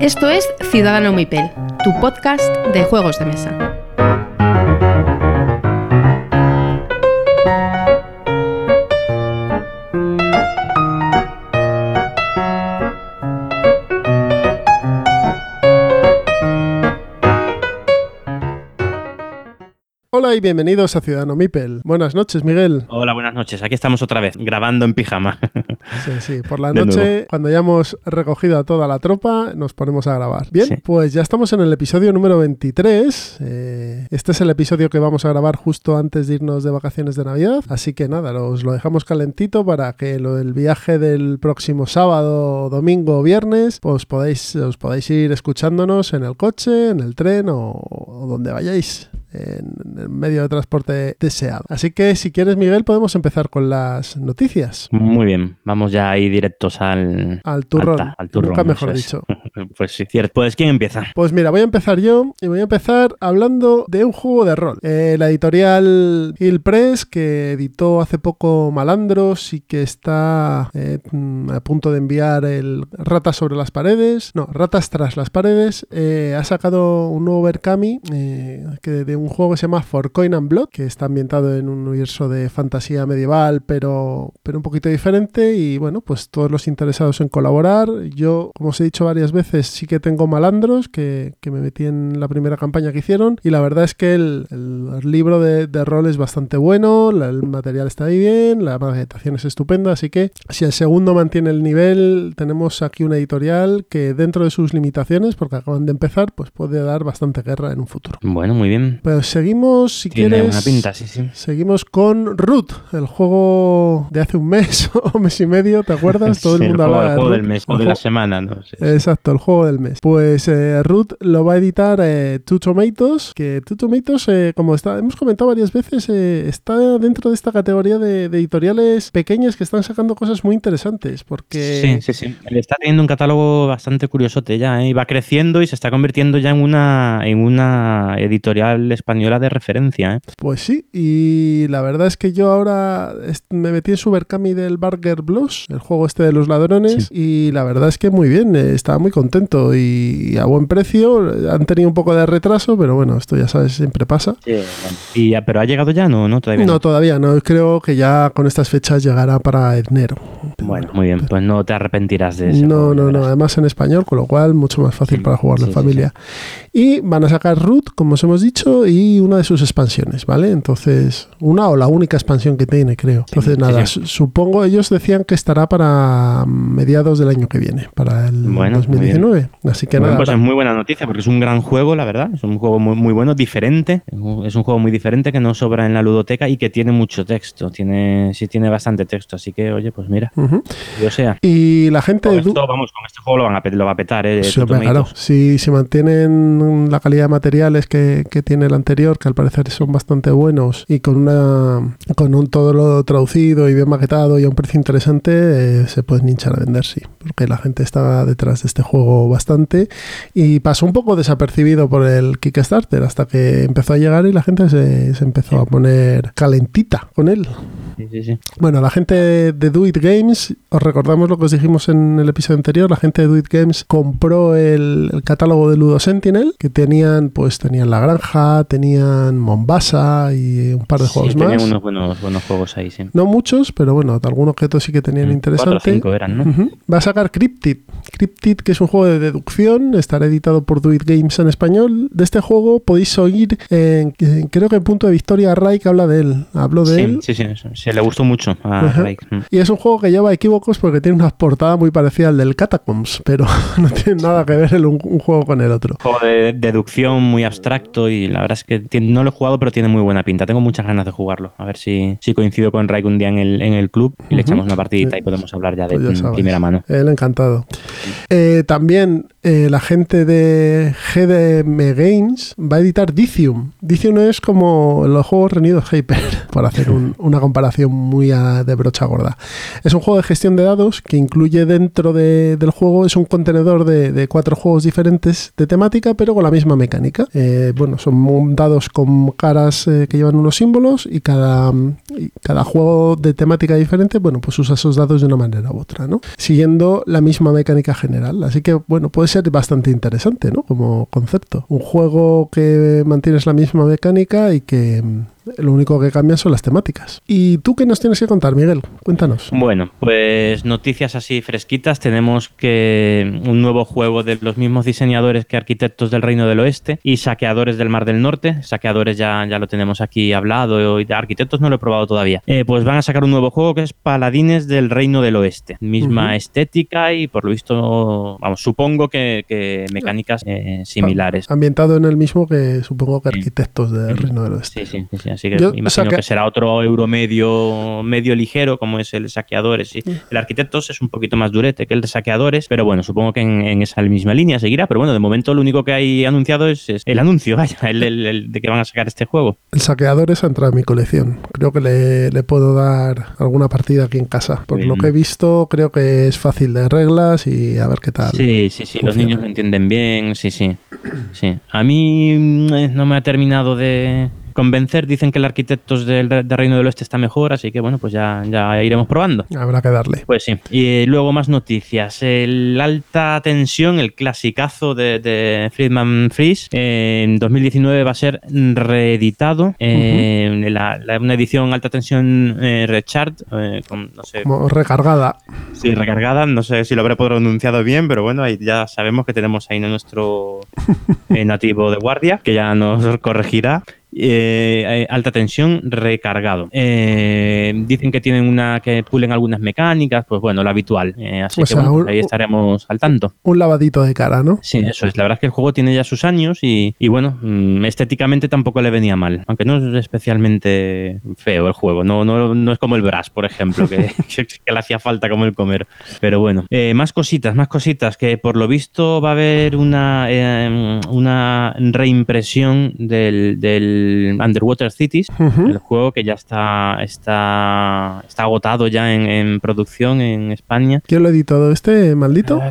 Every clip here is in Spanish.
Esto es Ciudadano Mipel, tu podcast de juegos de mesa. Hola y bienvenidos a Ciudadano Mipel. Buenas noches, Miguel. Hola, buenas noches. Aquí estamos otra vez, grabando en pijama. Sí. Por la noche, cuando hayamos recogido a toda la tropa, nos ponemos a grabar. Bien, sí. Pues ya estamos en el episodio número 23. Este es el episodio que vamos a grabar justo antes de irnos de vacaciones de Navidad. Así que nada, os lo dejamos calentito para que el viaje del próximo sábado, domingo o viernes, os podáis ir escuchándonos en el coche, en el tren o donde vayáis. En el medio de transporte deseado. Así que si quieres, Miguel, podemos empezar con las noticias. Muy bien, vamos ya ahí directos al turrón. Al turrón. Nunca mejor dicho. Pues sí, cierto. Pues ¿quién empieza? Pues mira, voy a empezar yo y voy a empezar hablando de un juego de rol. La editorial Hill Press, que editó hace poco Malandros y que está a punto de enviar el Ratas tras las paredes, ha sacado un nuevo Berkami de un juego que se llama For Coin and Blood, que está ambientado en un universo de fantasía medieval, pero un poquito diferente. Y bueno, pues todos los interesados en colaborar. Yo, como os he dicho varias veces, sí que tengo Malandros, que me metí en la primera campaña que hicieron, y la verdad es que el libro de rol es bastante bueno, el material está ahí bien, la maquetación es estupenda, así que si el segundo mantiene el nivel, tenemos aquí una editorial que dentro de sus limitaciones, porque acaban de empezar, pues puede dar bastante guerra en un futuro. Bueno, muy bien. Pues seguimos, si tiene quieres, una pinta, sí. Seguimos con Root, el juego de hace un mes o mes y medio, ¿te acuerdas? Todo sí, el mundo hablaba de Root. El juego del mes o de la semana, no sé. Sí. Exacto, el juego del mes. Pues Root lo va a editar Two Tomatoes, que Two Tomatoes, como hemos comentado varias veces, está dentro de esta categoría de editoriales pequeñas que están sacando cosas muy interesantes, porque... Sí. Está teniendo un catálogo bastante curiosote ya, y va creciendo y se está convirtiendo ya en una editorial española de referencia, ¿eh? Pues sí, y la verdad es que yo ahora me metí en su Berkami del Burger Blues, el juego este de los ladrones, sí. Y la verdad es que muy bien, estaba muy contento y a buen precio. Han tenido un poco de retraso, pero bueno, esto ya sabes, siempre pasa. Sí, y ya, ¿pero ha llegado ya? No, todavía no. No, todavía no, creo que ya con estas fechas llegará para enero. Bueno, muy bien, pues no te arrepentirás de eso. No, además en español, con lo cual mucho más fácil para jugarlo en familia. Sí. Y van a sacar Root, como os hemos dicho, y una de sus expansiones, ¿vale? Entonces, una o la única expansión que tiene, creo. Entonces, supongo, ellos decían que estará para mediados del año que viene, para el 2019. Así que pues es muy buena noticia, porque es un gran juego, la verdad. Es un juego muy, muy bueno, diferente. Es un juego muy diferente que no sobra en la ludoteca y que tiene mucho texto. Sí tiene bastante texto, así que, oye, pues mira. Uh-huh. O sea, y la gente... con este juego lo va a petar, ¿eh? Sí, claro. Si mantienen la calidad de materiales que tiene el anterior, que al parecer son bastante buenos, y con un todo lo traducido y bien maquetado y a un precio interesante, se pueden hinchar a vender, sí, porque la gente está detrás de este juego bastante, y pasó un poco desapercibido por el Kickstarter hasta que empezó a llegar y la gente se empezó a poner calentita con él. Sí. Bueno, la gente de Doit Games, os recordamos lo que os dijimos en el episodio anterior, la gente de Doit Games compró el catálogo de Ludo Sentinel, que tenían La Granja, tenían Mombasa y un par de juegos más. Sí, tenían unos buenos juegos ahí, sí. No muchos, pero bueno, algunos que sí que tenían interesante. 4 o 5 eran, ¿no? Uh-huh. Va a sacar Cryptid, que es un juego de deducción, estará editado por Doit Games en español. De este juego podéis oír, creo que en Punto de Victoria, Raik habla de él. Sí, le gustó mucho a Raik. Y es un juego que lleva equívocos porque tiene una portada muy parecida al del Catacombs, pero no tiene nada que ver un juego con el otro. Juego de deducción muy abstracto, y la verdad es que no lo he jugado, pero tiene muy buena pinta. Tengo muchas ganas de jugarlo. A ver si coincido con Raik un día en el club y le echamos una partidita y podemos hablar ya de primera mano. Él encantado. También la gente de GDM Games va a editar Dithium. Dithium es como los juegos reunidos Hyper, por hacer una comparación muy de brocha gorda. Es un juego de gestión de dados que incluye dentro del juego, es un contenedor de 4 juegos diferentes de temática, pero con la misma mecánica. Bueno, son dados con caras que llevan unos símbolos y cada juego de temática diferente, bueno, pues usa esos dados de una manera u otra, ¿no? Siguiendo la misma mecánica general. Así que, bueno, puede ser bastante interesante, ¿no? Como concepto. Un juego que mantienes la misma mecánica y que lo único que cambian son las temáticas. ¿Y tú qué nos tienes que contar, Miguel? Cuéntanos. Bueno, pues noticias así fresquitas. Tenemos que un nuevo juego de los mismos diseñadores que Arquitectos del Reino del Oeste y Saqueadores del Mar del Norte. Saqueadores ya lo tenemos aquí hablado, y Arquitectos no lo he probado todavía. Pues van a sacar un nuevo juego que es Paladines del Reino del Oeste. Misma estética y por lo visto, vamos, supongo que mecánicas similares. Ambientado en el mismo que supongo que Arquitectos del Reino del Oeste. Sí. Así que yo imagino que será otro euro medio ligero, como es el de Saqueadores. Sí. El Arquitectos es un poquito más durete que el de Saqueadores, pero bueno, supongo que en esa misma línea seguirá. Pero bueno, de momento lo único que hay anunciado es el anuncio, el de que van a sacar este juego. El Saqueadores ha entrado en mi colección. Creo que le puedo dar alguna partida aquí en casa. Por lo que he visto, creo que es fácil de reglas y a ver qué tal. Sí, funciona. Los niños lo entienden bien, sí. A mí no me ha terminado de convencer. Dicen que el Arquitectos del Reino del Oeste está mejor, así que bueno, pues ya iremos probando. Habrá que darle. Pues sí. Y luego más noticias. El Alta Tensión, el clasicazo de Friedemann Friese, en 2019 va a ser reeditado. Una edición Alta Tensión Rechart. No sé. Como recargada. Sí, recargada. No sé si lo habré pronunciado bien, pero bueno, ahí ya sabemos que tenemos ahí nuestro nativo de guardia, que ya nos corregirá. Alta Tensión recargado. Dicen que tienen que pulen algunas mecánicas, pues bueno, lo habitual. Así que bueno, ahí estaremos al tanto. Un lavadito de cara, ¿no? Sí, eso es. La verdad es que el juego tiene ya sus años y bueno, estéticamente tampoco le venía mal. Aunque no es especialmente feo el juego. No es como el Brass, por ejemplo, que le hacía falta como el comer. Pero bueno, más cositas. Que por lo visto va a haber una reimpresión del Underwater Cities, el juego que ya está agotado ya en producción en España. ¿Quién lo ha editado? ¿Este maldito?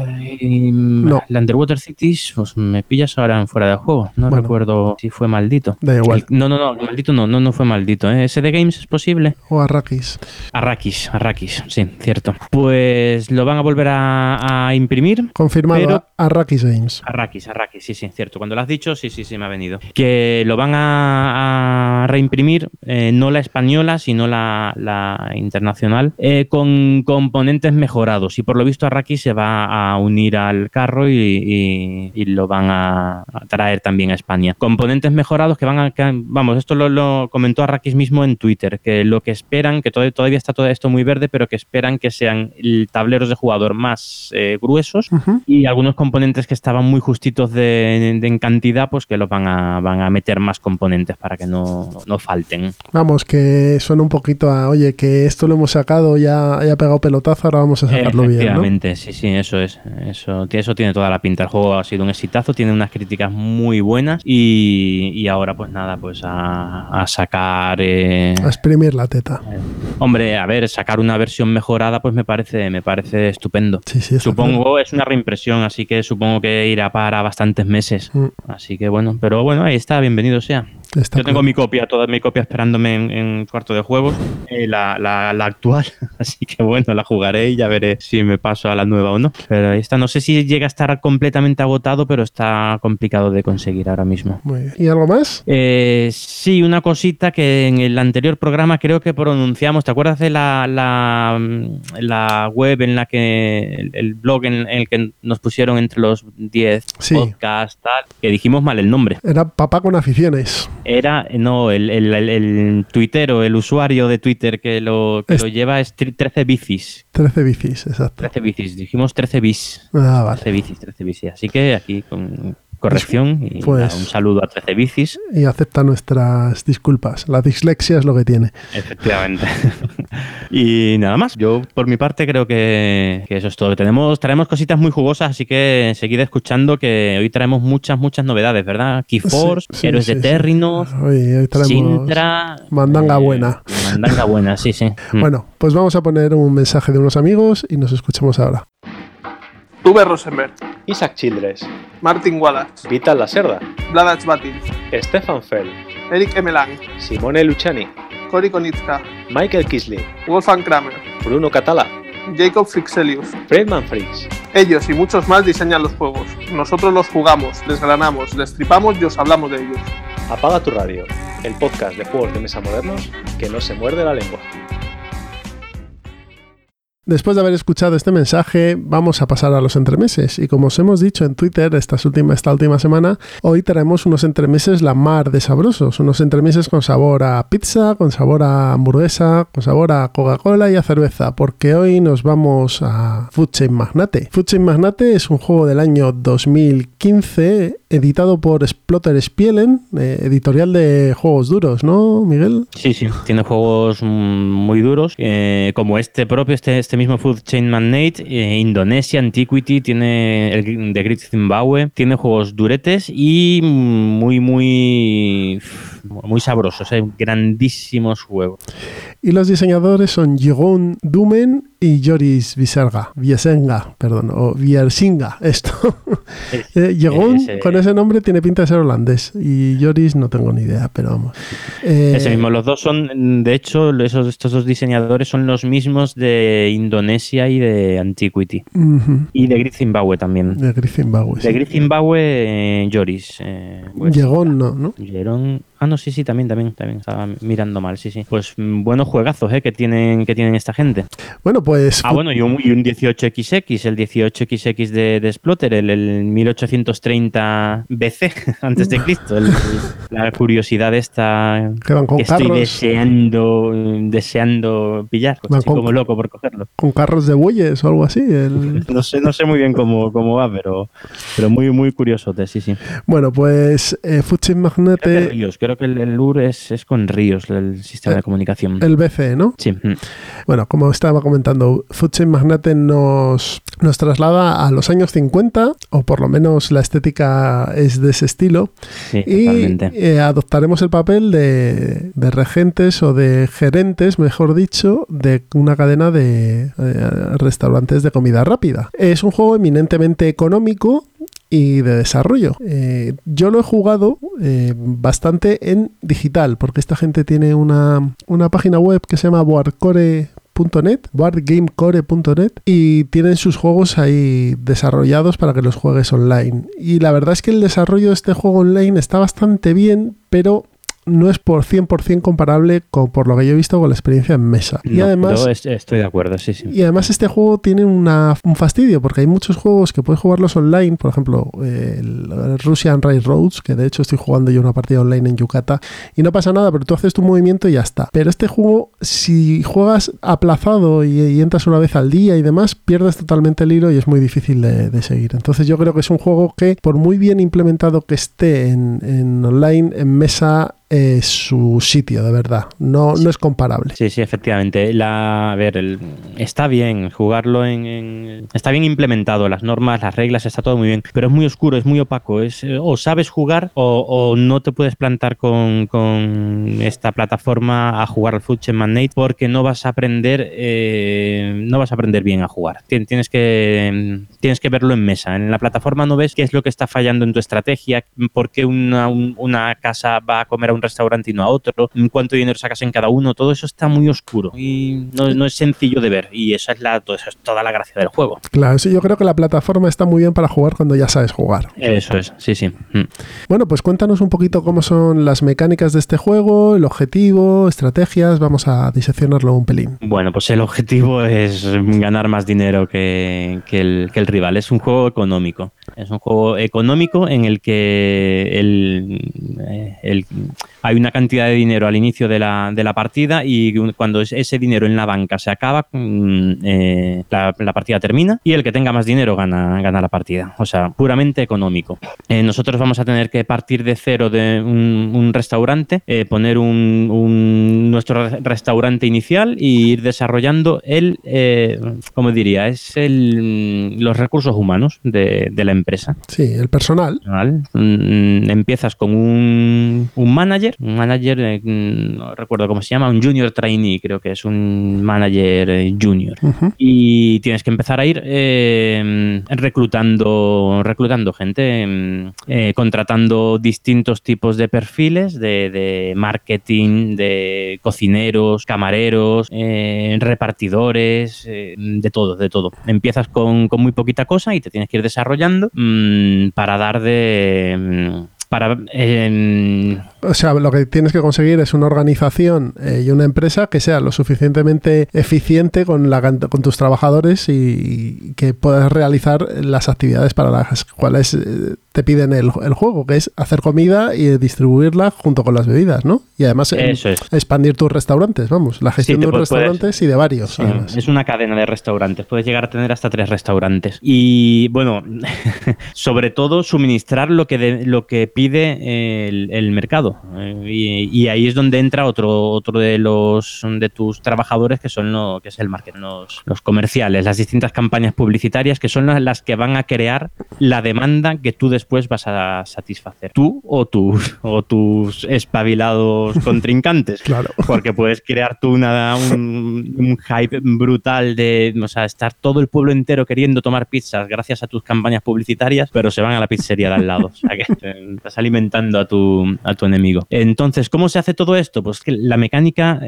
No. El Underwater Cities, pues me pillas ahora en fuera de juego. No recuerdo si fue maldito. Da igual. No, maldito no fue maldito. ¿SD Games es posible? O Arrakis. Arrakis, sí, cierto. Pues lo van a volver a imprimir. Confirmado, pero Arrakis Games. Arrakis, sí, cierto. Cuando lo has dicho, sí, me ha venido. Que lo van a reimprimir, no la española, sino la internacional, con componentes mejorados. Y por lo visto Arrakis se va a unir al carro y lo van a traer también a España. Componentes mejorados que van a... Vamos, esto lo comentó Arrakis mismo en Twitter, que lo que esperan, que todavía está todo esto muy verde, pero que esperan que sean tableros de jugador más gruesos y algunos componentes que estaban muy justitos en cantidad, pues que los van a meter más componentes para que no falten. Vamos, que suena un poquito a oye, que esto lo hemos sacado, ya ha pegado pelotazo, ahora vamos a sacarlo bien, ¿no? Efectivamente, sí, eso es. Eso tiene toda la pinta. El juego ha sido un exitazo, tiene unas críticas muy buenas y ahora pues nada, pues a sacar... a exprimir la teta. Hombre, a ver, sacar una versión mejorada pues me parece estupendo. Sí, supongo, es una reimpresión, así que supongo que irá para bastantes meses. Así que bueno, pero bueno, ahí está, bienvenido sea. Yo tengo toda mi copia esperándome en cuarto de juegos, la actual, así que bueno, la jugaré y ya veré si me paso a la nueva o no. Pero ahí está, no sé si llega a estar completamente agotado, pero está complicado de conseguir ahora mismo. Muy bien. ¿Y algo más? Sí, una cosita que en el anterior programa creo que pronunciamos, ¿te acuerdas de la web en la que, el blog en el que nos pusieron entre los 10 podcasts, tal, que dijimos mal el nombre? Era Papá con Aficiones. El tuitero, el usuario de Twitter que lo lleva es 13 bicis. 13 bicis, exacto. 13 bicis, dijimos 13 bis. Ah, vale. 13 bicis. Así que aquí con corrección y pues, un saludo a 13 bicis. Y acepta nuestras disculpas. La dislexia es lo que tiene. Efectivamente. Y nada más, yo por mi parte creo que eso es todo. Traemos cositas muy jugosas, así que seguid escuchando, que hoy traemos muchas novedades, ¿verdad? Keyforge, sí, Héroes de Terrinoth, Sintra... Mandanga buena. Mandanga buena, sí. Bueno, pues vamos a poner un mensaje de unos amigos y nos escuchamos ahora. V. Rosenberg, Isaac Childress, Martin Wallace, Vital Lacerda, Bladach Batil, Stefan Fell, Eric Emelang, Simone Luciani, Cory Konitska, Michael Kisley, Wolfgang Kramer, Bruno Catala, Jacob Frixelius, Friedemann Friese. Ellos y muchos más diseñan los juegos. Nosotros los jugamos, desgranamos, destripamos y os hablamos de ellos. Apaga tu radio, el podcast de juegos de mesa modernos que no se muerde la lengua. Después de haber escuchado este mensaje, vamos a pasar a los entremeses. Y como os hemos dicho en Twitter esta última semana, hoy traemos unos entremeses la mar de sabrosos. Unos entremeses con sabor a pizza, con sabor a hamburguesa, con sabor a Coca-Cola y a cerveza. Porque hoy nos vamos a Food Chain Magnate. Food Chain Magnate es un juego del año 2015 editado por Splotter Spielen, editorial de juegos duros, ¿no, Miguel? Sí. Tiene juegos muy duros, como este mismo Food Chain Magnate, Indonesia, Antiquity, tiene el de Great Zimbabwe, tiene juegos duretes y muy sabrosos, grandísimos juegos. Y los diseñadores son Jeroen Dumen y Joris Viersinga, esto. Jeroen, con ese nombre, tiene pinta de ser holandés. Y Joris no tengo ni idea, pero vamos. Ese mismo, los dos son, de hecho, estos dos diseñadores son los mismos de Indonesia y de Antiquity. Uh-huh. Y de Great Zimbabwe también. De Great Zimbabwe, sí. De Great Zimbabwe, Joris. Jeroen no. Jeroen... Ah, no, sí, también. Estaba mirando mal, sí. Pues buenos juegazos, que tienen esta gente. Bueno, pues... Ah, bueno, y un 18XX, el 18XX de Splotter, el 1830 BC, antes de Cristo. La curiosidad esta que estoy deseando pillar, pues, estoy como loco por cogerlo. ¿Con carros de bueyes o algo así? No sé muy bien cómo va, pero muy curiosote, sí. Bueno, pues Food Chain Magnate... Creo que el UR es con ríos, el sistema de comunicación. El BCE, ¿no? Sí. Bueno, como estaba comentando, Food Chain Magnate nos traslada a los años 50, o por lo menos la estética es de ese estilo. Sí, y adoptaremos el papel de regentes o de gerentes, mejor dicho, de una cadena de restaurantes de comida rápida. Es un juego eminentemente económico y de desarrollo. Yo lo he jugado bastante en digital, porque esta gente tiene una página web que se llama boardgamecore.net, y tienen sus juegos ahí desarrollados para que los juegues online. Y la verdad es que el desarrollo de este juego online está bastante bien, pero no es por 100% comparable con, por lo que yo he visto, con la experiencia en mesa. No, y además, estoy de acuerdo, sí. Y además este juego tiene un fastidio, porque hay muchos juegos que puedes jugarlos online, por ejemplo, el Russian Railroads, que de hecho estoy jugando yo una partida online en Yucatán, y no pasa nada, pero tú haces tu movimiento y ya está. Pero este juego, si juegas aplazado y entras una vez al día y demás, pierdes totalmente el hilo y es muy difícil de seguir. Entonces yo creo que es un juego que, por muy bien implementado que esté en online, en mesa... Es su sitio, de verdad. No es comparable. Sí, efectivamente. Está bien jugarlo está bien implementado, las normas, las reglas, está todo muy bien, pero es muy oscuro, es muy opaco. Es o sabes jugar o no te puedes plantar con esta plataforma a jugar al Food Chain Magnate, porque no vas a aprender bien a jugar. Tienes que verlo en mesa. En la plataforma no ves qué es lo que está fallando en tu estrategia, por qué una casa va a comer a un restaurante y no a otro, cuánto dinero sacas en cada uno, todo eso está muy oscuro y no es sencillo de ver, y eso es toda la gracia del juego. Claro, sí, yo creo que la plataforma está muy bien para jugar cuando ya sabes jugar. Eso es, sí. Bueno, pues cuéntanos un poquito cómo son las mecánicas de este juego, el objetivo, estrategias, vamos a diseccionarlo un pelín. Bueno, pues el objetivo es ganar más dinero que el rival. Es un juego económico en el que el hay una cantidad de dinero al inicio de la partida y cuando ese dinero en la banca se acaba, la partida termina y el que tenga más dinero gana la partida. O sea, puramente económico. Nosotros vamos a tener que partir de cero de un restaurante, poner nuestro restaurante inicial y ir desarrollando ¿cómo diría? Es los recursos humanos de la empresa. Sí, el personal. ¿Vale? Empiezas con un manager, no recuerdo cómo se llama, un junior trainee, creo que es un manager junior. Uh-huh. Y tienes que empezar a ir reclutando gente, contratando distintos tipos de perfiles de marketing, de cocineros, camareros, repartidores, de todo. Empiezas con muy poquita cosa y te tienes que ir desarrollando o sea, lo que tienes que conseguir es una organización y una empresa que sea lo suficientemente eficiente con tus trabajadores y que puedas realizar las actividades para las cuales te piden el juego, que es hacer comida y distribuirla junto con las bebidas, ¿no? Y además expandir tus restaurantes, vamos, la gestión de restaurantes y de varios. Sí, es una cadena de restaurantes, puedes llegar a tener hasta 3 restaurantes. Y bueno, sobre todo suministrar lo que pide el mercado, y ahí es donde entra otro de tus trabajadores, que son que es el marketing, los comerciales, las distintas campañas publicitarias, que son las que van a crear la demanda que tú después vas a satisfacer, tú o tus espabilados contrincantes. Claro, porque puedes crear tú un hype brutal de, o sea, estar todo el pueblo entero queriendo tomar pizzas gracias a tus campañas publicitarias, pero se van a la pizzería de al lado, o sea que estás alimentando a tu enemigo. Entonces, ¿cómo se hace todo esto? Pues que la mecánica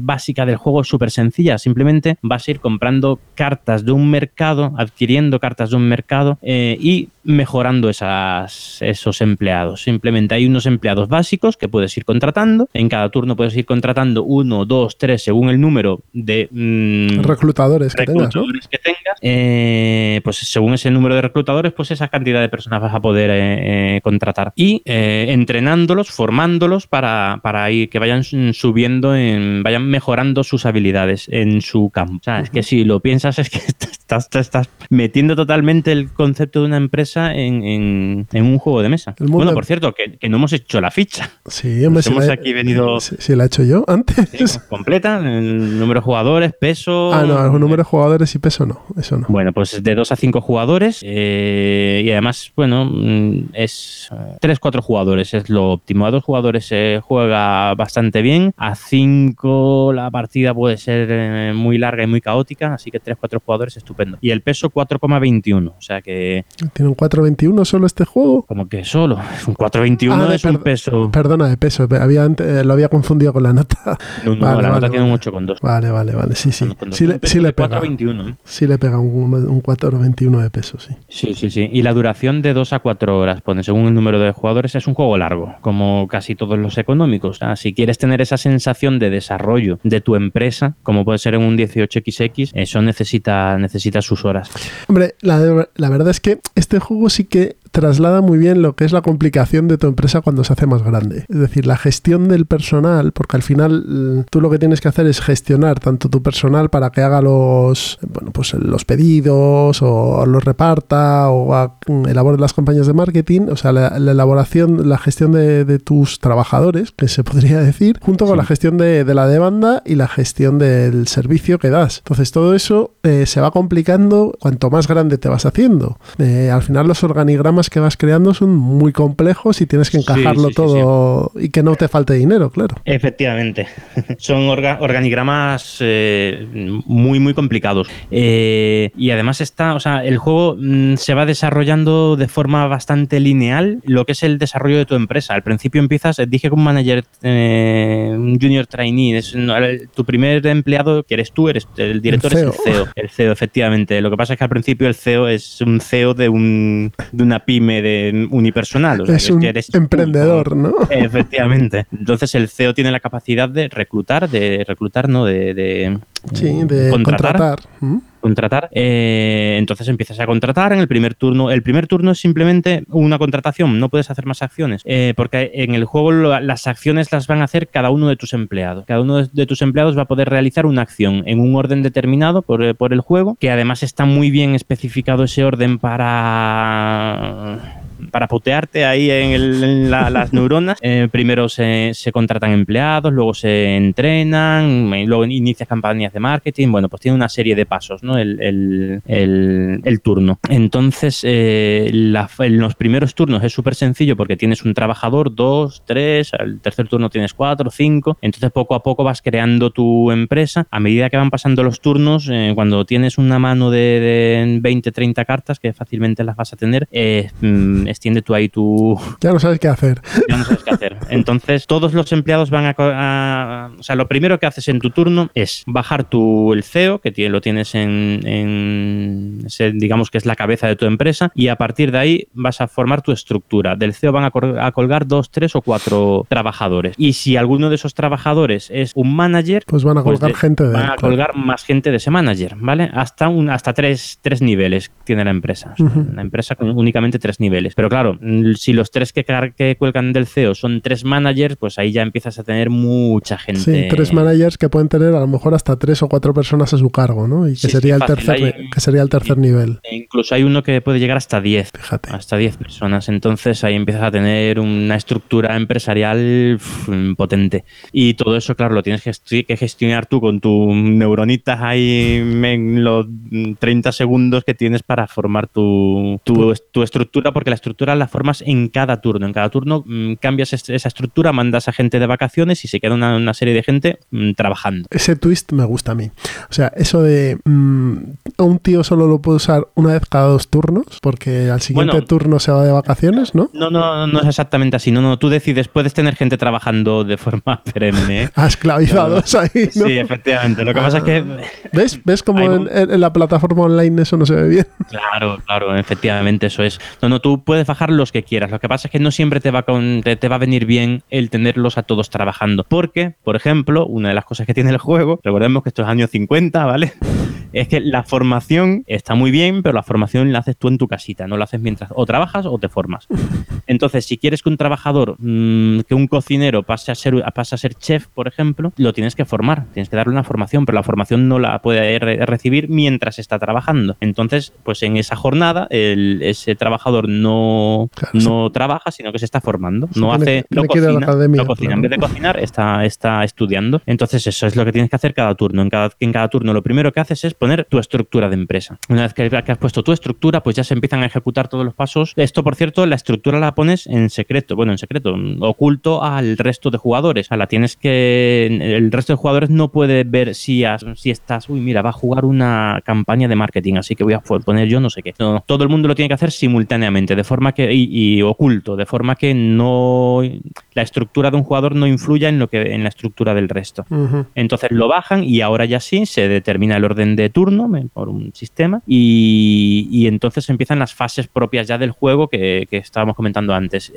básica del juego es súper sencilla. Simplemente vas a ir comprando cartas de un mercado, adquiriendo cartas de un mercado y mejorando esos empleados. Simplemente hay unos empleados básicos que puedes ir contratando. En cada turno puedes ir contratando 1, 2, 3, según el número de reclutadores que tengas. Pues según ese número de reclutadores, pues esa cantidad de personas vas a poder contratar. Y entrenándolos, formándolos para ir, que vayan subiendo, vayan mejorando sus habilidades en su campo. O sea, es que si lo piensas, es que estás metiendo totalmente el concepto de una empresa en un juego de mesa. Bueno, por cierro, que no hemos hecho la ficha. Sí, hombre, la he hecho yo antes. Sí, completa, el número de jugadores, peso. Ah, no, el número de jugadores y peso no, eso no. Bueno, pues de 2 a 5 jugadores y además, bueno, es 3-4 jugadores, es lo óptimo. A 2 jugadores se juega bastante bien, a 5 la partida puede ser muy larga y muy caótica, así que 3-4 jugadores, estupendo. Y el peso 4,21, o sea que... ¿Tiene un 4.21 solo este juego? Como que solo. Un 4.21 es un peso. Perdona, de peso. Lo había confundido con la nota. No, la nota tiene un 8,2. Vale. Sí. Sí le pega. 4.21. Sí le pega un 4.21 de peso, sí. Sí. Y la duración de 2 a 4 horas, pone, según el número de jugadores. Es un juego largo, como casi todos los económicos. Ah, si quieres tener esa sensación de desarrollo de tu empresa, como puede ser en un 18XX, eso necesita sus horas. Hombre, la verdad es que este juego sí que traslada muy bien lo que es la complicación de tu empresa cuando se hace más grande. Es decir, la gestión del personal, porque al final tú lo que tienes que hacer es gestionar tanto tu personal para que haga los pedidos o los reparta o elabore las campañas de marketing, o sea, la elaboración, la gestión de tus trabajadores, que se podría decir, junto con la gestión de la demanda y la gestión del servicio que das. Entonces todo eso se va complicando cuanto más grande te vas haciendo. Al final los organigramas que vas creando son muy complejos y tienes que encajarlo todo y que no te falte dinero, claro. Efectivamente. Son organigramas muy, muy complicados. Y además el juego se va desarrollando de forma bastante lineal lo que es el desarrollo de tu empresa. Al principio empiezas, dije que un manager, un junior trainee, tu primer empleado que eres tú, eres el director, el CEO. Es el CEO. El CEO, efectivamente. Lo que pasa es que al principio el CEO es un CEO de una pyme de unipersonal. O sea, es que eres emprendedor, ¿no? Efectivamente. Entonces el CEO tiene la capacidad de reclutar, no, de contratar. contratar. Entonces empiezas a contratar en el primer turno. El primer turno es simplemente una contratación, no puedes hacer más acciones, porque en el juego las acciones las van a hacer cada uno de tus empleados. Cada uno de tus empleados va a poder realizar una acción en un orden determinado por el juego, que además está muy bien especificado ese orden para putearte ahí en las neuronas. Primero se contratan empleados, luego se entrenan, luego inicias campañas de marketing. Bueno, pues tiene una serie de pasos, ¿no? El turno. Entonces, en los primeros turnos es súper sencillo porque tienes un trabajador, 2, 3, al tercer turno tienes 4, 5. Entonces, poco a poco vas creando tu empresa. A medida que van pasando los turnos, cuando tienes una mano de 20, 30 cartas, que fácilmente las vas a tener, extiende tú ahí tu... Ya no sabes qué hacer. Ya no sabes qué hacer. Entonces, todos los empleados van a... O sea, lo primero que haces en tu turno es bajar el CEO, que lo tienes digamos que es la cabeza de tu empresa, y a partir de ahí vas a formar tu estructura. Del CEO van a colgar 2, 3 o 4 trabajadores. Y si alguno de esos trabajadores es un manager... Pues van a colgar gente de... Van a colgar más gente de ese manager, ¿vale? Hasta 3 niveles tiene la empresa. O sea, la empresa con únicamente 3 niveles. Pero claro, si los 3 que cuelgan del CEO son 3 managers, pues ahí ya empiezas a tener mucha gente. Sí, 3 managers que pueden tener a lo mejor hasta 3 o 4 personas a su cargo, ¿no? Y que, sí, sería, el tercer nivel. Incluso hay uno que puede llegar hasta 10. Fíjate. Hasta 10 personas. Entonces ahí empiezas a tener una estructura empresarial potente. Y todo eso, claro, lo tienes que gestionar tú con tus neuronitas ahí en los 30 segundos que tienes para formar tu estructura, porque la estructura la formas en cada turno. En cada turno cambias esa estructura, mandas a gente de vacaciones y se queda una serie de gente trabajando. Ese twist me gusta a mí. O sea, eso de a un tío solo lo puedo usar una vez cada 2 turnos, porque al siguiente turno se va de vacaciones, ¿no? No es exactamente así. No, tú decides, puedes tener gente trabajando de forma perenne, ¿eh? Esclavizados ahí, ¿no? Sí, efectivamente. Lo que pasa es que... ¿Ves cómo en la plataforma online eso no se ve bien? Claro, efectivamente, eso es. No, tú puedes bajar los que quieras. Lo que pasa es que no siempre te va a venir bien el tenerlos a todos trabajando. Porque, por ejemplo, una de las cosas que tiene el juego, recordemos que esto es años 50, ¿vale? Es que la formación está muy bien, pero la formación la haces tú en tu casita, no la haces mientras o trabajas o te formas. Entonces, si quieres que un trabajador, que un cocinero pase a ser chef, por ejemplo, lo tienes que formar, tienes que darle una formación, pero la formación no la puede recibir mientras está trabajando. Entonces, pues en esa jornada, ese trabajador no trabaja, sino que se está formando. No cocina. En vez de cocinar, está estudiando. Entonces, eso es lo que tienes que hacer cada turno. En cada turno, lo primero que haces es poner tu estructura de empresa. Una vez que has puesto tu estructura, pues ya se empiezan a ejecutar todos los pasos. Esto, por cierto, la estructura la pones oculto al resto de jugadores. O sea, el resto de jugadores no puede ver si estás, va a jugar una campaña de marketing, así que voy a poner yo no sé qué. No, todo el mundo lo tiene que hacer simultáneamente, de forma que y oculto, de forma que no la estructura de un jugador no influya en la estructura del resto. Uh-huh. Entonces lo bajan y ahora ya sí se determina el orden de turno por un sistema y entonces empiezan las fases propias ya del juego que estábamos comentando antes.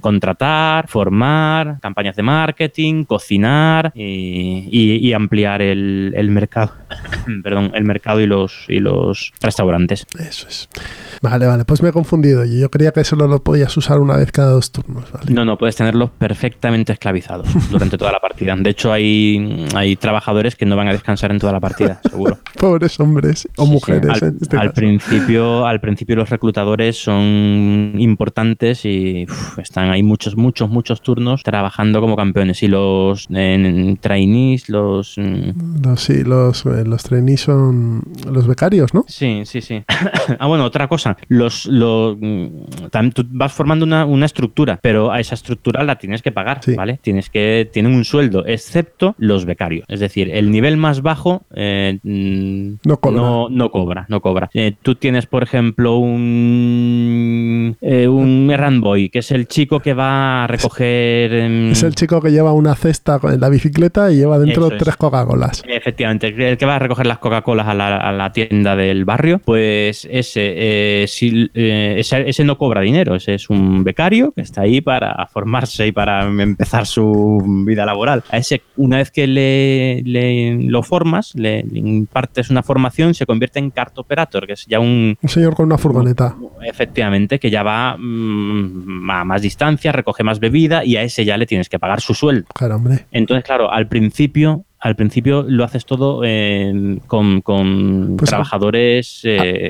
Contratar, formar, campañas de marketing, cocinar y ampliar el mercado. Perdón, el mercado y los restaurantes. Eso es. Vale, pues me he confundido. Yo creía que solo lo podías usar una vez cada 2 turnos, ¿vale? No, puedes tenerlos perfectamente esclavizados durante toda la partida. De hecho, hay trabajadores que no van a descansar en toda la partida, seguro. Pobres hombres o mujeres. Sí. Al principio los reclutadores son importantes y están ahí muchos turnos trabajando como campeones. Y los trainees, los trainees son los becarios, ¿no? Sí. Otra cosa. Tú vas formando una estructura, pero a esa estructura la tienes que pagar, sí, ¿vale? Tienen un sueldo, excepto los becarios. Es decir, el nivel más bajo no cobra. Tú tienes, por ejemplo, un errand boy, que es el chico que va a recoger... Es el chico que lleva una cesta en la bicicleta y lleva dentro 3 Coca-Colas. Efectivamente, el que va a recoger dejar las Coca-Colas a la tienda del barrio, pues ese no cobra dinero, ese es un becario que está ahí para formarse y para empezar su vida laboral. A ese, una vez que lo formas, le impartes una formación, se convierte en cart operator, que es ya un señor con una furgoneta. Efectivamente, que ya va a más distancia, recoge más bebida y a ese ya le tienes que pagar su sueldo. Claro, hombre. Entonces, claro, al principio lo haces todo con pues trabajadores...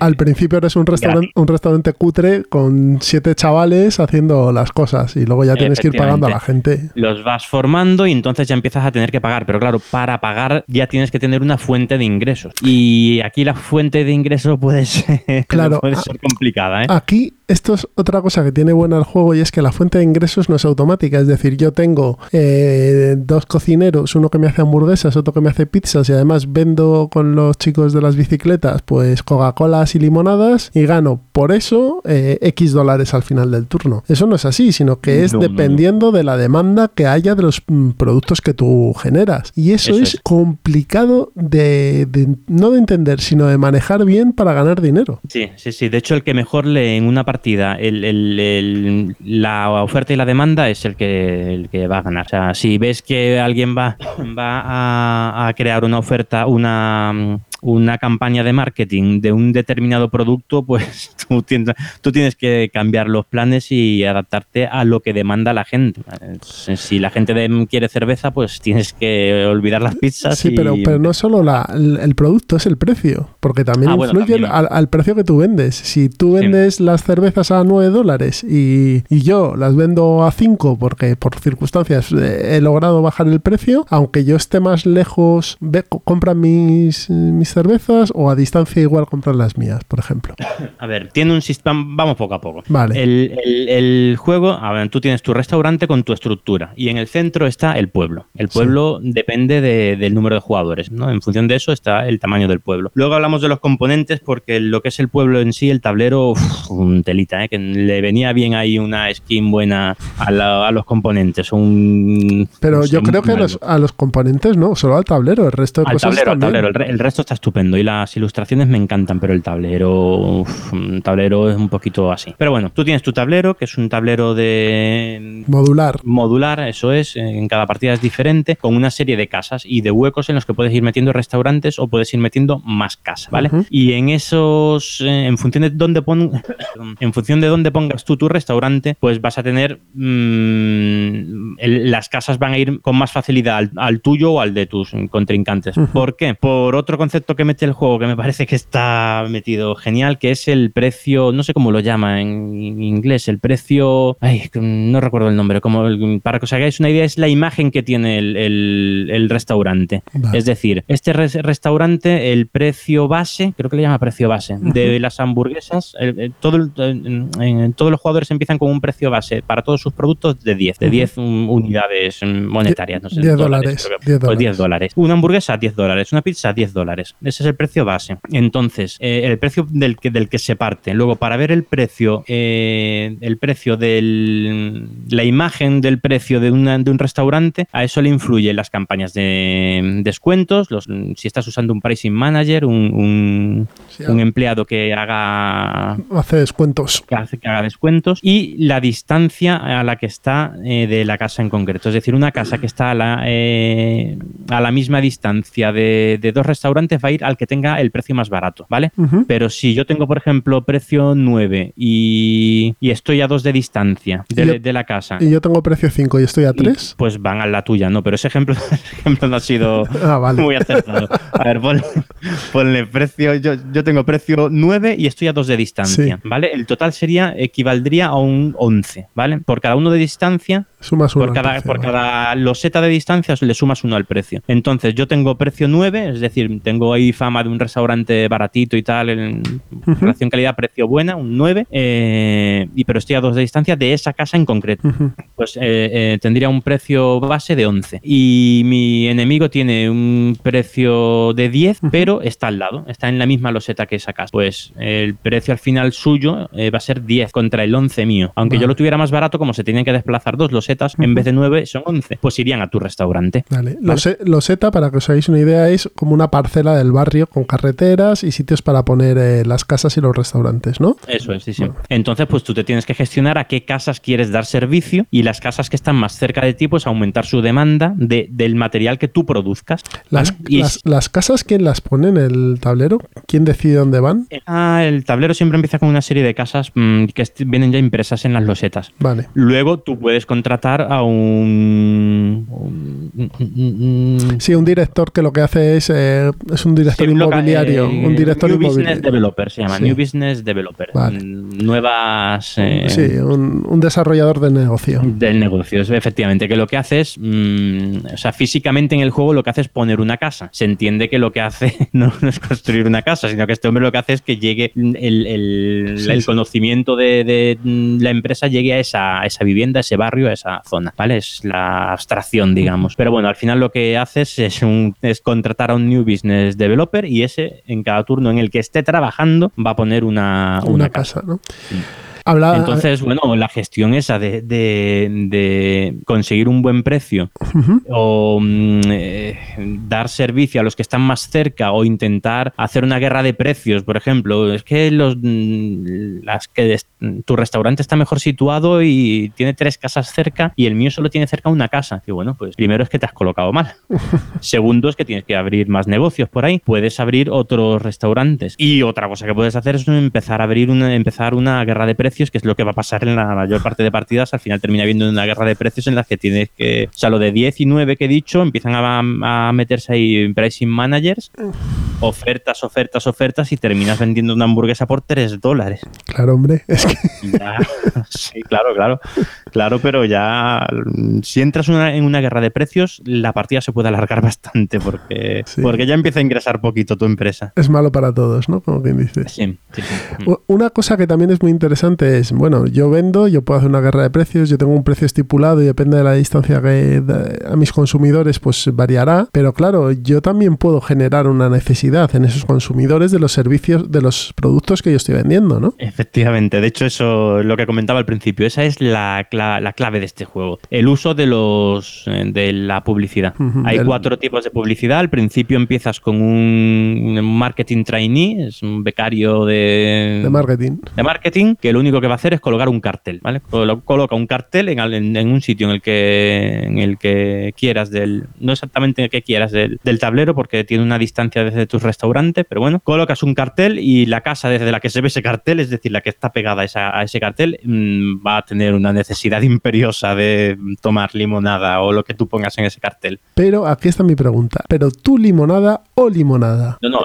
al principio eres un restaurante cutre con 7 chavales haciendo las cosas y luego ya tienes que ir pagando a la gente. Los vas formando y entonces ya empiezas a tener que pagar. Pero claro, para pagar ya tienes que tener una fuente de ingresos. Y aquí la fuente de ingresos puede ser complicada. Aquí esto es otra cosa que tiene buena el juego y es que la fuente de ingresos no es automática. Es decir, yo tengo 2 cocineros, uno que me hace hamburguesas, otro que me hace pizzas y además vendo con los chicos de las bicicletas pues Coca-Colas y limonadas y gano por eso X dólares al final del turno. Eso no es así, sino que es dependiendo de la demanda que haya de los productos que tú generas. Y eso es complicado no de entender, sino de manejar bien para ganar dinero. Sí, sí, sí. De hecho, el que mejor lee en una partida la oferta y la demanda es el que va a ganar. O sea, si ves que alguien va a crear una oferta, una campaña de marketing de un determinado producto, pues tú tienes que cambiar los planes y adaptarte a lo que demanda la gente. Si la gente quiere cerveza, pues tienes que olvidar las pizzas. Sí, pero no solo el producto, es el precio, porque también influye al precio que tú vendes. Si tú vendes las cervezas a $9 y yo las vendo a 5 porque por circunstancias he logrado bajar el precio, aunque yo esté más lejos, compran mis cervezas o a distancia igual comprar las mías, por ejemplo. A ver, tiene un sistema, vamos poco a poco. Vale. El juego, a ver, tú tienes tu restaurante con tu estructura y en el centro está el pueblo. El pueblo depende del número de jugadores, ¿no? En función de eso está el tamaño del pueblo. Luego hablamos de los componentes porque lo que es el pueblo en sí, el tablero, un telita, que le venía bien ahí una skin buena a los componentes. Pero yo creo que a los componentes no, solo al tablero, el resto de cosas también. El resto está estupendo y las ilustraciones me encantan, pero el tablero es un poquito así. Pero bueno, tú tienes tu tablero, que es un tablero de... Modular, eso es. En cada partida es diferente, con una serie de casas y de huecos en los que puedes ir metiendo restaurantes o puedes ir metiendo más casas, ¿vale? Uh-huh. Y en esos... en función de dónde pongas tú tu restaurante, pues vas a tener... las casas van a ir con más facilidad al tuyo o al de tus contrincantes. Uh-huh. ¿Por qué? Por otro concepto que mete el juego que me parece que está metido genial, que es el precio, no sé cómo lo llama en inglés, el precio, no recuerdo el nombre, para que os hagáis una idea, es la imagen que tiene el restaurante. Vale. Es decir, este restaurante, el precio base, creo que le llama precio base, de las hamburguesas, todos los jugadores empiezan con un precio base para todos sus productos de 10 unidades monetarias, no sé, 10 dólares, pues $10. Una hamburguesa, $10, una pizza, $10. Ese es el precio base. Entonces, el precio del que se parte. Luego, para ver la imagen del precio de un restaurante, a eso le influyen las campañas de descuentos, si estás usando un pricing manager, un empleado que hace descuentos. Que haga descuentos. Y la distancia a la que está de la casa en concreto. Es decir, una casa que está a la misma distancia de 2 restaurantes va a ir al que tenga el precio más barato, ¿vale? Uh-huh. Pero si yo tengo, por ejemplo, precio 9 y estoy a 2 de distancia de la casa. Y yo tengo precio 5 y estoy a 3. Pues van a la tuya, no, pero ese ejemplo no ha sido muy acertado. A ver, ponle precio, yo tengo precio 9 y estoy a 2 de distancia, sí. ¿Vale? El total equivaldría a un 11, ¿vale? Por cada uno de distancia, sumas uno por cada loseta de distancia le sumas uno al precio. Entonces, yo tengo precio 9, es decir, tengo ahí fama de un restaurante baratito y tal, en relación calidad-precio buena, un 9, pero estoy a 2 de distancia de esa casa en concreto. Uh-huh. Pues tendría un precio base de 11. Y mi enemigo tiene un precio de 10, pero está al lado, está en la misma loseta que esa casa. Pues el precio al final suyo va a ser 10 contra el 11 mío. Aunque yo lo tuviera más barato, como se tienen que desplazar 2 losetas, en vez de 9 son 11, pues irían a tu restaurante. Vale. Loseta, para que os hagáis una idea, es como una parcela de el barrio con carreteras y sitios para poner las casas y los restaurantes, ¿no? Eso es, sí, sí. Bueno. Entonces, pues tú te tienes que gestionar a qué casas quieres dar servicio y las casas que están más cerca de ti, pues aumentar su demanda del material que tú produzcas. ¿Las casas quién las pone en el tablero? ¿Quién decide dónde van? El tablero siempre empieza con una serie de casas que vienen ya impresas en las losetas. Vale. Luego tú puedes contratar a un director que lo que hace es un director inmobiliario. Un director New inmobiliario. Business Developer se llama, sí. New Business Developer. Vale. Nuevas... un desarrollador del negocio. Del negocio, efectivamente, que lo que hace es... o sea, físicamente en el juego lo que hace es poner una casa. Se entiende que lo que hace no es construir una casa, sino que este hombre lo que hace es que llegue el conocimiento de la empresa llegue a esa vivienda, a ese barrio, a esa zona, ¿vale? Es la abstracción, digamos. Pero bueno, al final lo que haces es contratar a un New Business Developer y ese, en cada turno en el que esté trabajando, va a poner una casa, ¿no? Sí. Entonces, bueno, la gestión esa de conseguir un buen precio o dar servicio a los que están más cerca o intentar hacer una guerra de precios, por ejemplo, es que tu restaurante está mejor situado y tiene 3 casas cerca y el mío solo tiene cerca una casa. Y bueno, pues primero es que te has colocado mal. Segundo es que tienes que abrir más negocios por ahí. Puedes abrir otros restaurantes. Y otra cosa que puedes hacer es empezar una guerra de precios, que es lo que va a pasar en la mayor parte de partidas. Al final termina habiendo una guerra de precios en las que tienes que... O sea, lo de 10 y 9 que he dicho, empiezan a meterse ahí pricing managers, ofertas y terminas vendiendo una hamburguesa por $3. Claro, hombre, es que... Ya, sí, claro, pero ya si entras en una guerra de precios, la partida se puede alargar bastante porque ya empieza a ingresar poquito tu empresa. Es malo para todos, ¿no? Como quien dice. Sí, sí, sí. Una cosa que también es muy interesante es, bueno, yo vendo, yo puedo hacer una guerra de precios, yo tengo un precio estipulado y depende de la distancia que a mis consumidores pues variará, pero claro, yo también puedo generar una necesidad en esos consumidores de los servicios, de los productos que yo estoy vendiendo, ¿no? Efectivamente, de hecho eso es lo que comentaba al principio, esa es la clave de este juego, el uso de la publicidad. Hay 4 tipos de publicidad. Al principio empiezas con un marketing trainee, es un becario de marketing que lo único que va a hacer es colocar un cartel, ¿vale? Coloca un cartel en un sitio en el que quieras no exactamente en el que quieras del tablero, porque tiene una distancia desde tus restaurantes, pero bueno, colocas un cartel y la casa desde la que se ve ese cartel, es decir, la que está pegada a ese cartel, va a tener una necesidad imperiosa de tomar limonada o lo que tú pongas en ese cartel. Pero aquí está mi pregunta, ¿pero tú limonada o limonada? No,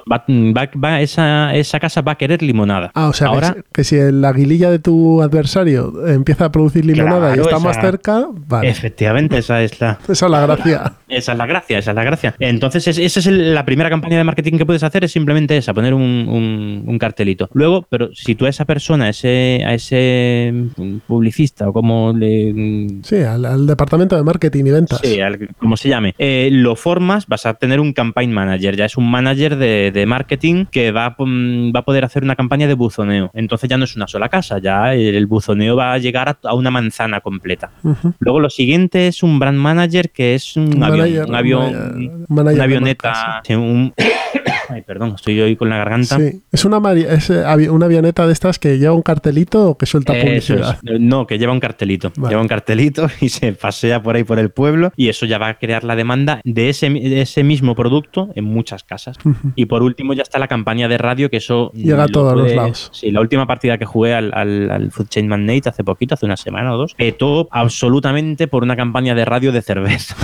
esa casa va a querer limonada. Ah, o sea, ahora, que si el aguililla de tu adversario empieza a producir limonada, claro, y está más cerca, vale. Efectivamente, esa es la... Esa es la gracia. Esa es la gracia. Entonces, esa es la primera campaña de marketing que puedes hacer, es simplemente esa, poner un cartelito. Luego, pero si tú a esa persona, a ese publicista o como le... Sí, al departamento de marketing y ventas. Sí, como se llame. Lo formas, vas a tener un campaign manager, ya es un manager de marketing que va a poder hacer una campaña de buzoneo. Entonces ya no es una sola casa, ya el buzoneo va a llegar a una manzana completa. Luego lo siguiente es un brand manager, que es un avión, una avioneta. Ay, perdón, estoy hoy con la garganta. Sí, es una avioneta de estas que lleva un cartelito o que suelta publicidad. No, que lleva un cartelito. Vale. Lleva un cartelito y se pasea por ahí por el pueblo y eso ya va a crear la demanda de ese mismo producto en muchas casas. Y por último ya está la campaña de radio, que eso... Llega a todos los lados. Sí, la última partida que jugué al Food Chain Magnate hace una semana o 2, petó absolutamente por una campaña de radio de cerveza.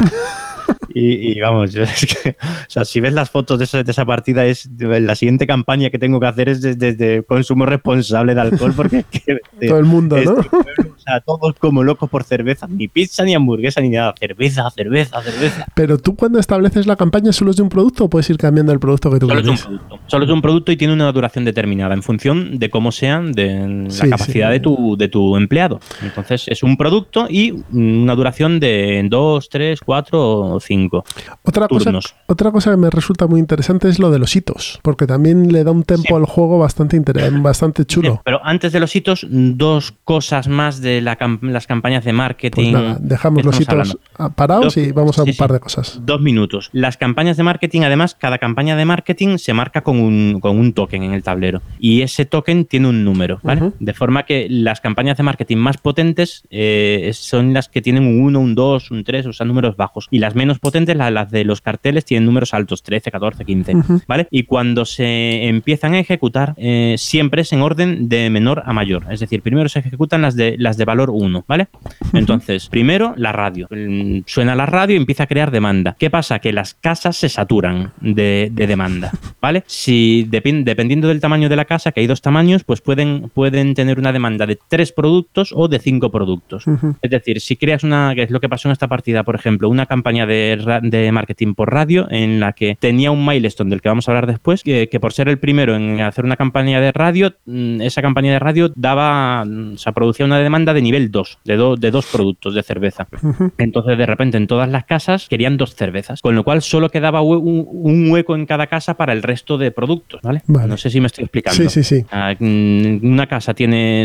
Y vamos, es que, o sea, si ves las fotos de esa partida, es la siguiente campaña que tengo que hacer es desde consumo responsable de alcohol, porque todo el mundo, ¿no? Pueblo, o sea, todos como locos por cerveza, ni pizza, ni hamburguesa, ni nada, cerveza. Pero tú, cuando estableces la campaña, ¿solo es de un producto o puedes ir cambiando el producto que tú quieres? Solo es de un producto y tiene una duración determinada en función de cómo sean, de la capacidad de tu empleado. Entonces es un producto y una duración de 2, 3, 4 o 5. 5. Otra cosa que me resulta muy interesante es lo de los hitos, porque también le da un tempo al juego bastante chulo. Sí, pero antes de los hitos, dos cosas más de las campañas de marketing. Pues nada, dejamos los hitos parados y vamos a un par de cosas. 2 minutos. Las campañas de marketing, además, cada campaña de marketing se marca con un token en el tablero, y ese token tiene un número, ¿vale? Uh-huh. De forma que las campañas de marketing más potentes son las que tienen un 1, un 2, un 3, o sea, números bajos, y las menos potentes, las de los carteles, tienen números altos, 13, 14, 15, uh-huh, ¿vale? Y cuando se empiezan a ejecutar, siempre es en orden de menor a mayor, es decir, primero se ejecutan las de valor 1, ¿vale? Entonces, primero la radio, suena la radio y empieza a crear demanda. ¿Qué pasa? Que las casas se saturan de demanda, ¿vale? Si dependiendo del tamaño de la casa, que hay dos tamaños, pues pueden tener una demanda de 3 productos o de 5 productos. Uh-huh. Es decir, si creas que es lo que pasó en esta partida, por ejemplo, una campaña de marketing por radio en la que tenía un milestone del que vamos a hablar después, que por ser el primero en hacer una campaña de radio, esa campaña de radio producía una demanda de nivel 2, de 2 productos de cerveza. Uh-huh. Entonces, de repente, en todas las casas querían 2 cervezas, con lo cual solo quedaba un hueco en cada casa para el resto de productos, ¿vale? No sé si me estoy explicando. Sí. Una casa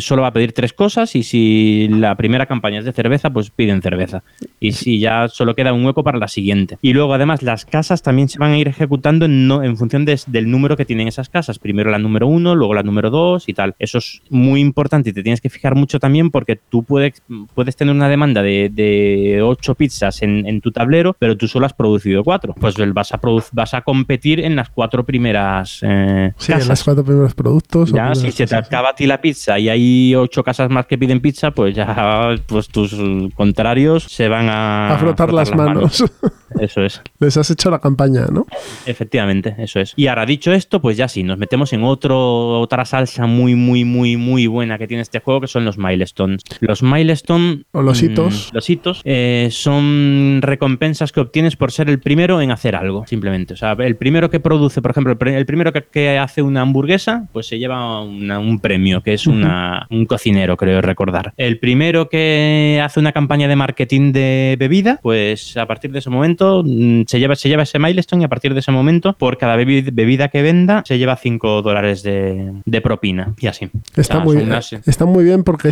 solo va a pedir 3 cosas, y si la primera campaña es de cerveza, pues piden cerveza. Y si ya solo queda un hueco para la siguiente. Y luego, además, las casas también se van a ir ejecutando en función del número que tienen esas casas. Primero la número 1, luego la número 2 y tal. Eso es muy importante y te tienes que fijar mucho también, porque tú puedes tener una demanda de 8 pizzas en tu tablero, pero tú solo has producido 4. Pues vas a competir en las 4 primeras casas. En las 4 primeros productos. Ya, si se te acaba a ti la pizza y hay 8 casas más que piden pizza, pues ya tus contrarios se van a frotar las manos. Eso es. Les has hecho la campaña, ¿no? Efectivamente, eso es. Y ahora, dicho esto, pues ya sí, nos metemos en otra salsa muy, muy, muy, muy buena que tiene este juego, que son los milestones. Los milestones... O los hitos. Los hitos son recompensas que obtienes por ser el primero en hacer algo, simplemente. O sea, el primero que produce, por ejemplo, el primero que hace una hamburguesa, pues se lleva un premio, que es un cocinero, creo recordar. El primero que hace una campaña de marketing de bebida, pues a partir de ese momento se lleva ese milestone, y a partir de ese momento, por cada bebida que venda, se lleva $5 de propina, y así. Está muy bien, porque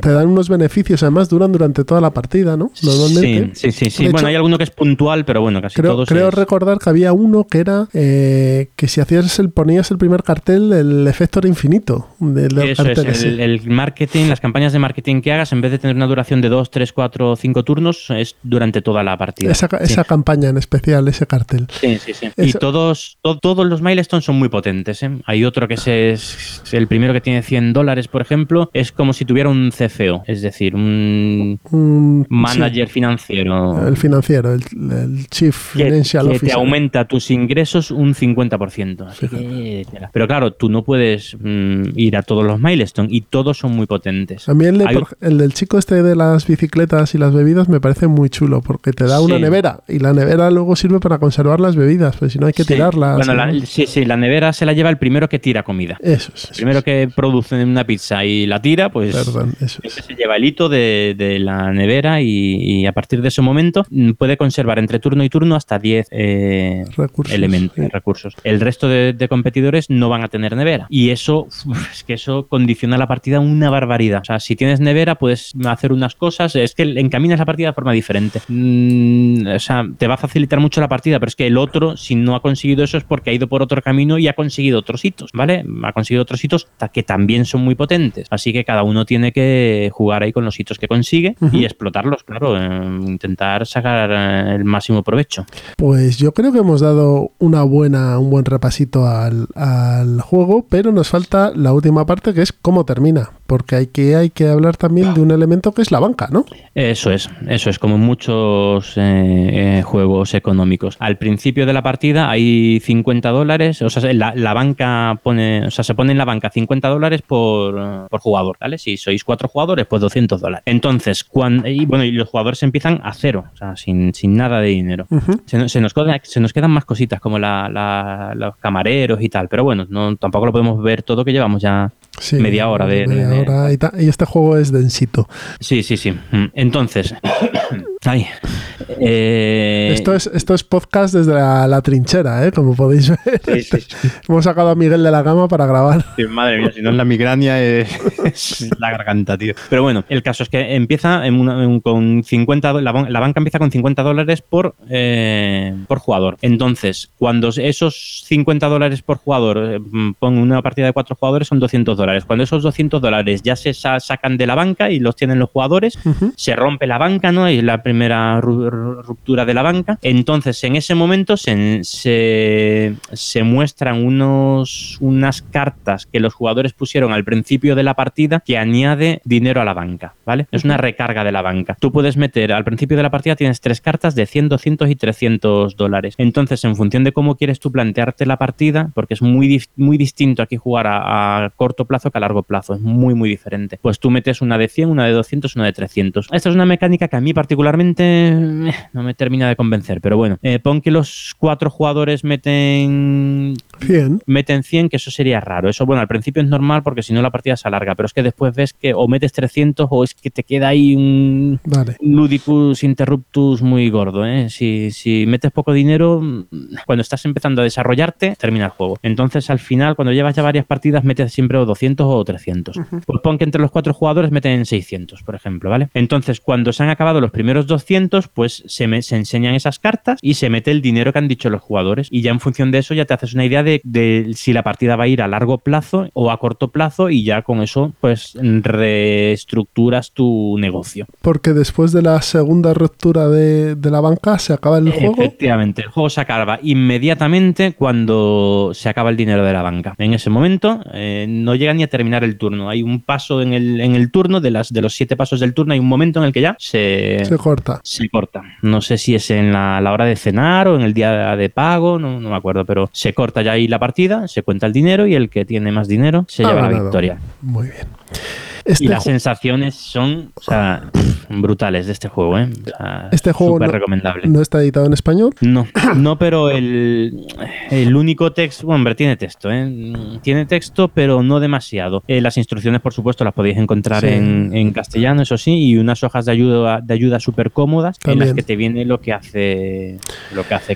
te dan unos beneficios, además durante toda la partida, ¿no? Normalmente. Sí. De hecho, hay alguno que es puntual, pero bueno, casi todos. Creo recordar que había uno que era que si ponías el primer cartel, el efecto era infinito. El marketing, las campañas de marketing que hagas, en vez de tener una duración de 2, 3, 4, 5 turnos, es durante toda la partida. Esa campaña en especial, ese cartel. Sí. Eso. Y todos los milestones son muy potentes, ¿eh? Hay otro que es el primero que tiene $100, por ejemplo, es como si tuviera un CFO, es decir, un manager financiero. El financiero, el chief financial officer. Que te aumenta tus ingresos un 50%. Así que, pero claro, tú no puedes ir a todos los milestones, y todos son muy potentes. A mí el del chico este de las bicicletas y las bebidas me parece muy chulo, porque te da una nevera. Y la nevera luego sirve para conservar las bebidas, pues si no hay que tirarlas. Bueno, la nevera se la lleva el primero que tira comida. Eso es. El primero que produce una pizza y la tira, pues se lleva el hito de la nevera, y a partir de ese momento puede conservar entre turno y turno hasta 10 recursos. El resto de competidores no van a tener nevera. Y eso condiciona la partida una barbaridad. O sea, si tienes nevera, puedes hacer unas cosas. Es que encaminas la partida de forma diferente. O sea, te va a facilitar mucho la partida, pero es que el otro, si no ha conseguido eso, es porque ha ido por otro camino y ha conseguido otros hitos, ¿vale? Ha conseguido otros hitos que también son muy potentes. Así que cada uno tiene que jugar ahí con los hitos que consigue y explotarlos, claro, intentar sacar el máximo provecho. Pues yo creo que hemos dado un buen repasito al juego, pero nos falta la última parte, que es cómo termina. Porque hay que hablar también de un elemento que es la banca, ¿no? Eso es, como en muchos juegos económicos. Al principio de la partida hay $50, o sea, la banca se pone en la banca $50 por jugador, ¿vale? Si sois 4 jugadores, pues $200. Entonces, y los jugadores empiezan a cero, o sea, sin nada de dinero. Uh-huh. Se nos quedan más cositas, como los camareros y tal, pero bueno, tampoco lo podemos ver todo, que llevamos ya... Sí, media hora de... y este juego es densito. Sí. Entonces Ay, esto es podcast desde la trinchera, como podéis ver. Sí. Hemos sacado a Miguel de la cama para grabar. Sí, madre mía, si no es la migraña, es la garganta, tío. Pero bueno, el caso es que empieza con 50... La banca empieza con $50 por jugador. Entonces, cuando esos $50 por jugador pon una partida de 4 jugadores, son $200. Cuando esos $200 ya se sacan de la banca y los tienen los jugadores, se rompe la banca, ¿no? Y la primera ruptura de la banca. Entonces, en ese momento se muestran unas cartas que los jugadores pusieron al principio de la partida que añade dinero a la banca, ¿vale? Es una recarga de la banca. Tú puedes meter, al principio de la partida tienes 3 cartas de 100, 200 y $300. Entonces, en función de cómo quieres tú plantearte la partida, porque es muy distinto aquí jugar a corto plazo que a largo plazo, es muy diferente. Pues tú metes una de 100, una de 200, una de 300. Esta es una mecánica que a mí particularmente no me termina de convencer, pero bueno, pon que los 4 jugadores meten 100, que eso sería raro. Eso, bueno, al principio es normal porque si no la partida se alarga, pero es que después ves que o metes 300 o es que te queda ahí un ludicus interruptus muy gordo, ¿eh? Si metes poco dinero, cuando estás empezando a desarrollarte, termina el juego. Entonces, al final, cuando llevas ya varias partidas, metes siempre o 200 o 300. Pues pon que entre los 4 jugadores meten 600, por ejemplo, ¿vale? Entonces, cuando se han acabado los primeros 200, pues se enseñan esas cartas y se mete el dinero que han dicho los jugadores. Y ya en función de eso ya te haces una idea de si la partida va a ir a largo plazo o a corto plazo, y ya con eso pues reestructuras tu negocio. Porque después de la segunda ruptura de la banca se acaba el juego. Efectivamente, el juego se acaba inmediatamente cuando se acaba el dinero de la banca. En ese momento no llega ni a terminar el turno. Hay un paso en el turno, de los 7 pasos del turno, hay un momento en el que ya se corta. Se corta. No sé si es en la hora de cenar o en el día de pago, no me acuerdo, pero se corta ya ahí la partida, se cuenta el dinero y el que tiene más dinero se lleva la victoria. Muy bien. Y las sensaciones son, brutales de este juego, ¿eh? O sea, este juego súper recomendable. ¿No está editado en español? No, pero el único texto, bueno, hombre, tiene texto, ¿eh? Tiene texto, pero no demasiado. Las instrucciones, por supuesto, las podéis encontrar en castellano, eso sí, y unas hojas de ayuda súper cómodas en las que te viene lo que hace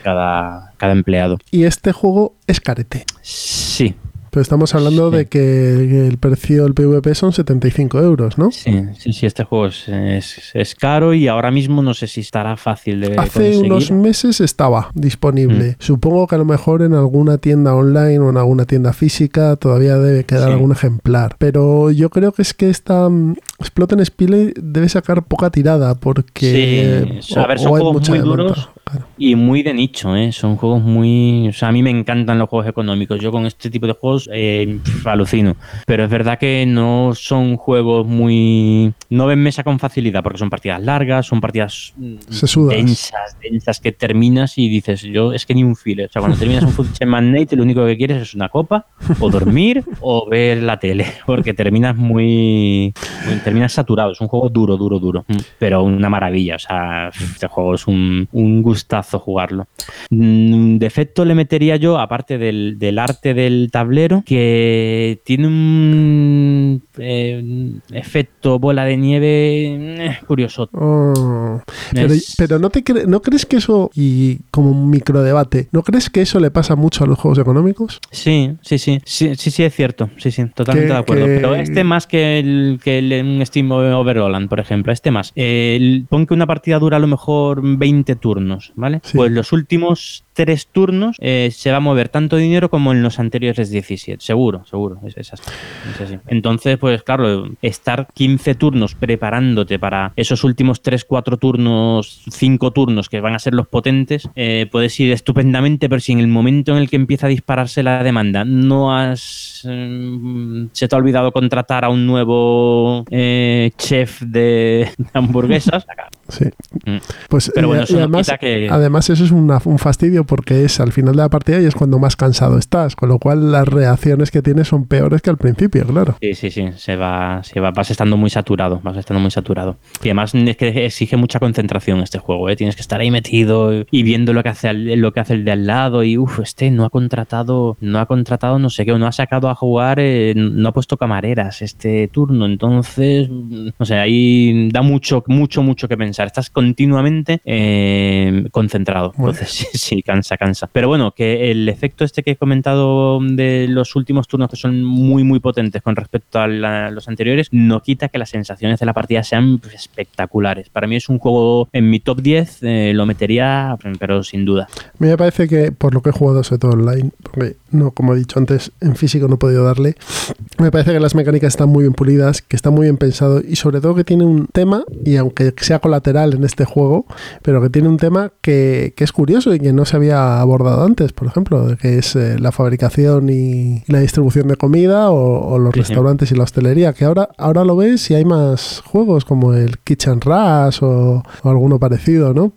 cada empleado. Y este juego es carete. Sí. Pero estamos hablando de que el precio del PVP son €75, ¿no? Sí, este juego es caro y ahora mismo no sé si estará fácil de conseguir. Hace unos meses estaba disponible. Supongo que a lo mejor en alguna tienda online o en alguna tienda física todavía debe quedar algún ejemplar. Pero yo creo que es que esta Explot and Spill debe sacar poca tirada porque son juegos muy duros. Y muy de nicho, son juegos muy... O sea, a mí me encantan los juegos económicos. Yo con este tipo de juegos alucino. Pero es verdad que no son juegos muy... No ven mesa con facilidad porque son partidas largas, son partidas densas que terminas y dices, yo es que ni un filler. O sea, cuando terminas un Food Chain Magnate, lo único que quieres es una copa o dormir o ver la tele porque terminas terminas saturado. Es un juego duro. Pero una maravilla. O sea, este juego es un gusto jugarlo. Defecto le metería yo, aparte del arte del tablero, que tiene un efecto bola de nieve curioso. Pero ¿no crees que eso, y como un microdebate, ¿no crees que eso le pasa mucho a los juegos económicos? Sí, es cierto. Sí, totalmente de acuerdo. Pero este más que un Steam Overland, por ejemplo. Este más. Pon que una partida dura a lo mejor 20 turnos. ¿Vale? Sí. Pues los últimos 3 turnos se va a mover tanto dinero como en los anteriores 17. Seguro. Es así. Entonces, pues claro, estar 15 turnos preparándote para esos últimos 3, 4 turnos, 5 turnos que van a ser los potentes, puedes ir estupendamente, pero si en el momento en el que empieza a dispararse la demanda no has... se te ha olvidado contratar a un nuevo chef de hamburguesas. Sí. Pues, pero bueno, eso además, no quita que... Además, eso es un fastidio porque es al final de la partida y es cuando más cansado estás, con lo cual las reacciones que tienes son peores que al principio, claro. Sí, vas estando muy saturado, y además es que exige mucha concentración este juego, tienes que estar ahí metido y viendo lo que hace el de al lado y este no ha contratado no sé qué, o no ha sacado a jugar, no ha puesto camareras este turno, entonces no sé, ahí da mucho que pensar. pensar, estás continuamente concentrado. Bueno. Entonces sí, cansa. Pero bueno, que el efecto este que he comentado de los últimos turnos, que son muy, muy potentes con respecto a los anteriores, no quita que las sensaciones de la partida sean espectaculares. Para mí es un juego, en mi top 10 lo metería, pero sin duda. Me parece que, por lo que he jugado sobre todo online, porque no, como he dicho antes, en físico no he podido darle, me parece que las mecánicas están muy bien pulidas, que está muy bien pensado y sobre todo que tiene un tema, y aunque sea colateral en este juego, pero que tiene un tema que es curioso y que no se había abordado antes, por ejemplo, que es la fabricación y la distribución de comida o los restaurantes y la hostelería, que ahora lo ves y hay más juegos como el Kitchen Rush o alguno parecido, ¿no?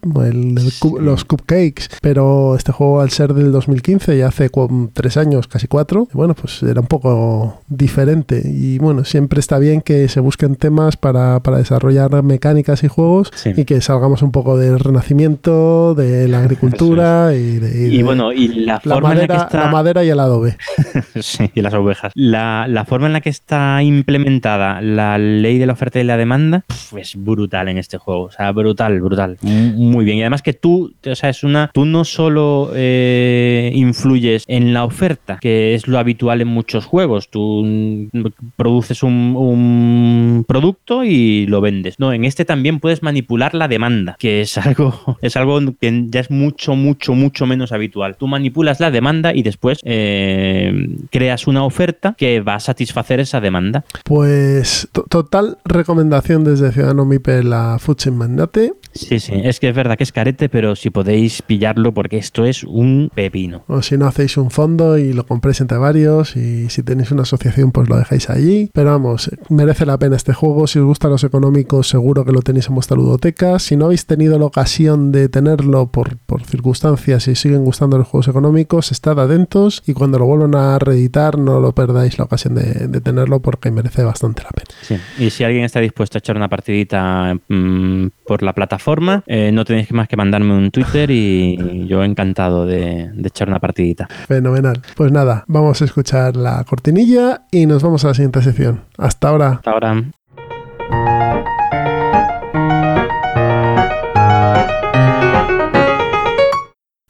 Los cupcakes, pero este juego al ser del 2015 y hace 3 años, casi 4, bueno, pues era un poco diferente y bueno, siempre está bien que se busquen temas para desarrollar mecánicas y juegos y que salgamos un poco del renacimiento, de la agricultura y la forma madera, en la que está... la madera y el adobe. Sí, y las ovejas. La forma en la que está implementada la ley de la oferta y la demanda es brutal en este juego, o sea, brutal. Muy bien, y además que tú, o sea, tú no solo influyes en la oferta, que es lo habitual en muchos juegos, tú produces un producto y lo vendes. No, en este también puedes manipular la demanda, que es algo que ya es mucho menos habitual. Tú manipulas la demanda y después creas una oferta que va a satisfacer esa demanda. Pues total recomendación desde Ciudadano Mipe, la Food Chain Magnate. Sí, es que es verdad que es carete, pero si podéis pillarlo, porque esto es un pepino. O si no, hacéis un fondo y lo compréis entre varios, y si tenéis una asociación pues lo dejáis allí, pero vamos, merece la pena este juego. Si os gustan los económicos seguro que lo tenéis en vuestra ludoteca. Si no habéis tenido la ocasión de tenerlo por circunstancias y siguen gustando los juegos económicos, estad atentos y cuando lo vuelvan a reeditar no lo perdáis la ocasión de tenerlo, porque merece bastante la pena. Sí. Y si alguien está dispuesto a echar una partidita por la plataforma, no tenéis más que mandarme un Twitter y yo encantado de echar una partidita. Fenomenal. Pues nada, vamos a escuchar la cortinilla y nos vamos a la siguiente sección. Hasta ahora. Hasta ahora.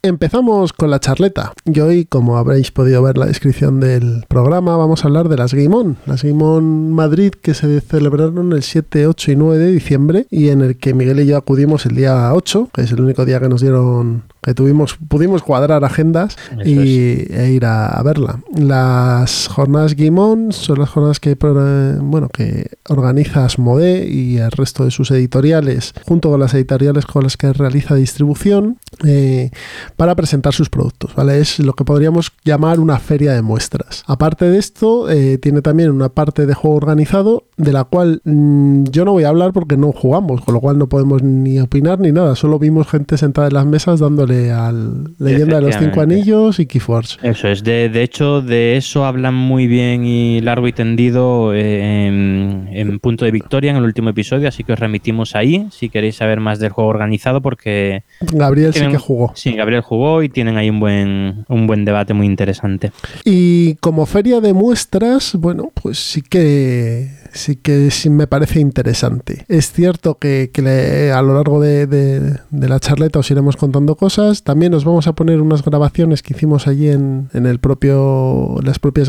Empezamos con la charleta y hoy, como habréis podido ver en la descripción del programa, vamos a hablar de las Game On. Las Game On Madrid, que se celebraron el 7, 8 y 9 de diciembre y en el que Miguel y yo acudimos el día 8, que es el único día que nos dieron... que pudimos cuadrar agendas e ir a verla. Las jornadas Game On son las jornadas que organiza Asmodee y el resto de sus editoriales, junto con las editoriales con las que realiza distribución, para presentar sus productos, ¿vale? Es lo que podríamos llamar una feria de muestras. Aparte de esto, tiene también una parte de juego organizado, de la cual yo no voy a hablar porque no jugamos, con lo cual no podemos ni opinar ni nada, solo vimos gente sentada en las mesas dándole a Leyenda de los 5 Anillos y Keyforge. Eso es, de hecho, de eso hablan muy bien y largo y tendido en Punto de Victoria, en el último episodio, así que os remitimos ahí si queréis saber más del juego organizado, porque Gabriel sí que jugó. Sí, Gabriel jugó y tienen ahí un buen debate muy interesante. Y como feria de muestras, bueno, pues sí que me parece interesante. Es cierto que a lo largo de la charleta os iremos contando cosas. También os vamos a poner unas grabaciones que hicimos allí en las propias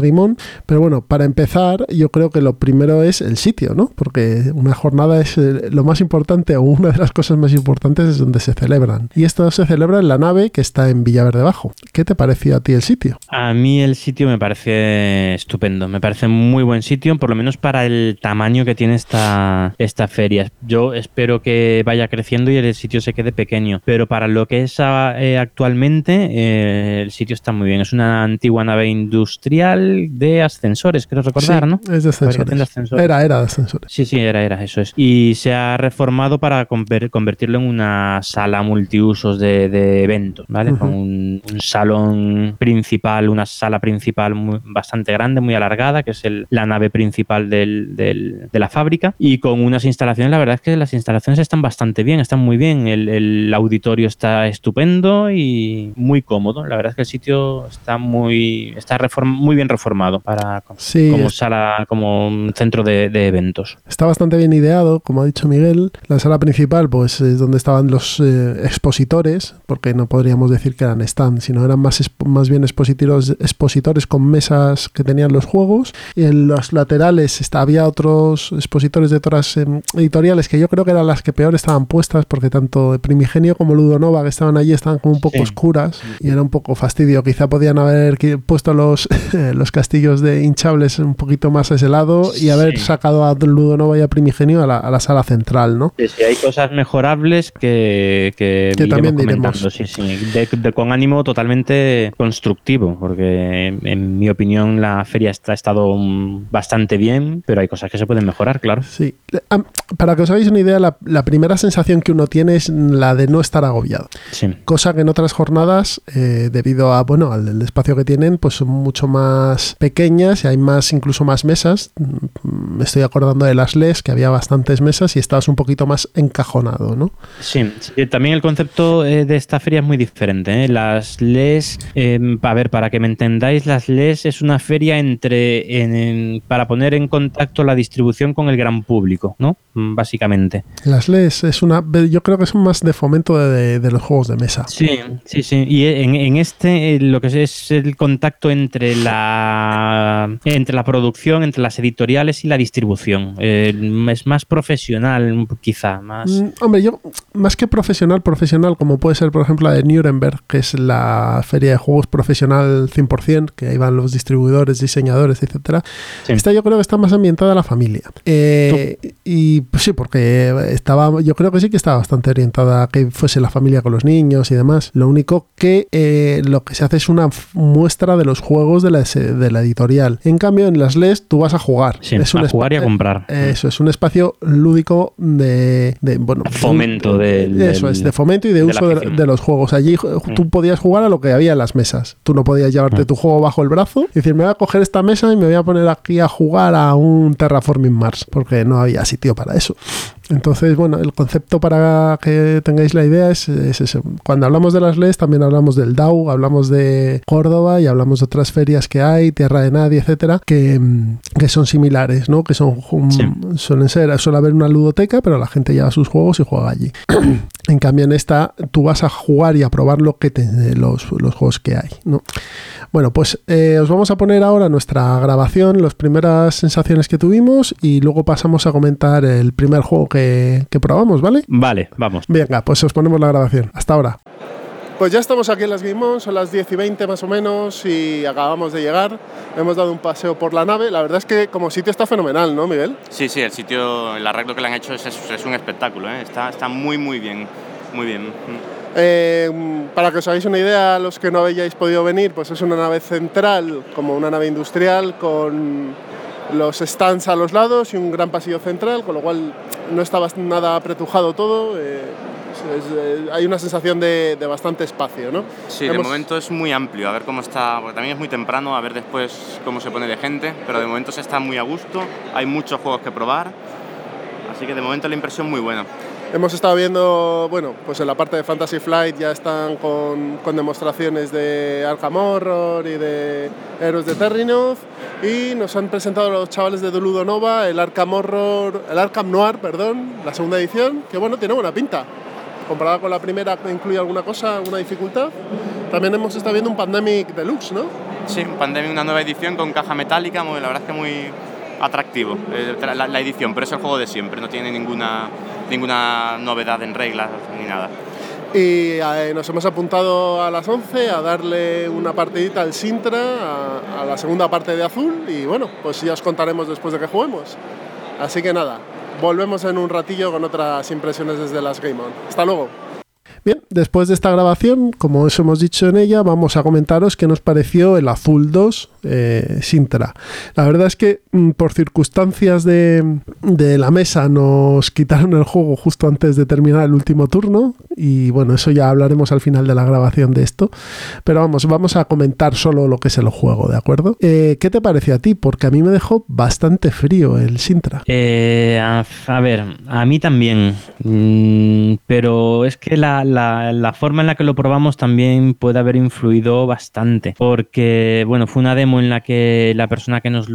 Game On. Pero bueno, para empezar, yo creo que lo primero es el sitio, ¿no? Porque una jornada es lo más importante, o una de las cosas más importantes es donde se celebran. Y esto se celebra en la nave, que está en Villaverde Bajo. ¿Qué te pareció a ti el sitio? A mí el sitio me parece estupendo. Me parece muy buen sitio, por lo menos para el tamaño que tiene esta feria. Yo espero que vaya creciendo y el sitio se quede pequeño, pero para lo que es actualmente el sitio está muy bien. Es una antigua nave industrial de ascensores, creo recordar, sí, ¿no? Es de ascensores. Era de ascensores. Sí, era, eso es. Y se ha reformado para convertirlo en una sala multiusos de eventos, ¿vale? Uh-huh. Con un salón principal, una sala principal bastante grande, muy alargada, que es la nave principal del de la fábrica, y con unas instalaciones, la verdad es que las instalaciones están bastante bien, están muy bien, el auditorio está estupendo y muy cómodo, la verdad es que el sitio está muy bien reformado para como sala, como centro de eventos. Está bastante bien ideado, como ha dicho Miguel. La sala principal pues es donde estaban los expositores, porque no podríamos decir que eran stands, sino eran más bien expositores con mesas que tenían los juegos. En los laterales había otros expositores de otras editoriales, que yo creo que eran las que peor estaban puestas, porque tanto Primigenio como Ludonova que estaban allí estaban como un poco oscuras y era un poco fastidio. Quizá podían haber puesto los castillos de hinchables un poquito más a ese lado y haber sacado a Ludonova y a Primigenio a la sala central, ¿no? Sí, hay cosas mejorables que también diremos. Sí. Con ánimo totalmente constructivo, porque en mi opinión la feria ha estado bastante bien, pero hay cosas que se pueden mejorar, claro. Sí. Para que os hagáis una idea, la primera sensación que uno tiene es la de no estar agobiado. Sí. Cosa que en otras jornadas, debido a al espacio que tienen, pues son mucho más pequeñas y hay incluso más mesas. Me estoy acordando de las LES, que había bastantes mesas y estabas un poquito más encajonado, ¿no? Sí. También el concepto de esta feria es muy diferente, ¿eh? Las LES, para que me entendáis, las LES es una feria para poner en contacto la distribución con el gran público, ¿no? Básicamente. Las LES yo creo que son más de fomento de los juegos de mesa. Sí. Y en este lo que es el contacto entre la producción, entre las editoriales y la distribución. Es más profesional, quizá. Hombre, yo más que profesional, como puede ser, por ejemplo, la de Nuremberg, que es la feria de juegos profesional 100%, que ahí van los distribuidores, diseñadores, etcétera. Sí. Esta yo creo que está más ambientada a la familia. Y pues sí, porque yo creo que sí que estaba bastante orientada a que fuese la familia con los niños y demás. Lo único que lo que se hace es una muestra de los juegos de la editorial. En cambio, en las LES tú vas a jugar. Sí, jugar y a comprar. Eso, es un espacio lúdico de fomento. De fomento y de uso de los juegos. Allí tú podías jugar a lo que había en las mesas. Tú no podías llevarte tu juego bajo el brazo y decir, me voy a coger esta mesa y me voy a poner aquí a jugar a un Terraforming Mars, porque no había sitio para eso. Entonces, el concepto, para que tengáis la idea, es eso. Cuando hablamos de las LES también hablamos del DAU, hablamos de Córdoba y hablamos de otras ferias que hay, Tierra de Nadie, etcétera, que son similares, ¿no? Que suele haber una ludoteca, pero la gente lleva sus juegos y juega allí. En cambio, en esta tú vas a jugar y a probar los juegos que hay, ¿no? Bueno, pues os vamos a poner ahora nuestra grabación, las primeras sensaciones que tuvimos, y luego pasamos a comentar el primer juego que probamos, ¿vale? Vale, vamos. Venga, pues os ponemos la grabación. Hasta ahora. Pues ya estamos aquí en las Game On, son las 10:20 más o menos y acabamos de llegar. Hemos dado un paseo por la nave. La verdad es que como sitio está fenomenal, ¿no, Miguel? Sí, el sitio, el arreglo que le han hecho es un espectáculo, ¿eh? Está muy bien, muy bien. Para que os hagáis una idea, los que no hayáis podido venir, pues es una nave central, como una nave industrial, con los stands a los lados y un gran pasillo central, con lo cual no estaba nada apretujado todo. Hay una sensación de bastante espacio, ¿no? Sí, de momento es muy amplio, a ver cómo está, porque también es muy temprano, a ver después cómo se pone de gente, pero de momento se está muy a gusto, hay muchos juegos que probar, así que de momento la impresión muy buena. Hemos estado viendo, pues en la parte de Fantasy Flight ya están con demostraciones de Arkham Horror y de Héroes de Terrinoth, y nos han presentado los chavales de Ludonova el Arkham Noir, la segunda edición, que tiene buena pinta. Comparada con la primera, ¿incluye alguna cosa, alguna dificultad? También hemos estado viendo un Pandemic Deluxe, ¿no? Sí, un Pandemic, una nueva edición con caja metálica, la verdad es que muy atractivo la edición, pero es el juego de siempre, no tiene ninguna novedad en reglas ni nada. Y nos hemos apuntado a las 11 a darle una partidita al Sintra, a la segunda parte de Azul, y pues ya os contaremos después de que juguemos. Así que nada, volvemos en un ratillo con otras impresiones desde las Game On. Hasta luego. Bien, después de esta grabación, como os hemos dicho en ella, vamos a comentaros qué nos pareció el Azul 2 Sintra. La verdad es que por circunstancias de la mesa nos quitaron el juego justo antes de terminar el último turno y bueno, eso ya hablaremos al final de la grabación de esto, pero vamos a comentar solo lo que es el juego, ¿de acuerdo? ¿Qué te pareció a ti? Porque a mí me dejó bastante frío el Sintra. A ver, a mí también, pero es que la forma en la que lo probamos también puede haber influido bastante, porque bueno, fue una demo en la que la persona que nos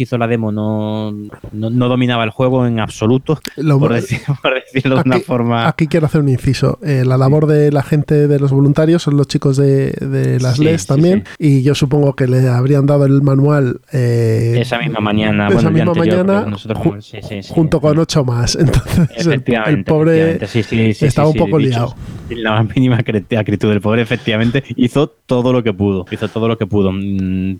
hizo la demo no dominaba el juego en absoluto, por decirlo de una forma. Aquí quiero hacer un inciso, la labor de la gente de los voluntarios son los chicos de las LES también, y yo supongo que le habrían dado el manual esa misma mañana, junto con 8 más, entonces el pobre estaba un poco liado. La más mínima acritud del pobre, efectivamente, hizo todo lo que pudo,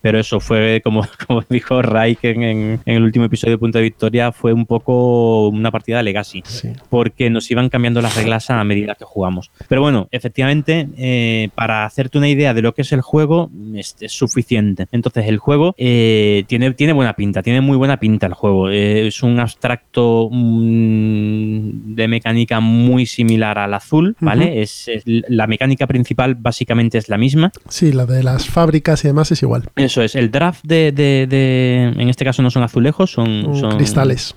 pero eso fue, como dijo Raik en el último episodio de Punto de Victoria, fue un poco una partida de Legacy, sí, porque nos iban cambiando las reglas a medida que jugamos. Pero bueno, efectivamente, para hacerte una idea de lo que es el juego, es suficiente. Entonces, el juego tiene buena pinta, tiene muy buena pinta el juego. Es un abstracto de mecánica muy similar al Azul, ¿vale? Uh-huh. Es la mecánica principal básicamente es la misma. Sí, la de las fábricas y demás es igual. Eso es, el draft de en este caso no son azulejos, son cristales.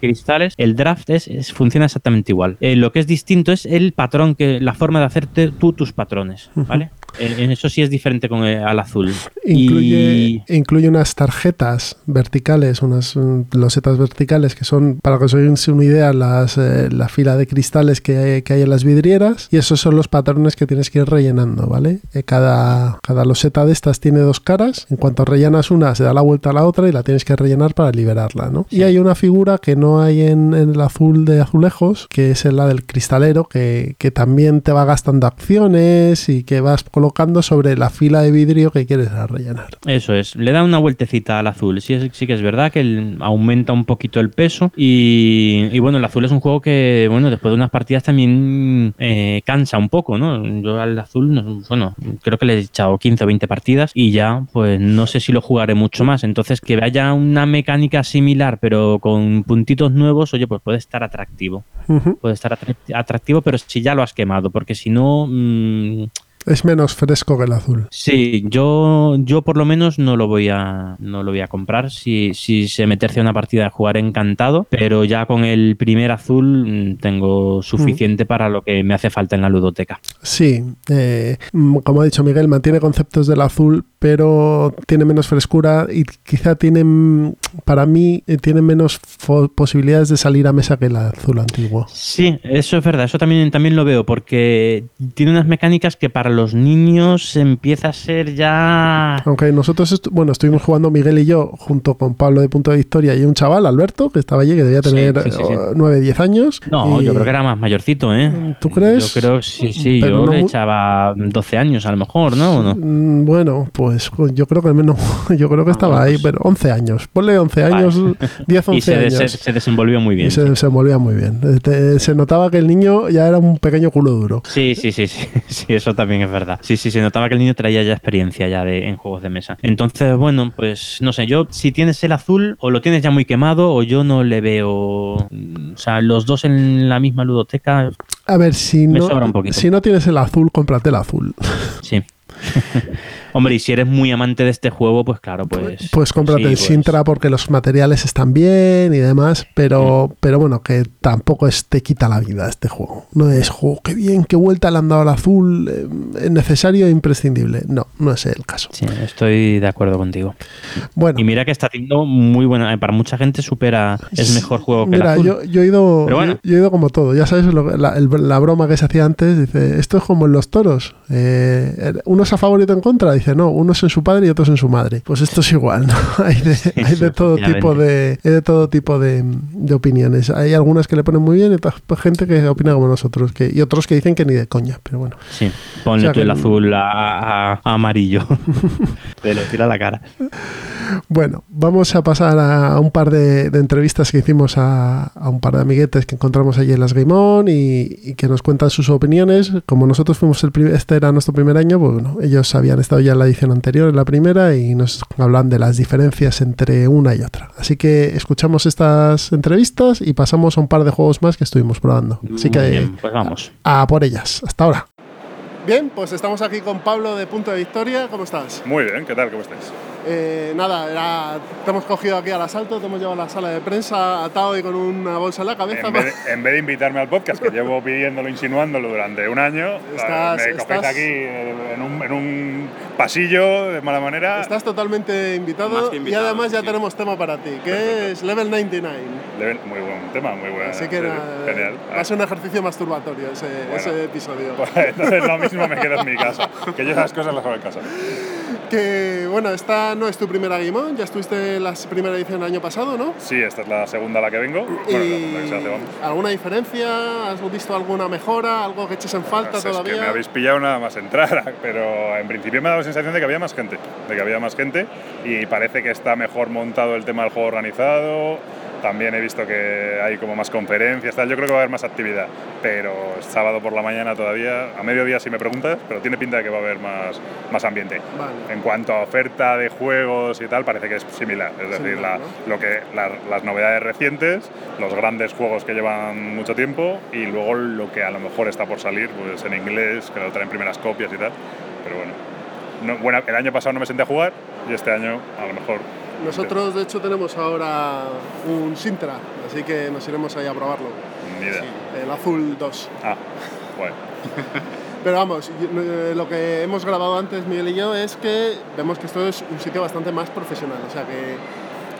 El draft funciona exactamente igual. Lo que es distinto es el patrón, la forma de hacerte tú tus patrones, ¿vale? Uh-huh. En eso sí es diferente al Azul. Incluye unas tarjetas verticales, unas losetas verticales que son, para que os hagáis una idea, la fila de cristales que hay en las vidrieras, y esos son los patrones que tienes que ir rellenando, ¿vale? Cada loseta de estas tiene 2 caras, en cuanto rellenas una se da la vuelta a la otra y la tienes que rellenar para liberarla, ¿no? Sí. Y hay una figura que no hay en el Azul de azulejos, que es la del cristalero, que también te va gastando acciones y que vas colocando sobre la fila de vidrio que quieres rellenar. Eso es, le da una vueltecita al Azul. Sí que es verdad que aumenta un poquito el peso y bueno, el Azul es un juego que, bueno, después de unas partidas también cansa un poco, ¿no? Yo al Azul, bueno, creo que le he echado 15 o 20 partidas y ya, pues no sé si lo jugaré mucho más. Entonces, que haya una mecánica similar pero con puntitos nuevos, oye, pues puede estar atractivo. Uh-huh. Puede estar atractivo, pero si ya lo has quemado, porque si no... es menos fresco que el Azul. Sí, yo por lo menos no lo voy a comprar. Si se me tercia una partida, jugaré encantado, pero ya con el primer Azul tengo suficiente para lo que me hace falta en la ludoteca. Sí, como ha dicho Miguel, mantiene conceptos del Azul, pero tiene menos frescura y quizá tiene menos posibilidades de salir a mesa que el Azul antiguo. Sí, eso es verdad, eso también lo veo, porque tiene unas mecánicas que para los niños empieza a ser ya... Aunque nosotros, estuvimos jugando Miguel y yo, junto con Pablo de Punto de Victoria y un chaval, Alberto, que estaba allí, que debía tener 9, 10 años. No, yo creo que era más mayorcito, ¿eh? ¿Tú crees? Yo creo, sí, pero yo le echaba 12 años a lo mejor, ¿no? ¿O no? Bueno, pues yo creo que menos, yo creo que estaba ahí, pero 11 años, ponle 11 años, vale. 10, 11 y años. Se desenvolvió muy bien. Y se desenvolvía muy bien. Se notaba que el niño ya era un pequeño culo duro. Sí, eso también es verdad. Sí, se notaba que el niño traía ya experiencia ya en juegos de mesa. Entonces, bueno, pues no sé, yo si tienes el Azul o lo tienes ya muy quemado o yo no le veo, o sea, los dos en la misma ludoteca. A ver, si no tienes el Azul, cómprate el Azul. Sí. Hombre, y si eres muy amante de este juego, pues claro, pues cómprate el Sintra, porque los materiales están bien y demás, pero bueno, que tampoco te quita la vida este juego. No es juego, qué bien, qué vuelta le han dado al Azul, es necesario e imprescindible. No es el caso. Sí, estoy de acuerdo contigo. Bueno, y mira que está siendo muy buena, para mucha gente es mejor juego que el Azul. Mira, yo he ido como todo, ya sabes la broma que se hacía antes, dice, esto es como en los toros, unos a favor y otros en contra. Dice, no, unos en su padre y otros en su madre. Pues esto es igual, ¿no? Hay de todo tipo de opiniones. Hay algunas que le ponen muy bien y otra gente que opina como nosotros, y otros que dicen que ni de coña, pero bueno. Sí, ponle tú el Azul a amarillo. Te lo tira a la cara. Bueno, vamos a pasar a un par de entrevistas que hicimos a un par de amiguetes que encontramos allí en las Game On y que nos cuentan sus opiniones. Como nosotros fuimos este era nuestro primer año, pues bueno, ellos habían estado ya en la edición anterior, en la primera, y nos hablan de las diferencias entre una y otra. Así que escuchamos estas entrevistas y pasamos a un par de juegos más que estuvimos probando. Así que bien, pues vamos a por ellas. Hasta ahora. Bien, pues estamos aquí con Pablo de Punto de Victoria. ¿Cómo estás? Muy bien, ¿qué tal? ¿Cómo estáis? Te hemos cogido aquí al asalto, te hemos llevado a la sala de prensa atado y con una bolsa en la cabeza. En vez de invitarme al podcast, que llevo pidiéndolo, insinuándolo durante un año, me cogéis aquí en un pasillo de mala manera. Estás totalmente invitado y además ya tenemos tema para ti, que perfecto. Es Level 99. Muy buen tema, muy bueno. Así que genial. Va a ser un ejercicio masturbatorio ese episodio. Pues, entonces lo mismo me quedo en mi casa, que yo las cosas las hago en casa. Que bueno, esta no es tu primera Game On, ya estuviste en la primera edición el año pasado, ¿no? Sí, esta es la segunda a la que vengo. ¿Alguna diferencia? ¿Has visto alguna mejora? ¿Algo que eches en falta todavía? Es que me habéis pillado nada más entrar, pero en principio me ha dado la sensación de que había más gente, y parece que está mejor montado el tema del juego organizado. También he visto que hay como más conferencias, tal. Yo creo que va a haber más actividad, pero sábado por la mañana todavía, a mediodía si me preguntas, pero tiene pinta de que va a haber más ambiente. Vale. En cuanto a oferta de juegos y tal, parece que es similar, es decir, las novedades recientes, los grandes juegos que llevan mucho tiempo y luego lo que a lo mejor está por salir, pues en inglés, que lo traen primeras copias y tal, pero bueno. El año pasado no me senté a jugar y este año a lo mejor... Nosotros, de hecho, tenemos ahora un Sintra, así que nos iremos ahí a probarlo. Ni idea. Sí, el Azul 2. Ah, bueno. Pero vamos, lo que hemos grabado antes, Miguel y yo, es que vemos que esto es un sitio bastante más profesional. O sea que,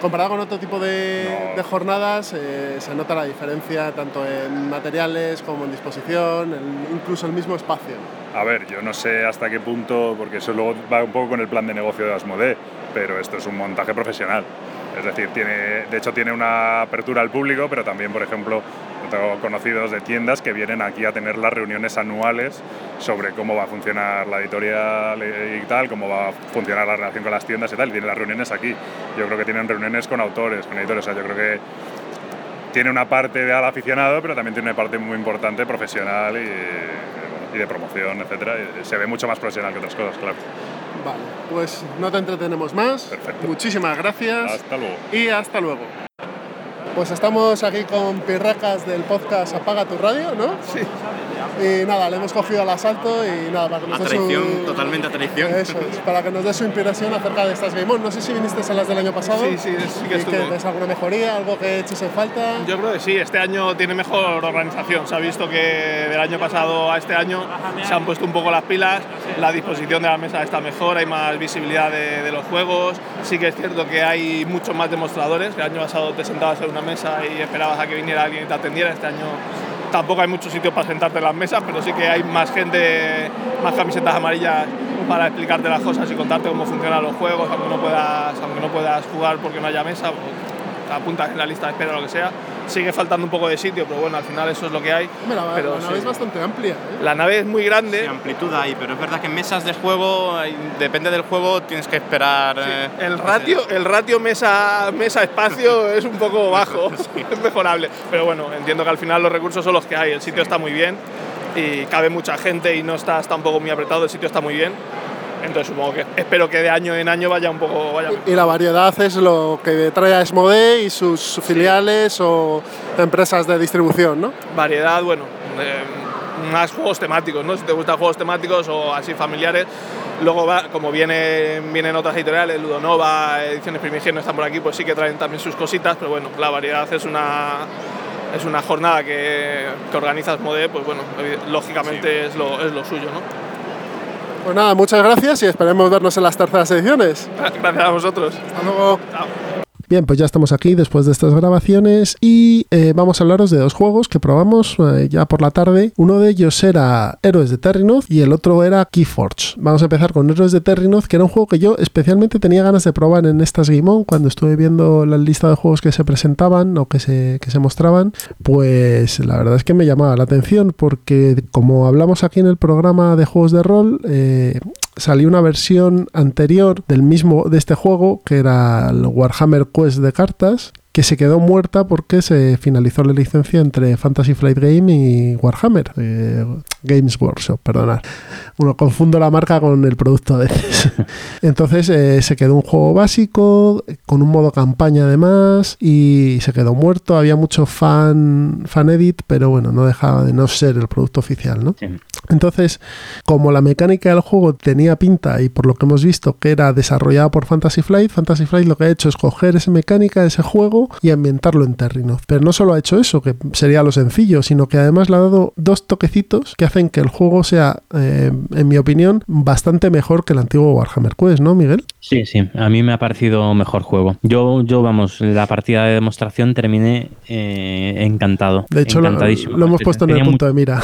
comparado con otro tipo de jornadas, se nota la diferencia tanto en materiales como en disposición, incluso el mismo espacio. A ver, yo no sé hasta qué punto, porque eso luego va un poco con el plan de negocio de Asmodee, pero esto es un montaje profesional. Es decir, de hecho tiene una apertura al público, pero también, por ejemplo, tengo conocidos de tiendas que vienen aquí a tener las reuniones anuales sobre cómo va a funcionar la editorial y tal, cómo va a funcionar la relación con las tiendas y tal, y tienen las reuniones aquí. Yo creo que tienen reuniones con autores, con editores, o sea, yo creo que tiene una parte de al aficionado, pero también tiene una parte muy importante profesional y de promoción, etcétera. Se ve mucho más profesional que otras cosas, claro. Vale, pues no te entretenemos más. Perfecto. Muchísimas gracias. Hasta luego. Y hasta luego. Pues estamos aquí con pirracas del podcast Apaga tu radio, ¿no? Sí. Y nada, le hemos cogido al asalto y nada, para que nos dé su... Totalmente a traición. Eso es, para que nos dé su impresión acerca de estas Game On. No sé si viniste a las del año pasado. Sí que estuvo. ¿Ves alguna mejoría, algo que eches en falta? Yo creo que sí, este año tiene mejor organización. Se ha visto que del año pasado a este año se han puesto un poco las pilas, la disposición de la mesa está mejor, hay más visibilidad de los juegos. Sí que es cierto que hay muchos más demostradores. El año pasado te sentabas en una mesa y esperabas a que viniera alguien y te atendiera. Este año tampoco hay muchos sitios para sentarte en las mesas, pero sí que hay más gente, más camisetas amarillas para explicarte las cosas y contarte cómo funcionan los juegos, aunque no puedas jugar porque no haya mesa, pues, apuntas en la lista de espera o lo que sea. Sigue faltando un poco de sitio, pero bueno, al final eso es lo que hay. La nave es bastante amplia, ¿eh? La nave es muy grande. Sí, amplitud hay, pero es verdad que en mesas de juego, depende del juego, tienes que esperar... Sí. El ratio mesa-espacio es un poco bajo, sí. Es mejorable. Pero bueno, entiendo que al final los recursos son los que hay. El sitio está muy bien y cabe mucha gente y no estás tampoco muy apretado, el sitio está muy bien. Entonces supongo que espero que de año en año vaya un poco... Y la variedad es lo que trae a Asmodee y sus filiales o empresas de distribución, ¿no? Variedad, bueno, más juegos temáticos, ¿no? Si te gustan juegos temáticos o así familiares. Luego, como vienen otras editoriales, Ludonova, Ediciones Primigenio están por aquí, pues sí que traen también sus cositas, pero bueno, la variedad es una jornada que organiza Asmodee, pues bueno, lógicamente sí. es lo suyo, ¿no? Pues nada, muchas gracias y esperemos vernos en las terceras ediciones. Gracias a vosotros. Hasta luego. Chao. Bien, pues ya estamos aquí después de estas grabaciones y vamos a hablaros de dos juegos que probamos ya por la tarde. Uno de ellos era Héroes de Terrinoth y el otro era Keyforge. Vamos a empezar con Héroes de Terrinoth, que era un juego que yo especialmente tenía ganas de probar en estas Game On. Cuando estuve viendo la lista de juegos que se presentaban o que se mostraban, pues la verdad es que me llamaba la atención porque, como hablamos aquí en el programa de juegos de rol, salió una versión anterior del mismo de este juego, que era el Warhammer Quest de cartas, que se quedó muerta porque se finalizó la licencia entre Fantasy Flight Game y Warhammer Games Workshop, perdonad. Uno confundo la marca con el producto a veces. Entonces se quedó un juego básico, con un modo campaña además, y se quedó muerto. Había mucho fan edit, pero bueno, no dejaba de no ser el producto oficial, ¿no? Sí. Entonces, como la mecánica del juego tenía pinta, y por lo que hemos visto que era desarrollada por Fantasy Flight lo que ha hecho es coger esa mecánica, ese juego, y ambientarlo en Terrinoth. Pero no solo ha hecho eso, que sería lo sencillo, sino que además le ha dado dos toquecitos que hacen que el juego sea, en mi opinión, bastante mejor que el antiguo Warhammer Quest, ¿no, Miguel? Sí, sí. A mí me ha parecido mejor juego. Yo vamos, la partida de demostración terminé encantado. De hecho, lo hemos puesto en el punto de mira.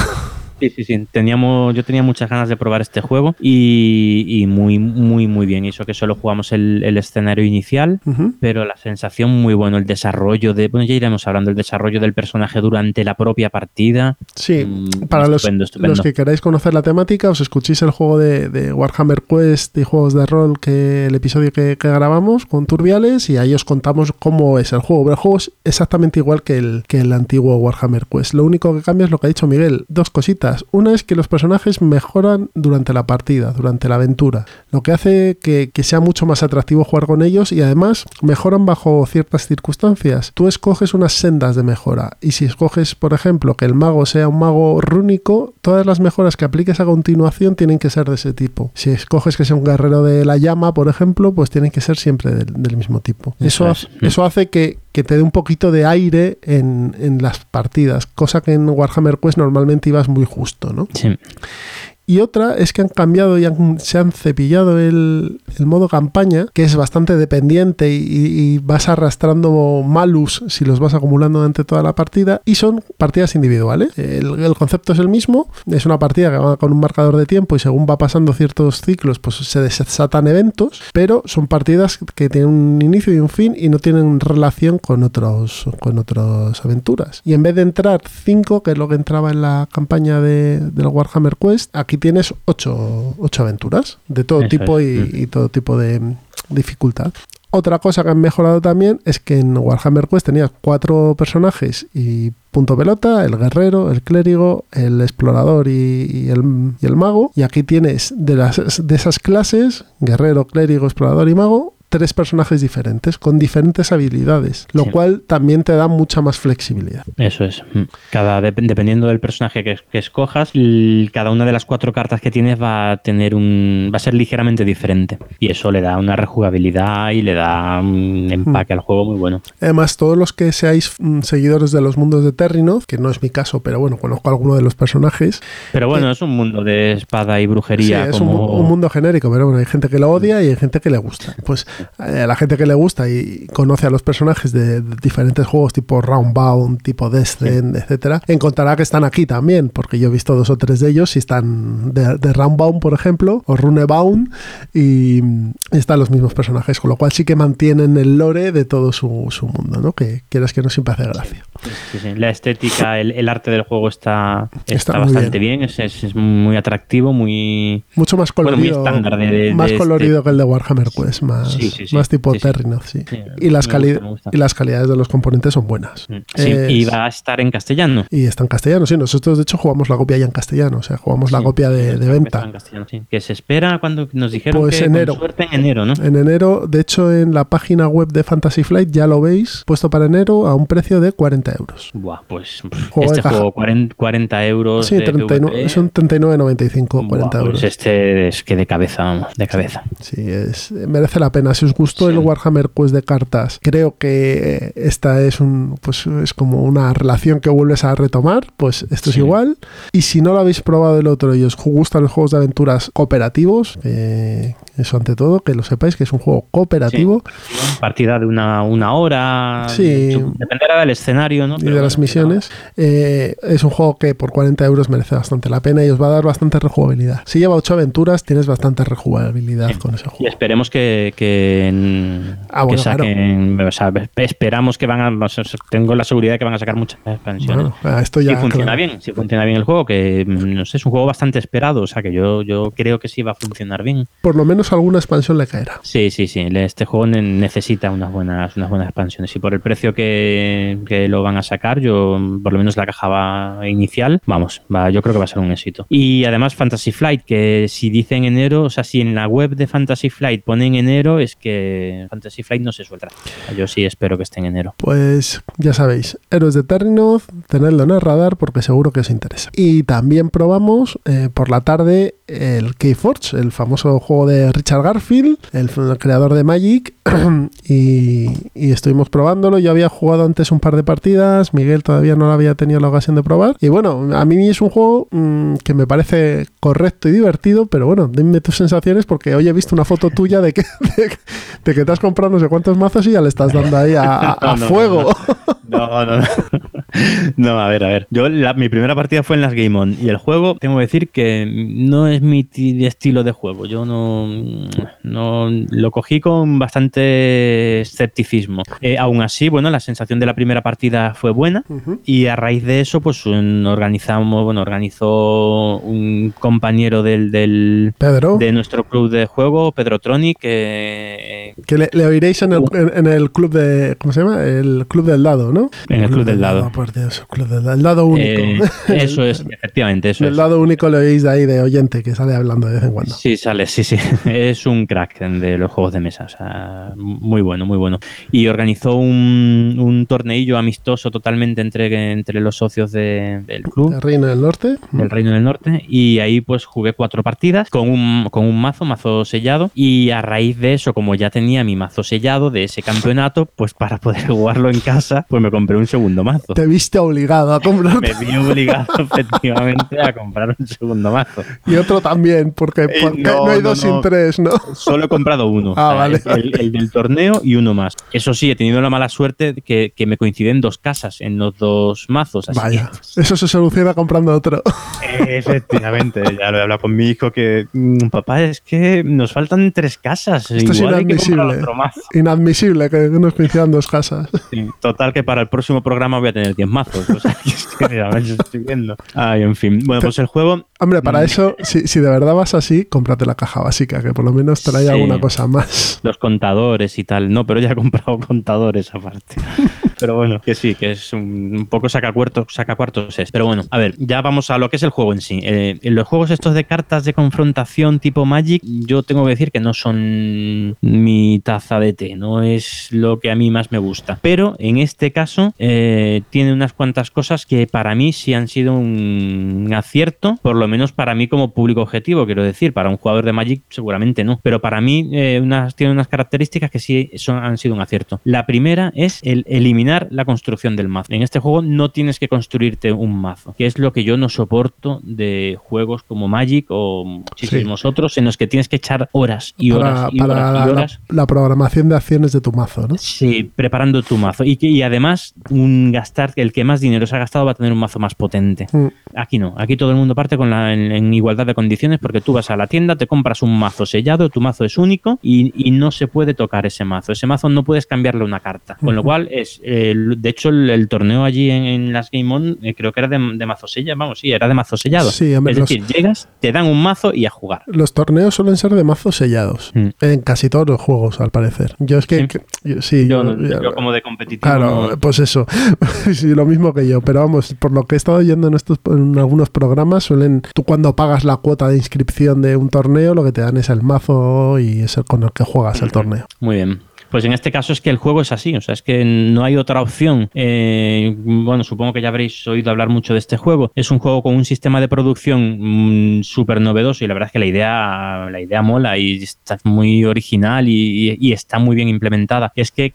Sí, sí, sí. Yo tenía muchas ganas de probar este juego y muy, muy, muy bien. Y eso que solo jugamos el escenario inicial, uh-huh. Pero la sensación muy buena, el desarrollo de... Bueno, ya iremos hablando del desarrollo del personaje durante la propia partida. Sí, para estupendo. Los que queráis conocer la temática, os escuchéis el juego de Warhammer Quest y juegos de rol, que el episodio que grabamos con Turbiales, y ahí os contamos cómo es el juego. Pero el juego es exactamente igual que el antiguo Warhammer Quest. Lo único que cambia es lo que ha dicho Miguel. Dos cositas. Una es que los personajes mejoran durante la partida, durante la aventura, lo que hace que sea mucho más atractivo jugar con ellos, y además mejoran bajo ciertas circunstancias. Tú escoges unas sendas de mejora, y si escoges, por ejemplo, que el mago sea un mago rúnico, todas las mejoras que apliques a continuación tienen que ser de ese tipo. Si escoges que sea un guerrero de la llama, por ejemplo, pues tienen que ser siempre del mismo tipo. Eso hace que te dé un poquito de aire en las partidas, cosa que en Warhammer Quest normalmente ibas muy justo, ¿no? Sí. Y otra es que han cambiado y se han cepillado el modo campaña, que es bastante dependiente y vas arrastrando malus si los vas acumulando durante toda la partida, y son partidas individuales. El concepto es el mismo, es una partida que va con un marcador de tiempo y según va pasando ciertos ciclos pues se desatan eventos, pero son partidas que tienen un inicio y un fin y no tienen relación con otras aventuras. Y en vez de entrar 5, que es lo que entraba en la campaña del Warhammer Quest, aquí tienes 8 aventuras de todo tipo y todo tipo de dificultad. Otra cosa que han mejorado también es que en Warhammer Quest tenías 4 personajes y punto pelota, el guerrero, el clérigo, el explorador y el mago. Y aquí tienes de esas clases, guerrero, clérigo, explorador y mago, 3 personajes diferentes, con diferentes habilidades, lo cual también te da mucha más flexibilidad. Eso es. Dependiendo del personaje que escojas, cada una de las 4 cartas que tienes va a ser ligeramente diferente. Y eso le da una rejugabilidad y le da un empaque al juego muy bueno. Además, todos los que seáis seguidores de los mundos de Terrinoth, que no es mi caso, pero bueno, conozco alguno de los personajes. Pero bueno, es un mundo de espada y brujería. Sí, es como... un mundo genérico, pero bueno, hay gente que lo odia y hay gente que le gusta. Pues a la gente que le gusta y conoce a los personajes de diferentes juegos tipo Roundbound, tipo Descent, etcétera, encontrará que están aquí también, porque yo he visto 2 o 3 de ellos y están de Roundbound, por ejemplo, o Runebound, y están los mismos personajes, con lo cual sí que mantienen el lore de todo su mundo, ¿no? Que quieras que no, siempre hace gracia. Sí, sí. La estética, el arte del juego está bastante bien. Es muy atractivo, mucho más colorido, muy estándar más colorido que el de Warhammer Quest, más... Sí. Sí, más tipo Terrinoth, sí. Y las calidades de los componentes son buenas. Sí, y va a estar en castellano. Y está en castellano, sí. Nosotros, de hecho, jugamos la copia ya en castellano. O sea, jugamos la copia de venta. Sí. Que se espera, cuando nos dijeron, pues que enero. Con suerte en enero, ¿no? En enero, de hecho, en la página web de Fantasy Flight ya lo veis, puesto para enero a un precio de 40 euros. Buah, pues juego este juego, 40 euros. Sí, son 39,95, 40 euros. Pues este es que de cabeza, vamos, de cabeza. Sí, merece la pena. Si os gustó el Warhammer Quest de cartas, creo que esta es como una relación que vuelves a retomar, pues esto es igual. Y si no lo habéis probado el otro y os gustan los juegos de aventuras cooperativos, eso ante todo, que lo sepáis, que es un juego cooperativo. Sí, partida de una hora, sí, dependerá del escenario, ¿no? Pero y de las misiones. Es un juego que por 40 euros merece bastante la pena y os va a dar bastante rejugabilidad. Si lleva 8 aventuras, tienes bastante rejugabilidad con ese juego. Y esperemos que Bueno, que saquen, claro. O sea, esperamos que van a... Tengo la seguridad de que van a sacar muchas expansiones. Bueno, esto ya, si funciona bien el juego, que no sé, es un juego bastante esperado, o sea que yo creo que sí va a funcionar bien. Por lo menos alguna expansión le caerá. Sí. Este juego necesita unas buenas expansiones. Y por el precio que lo van a sacar, yo, por lo menos la caja inicial, yo creo que va a ser un éxito. Y además Fantasy Flight, que si dicen enero, o sea, si en la web de Fantasy Flight ponen enero, es que Fantasy Flight no se suelta. Yo sí espero que esté en enero. Pues ya sabéis, Héroes de Terrinoth, tenedlo en el radar porque seguro que os interesa. Y también probamos por la tarde el Keyforge, el famoso juego de Richard Garfield, el creador de Magic, y estuvimos probándolo. Yo había jugado antes un par de partidas, Miguel todavía no lo había tenido la ocasión de probar, y bueno, a mí es un juego que me parece correcto y divertido, pero bueno, dime tus sensaciones, porque hoy he visto una foto tuya de que te has comprado no sé cuántos mazos y ya le estás dando ahí a fuego. No, a ver. Yo, mi primera partida fue en las Game On, y el juego, tengo que decir que no es mi estilo de juego. Yo no lo cogí con bastante escepticismo. Aún así, bueno, la sensación de la primera partida fue buena, y a raíz de eso, pues organizó un compañero del Pedro, de nuestro club de juego, Pedro Troni, que le oiréis en el club de, ¿cómo se llama? El club del dado, ¿no? En el club del dado. Por Dios, club del dado. El dado único. Eso es, efectivamente, eso es. El dado único lo oís de ahí, de oyente, que sale hablando de vez en cuando. Sí. Es un crack de los juegos de mesa, o sea, muy bueno. Y organizó un torneillo amistoso totalmente entre los socios del club. El Reino del Norte. El Reino del Norte. Y ahí pues jugué 4 partidas con un mazo sellado, y a raíz de eso, como ya tenía mi mazo sellado de ese campeonato, pues para poder jugarlo en casa, pues me compré un segundo mazo. Te viste obligado a comprar. Me vi obligado efectivamente a comprar un segundo mazo. Y otro también, porque no hay dos sin tres, ¿no? Solo he comprado uno. Vale. El del torneo y uno más. Eso sí, he tenido la mala suerte que me coinciden 2 casas en los 2 mazos. Así vaya, que... eso se soluciona comprando otro. Efectivamente, ya lo he hablado con mi hijo, que papá, es que nos faltan 3 casas. Esto igual es inadmisible. Hay que comprar otro mazo. Inadmisible que nos coincidan 2 casas. Sí, total, que para el próximo programa voy a tener 10 mazos. O sea, que es que mira, me estoy viendo. Ay, en fin. Bueno, pues el juego... Hombre, para eso, si de verdad vas así, cómprate la caja básica, que por lo menos trae alguna cosa más. Los contadores y tal. No, pero ya he comprado contadores aparte. Pero bueno, que sí, que es un poco saca cuartos es. Pero bueno, a ver, ya vamos a lo que es el juego en sí. En los juegos estos de cartas de confrontación tipo Magic, yo tengo que decir que no son mi taza de té, no es lo que a mí más me gusta. Pero en este caso tiene unas cuantas cosas que para mí sí han sido un acierto, por lo menos para mí como público objetivo, quiero decir, para un jugador de Magic seguramente no, pero para mí tiene unas características que sí han sido un acierto. La primera es el eliminar la construcción del mazo. En este juego no tienes que construirte un mazo, que es lo que yo no soporto de juegos como Magic o muchísimos otros, en los que tienes que echar horas y horas. La programación de acciones de tu mazo, ¿no? Sí, preparando tu mazo. Y además, el que más dinero se ha gastado va a tener un mazo más potente. Aquí no, aquí todo el mundo parte en igualdad de condiciones, porque tú vas a la tienda, te compras un mazo sellado, tu mazo es único y no se puede tocar ese mazo. Ese mazo no puedes cambiarle una carta. Con lo cual, de hecho, el torneo allí en las Game On creo que era de mazo sellado. Vamos, sí, era de mazo sellado. Sí, es decir, llegas, te dan un mazo y a jugar. Los torneos suelen ser de mazos sellados en casi todos los juegos, al parecer. Yo es que... ¿Sí? Yo como de competitivo. Claro, no... pues eso. Sí, lo mismo que yo. Pero vamos, por lo que he estado oyendo en algunos programas, suelen... Tú cuando pagas la cuota de inscripción de un torneo, lo que te dan es el mazo y es el con el que juegas el torneo. Muy bien. Pues en este caso es que el juego es así, o sea, es que no hay otra opción. Bueno, supongo que ya habréis oído hablar mucho de este juego. Es un juego con un sistema de producción súper novedoso, y la verdad es que la idea mola y está muy original y está muy bien implementada. Es que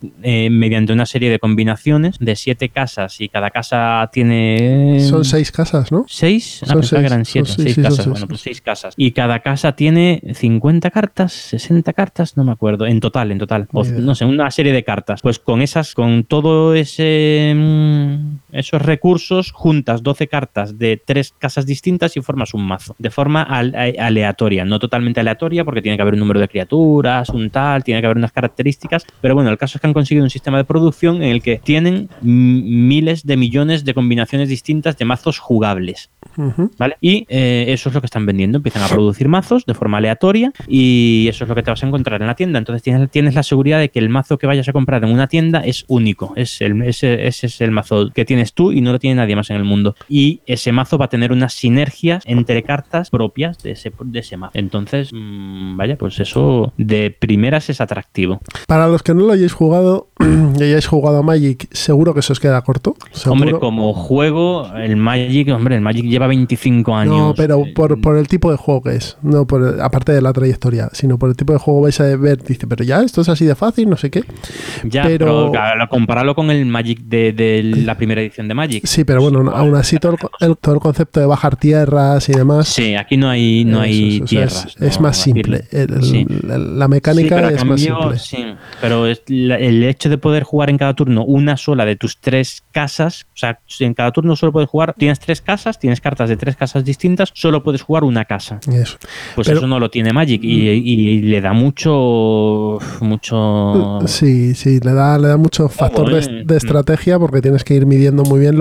mediante una serie de combinaciones de 7 casas, y cada casa tiene... Son 6 casas, ¿no? ¿6? Ah, pensaba que eran 7. 6 casas, bueno, pues 6 casas. Y cada casa tiene 50 cartas, 60 cartas, no me acuerdo, en total. No sé, una serie de cartas. Pues con todo ese esos recursos, juntas 12 cartas de 3 casas distintas y formas un mazo, de forma aleatoria, no totalmente aleatoria, porque tiene que haber un número de criaturas, un tal, tiene que haber unas características, pero bueno, el caso es que han conseguido un sistema de producción en el que tienen miles de millones de combinaciones distintas de mazos jugables, ¿vale? Y eso es lo que están vendiendo, empiezan a producir mazos de forma aleatoria y eso es lo que te vas a encontrar en la tienda. Entonces tienes la seguridad de que el mazo que vayas a comprar en una tienda es único, ese es el mazo que tienes tú y no lo tiene nadie más en el mundo, y ese mazo va a tener unas sinergias entre cartas propias de ese mazo. Entonces, vaya, pues eso de primeras es atractivo. Para los que no lo hayáis jugado y hayáis jugado a Magic, seguro que se os queda corto. ¿Seguro? Hombre, como juego, el Magic lleva 25 años. No, pero por el tipo de juego que es, no por, aparte de la trayectoria, sino por el tipo de juego vais a ver, dice, pero ya, esto es así de fácil, no sé qué. Ya, pero claro, compáralo con el Magic de la primera edición de Magic. Sí, pero bueno, pues, aún así todo el concepto de bajar tierras y demás. Sí, aquí no hay tierras. Es más simple. La mecánica es más simple. Sí, pero el hecho de poder jugar en cada turno una sola de tus 3 casas, o sea, en cada turno solo puedes jugar, tienes 3 casas, tienes cartas de 3 casas distintas, solo puedes jugar una casa. Eso. Pues pero, eso no lo tiene Magic y le da mucho... Sí, le da mucho factor de estrategia, porque tienes que ir midiendo muy bien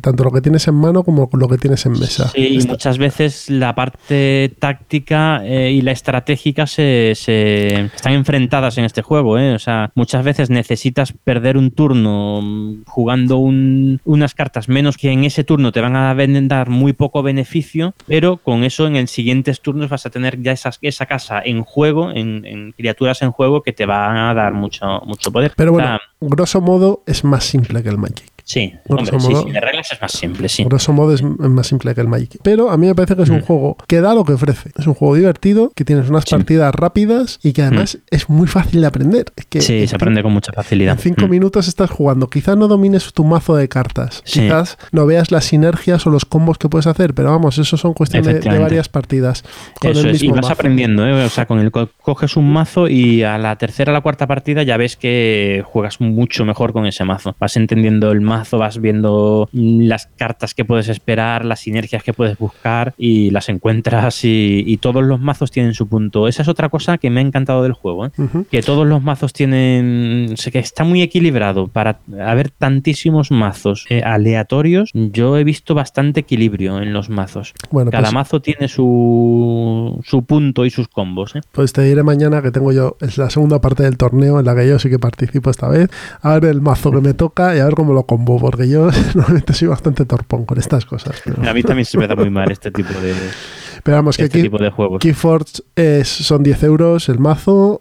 tanto lo que tienes en mano como lo que tienes en mesa. Sí, y muchas veces la parte táctica y la estratégica se están enfrentadas en este juego, ¿eh? O sea, muchas veces necesitas perder un turno jugando unas cartas menos que en ese turno te van a dar muy poco beneficio, pero con eso en el siguientes turnos vas a tener ya esa casa en juego, en criaturas en juego que te van a dar mucho poder. Pero bueno, grosso modo es más simple que el Magic. Sí, de reglas es más simple, sí. Grosso modo es más simple que el Magic. Pero a mí me parece que es un juego que da lo que ofrece. Es un juego divertido, que tienes unas partidas rápidas y que además es muy fácil de aprender. Es que se aprende con mucha facilidad. En 5 minutos estás jugando. Quizás no domines tu mazo de cartas. Sí. Quizás no veas las sinergias o los combos que puedes hacer, pero vamos, eso son cuestiones de varias partidas. Vas aprendiendo, ¿eh? O sea, coges un mazo y a la tercera o la cuarta partida ya ves que juegas mucho mejor con ese mazo. Vas entendiendo el mazo, vas viendo las cartas que puedes esperar, las sinergias que puedes buscar y las encuentras, y todos los mazos tienen su punto. Esa es otra cosa que me ha encantado del juego, ¿eh? Que todos los mazos tienen, o sea, que está muy equilibrado para haber tantísimos mazos aleatorios. Yo he visto bastante equilibrio en los mazos. Bueno, cada mazo tiene su punto y sus combos, ¿eh? Pues te diré mañana que tengo yo, es la segunda parte del torneo en la que yo sí que participo esta vez, a ver el mazo que me toca y a ver cómo lo combo, porque yo normalmente soy bastante torpón con estas cosas, pero... A mí también se me da muy mal este tipo de... Pero vamos, tipo de juegos. Keyforge son 10 euros el mazo,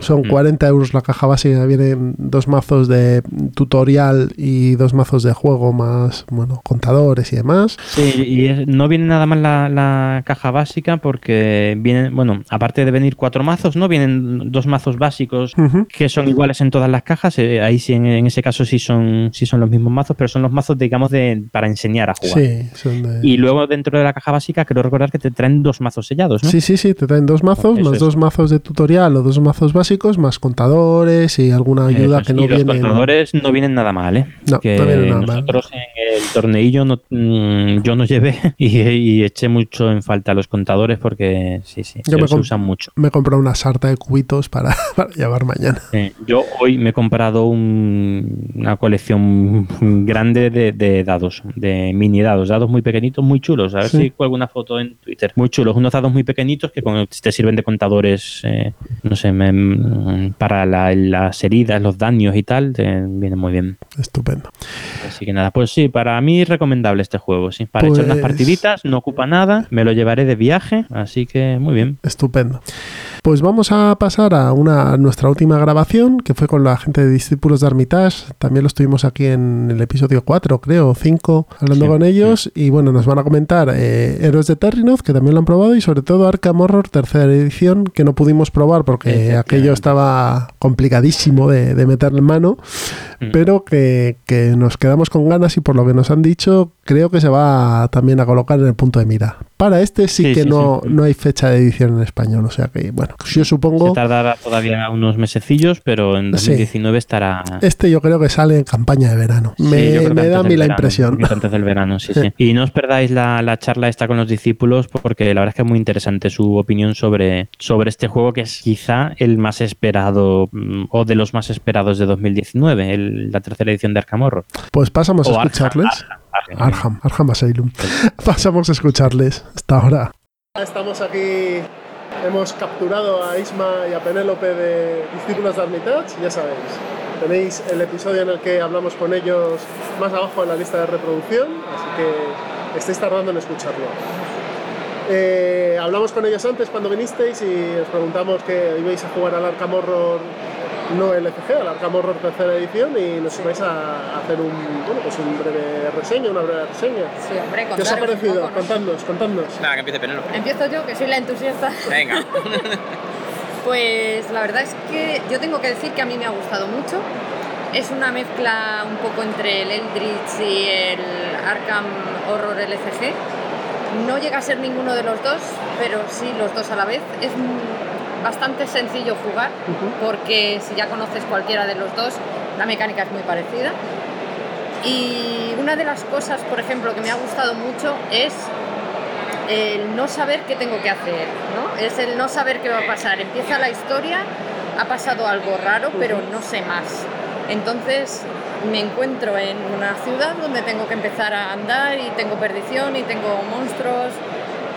son 40 euros la caja básica, vienen 2 mazos de tutorial y 2 mazos de juego más, bueno, contadores y demás. Sí, y no viene nada más la caja básica, porque vienen, bueno, aparte de venir 4 mazos, ¿no? Vienen 2 mazos básicos que son iguales en todas las cajas, ahí sí, en ese caso sí son los mismos mazos, pero son los mazos, digamos, para enseñar a jugar. Sí, y luego dentro de la caja básica, creo recordar que te traen 2 mazos sellados, ¿no? Sí, te traen 2 mazos, eso más es. 2 mazos de tutorial o 2 mazos básicos, más contadores y alguna ayuda que no viene. Los contadores no vienen nada mal, ¿eh? No, que no vienen nada mal. Nosotros en el torneillo yo no llevé y eché mucho en falta los contadores, porque sí, se usan mucho. Me he comprado una sarta de cubitos para llevar mañana. Yo hoy me he comprado una colección grande de dados, de mini dados muy pequeñitos, muy chulos. A ver si cuelgo una foto en Twitter. Muy chulos, unos dados muy pequeñitos que te sirven de contadores, no sé, para las heridas, los daños y tal, viene muy bien. Estupendo. Así que nada, pues sí, para mí recomendable este juego, sí. Para echar unas partiditas, no ocupa nada, me lo llevaré de viaje, así que muy bien. Estupendo. Pues vamos a pasar a nuestra última grabación, que fue con la gente de Discípulos de Armitage. También lo estuvimos aquí en el episodio 4, creo, 5, hablando con ellos. Y bueno, nos van a comentar Héroes de Terrinoth, que también lo han probado, y sobre todo Arkham Horror, tercera edición, que no pudimos probar porque aquello estaba complicadísimo de meterle en mano, pero que nos quedamos con ganas, y por lo que nos han dicho, creo que se va también a colocar en el punto de mira. Para este sí, no hay fecha de edición en español, o sea que, bueno, yo supongo... Se tardará todavía unos mesecillos, pero en 2019 estará... Este yo creo que sale en campaña de verano. Sí, me da a mí la impresión. Antes del verano, sí. Y no os perdáis la charla esta con los discípulos, porque la verdad es que es muy interesante su opinión sobre este juego, que es quizá el más esperado, o de los más esperados de 2019, la tercera edición de Arkham Horror. Pues pasamos a escucharles. Arkham Asylum. Pasamos a escucharles. Hasta ahora. Estamos aquí. Hemos capturado a Isma y a Penélope de Discípulos de Armitage. Ya sabéis, tenéis el episodio en el que hablamos con ellos más abajo en la lista de reproducción, así que estáis tardando en escucharlo. Hablamos con ellos antes cuando vinisteis y os preguntamos que ibais a jugar al Arkham Horror, no LCG, al Arkham Horror tercera edición, y nos vais a hacer una breve reseña. Sí, hombre, ¿qué os ha parecido? Poco, ¿no? Contadnos. Nada, que empiece Penélope. Empiezo yo, que soy la entusiasta. Venga. Pues la verdad es que yo tengo que decir que a mí me ha gustado mucho. Es una mezcla un poco entre el Eldritch y el Arkham Horror LCG. No llega a ser ninguno de los dos, pero sí los dos a la vez. Es bastante sencillo jugar, porque si ya conoces cualquiera de los dos, la mecánica es muy parecida. Y una de las cosas, por ejemplo, que me ha gustado mucho es el no saber qué tengo que hacer, ¿no? Es el no saber qué va a pasar. Empieza la historia, ha pasado algo raro, pero no sé más. Entonces me encuentro en una ciudad donde tengo que empezar a andar y tengo perdición y tengo monstruos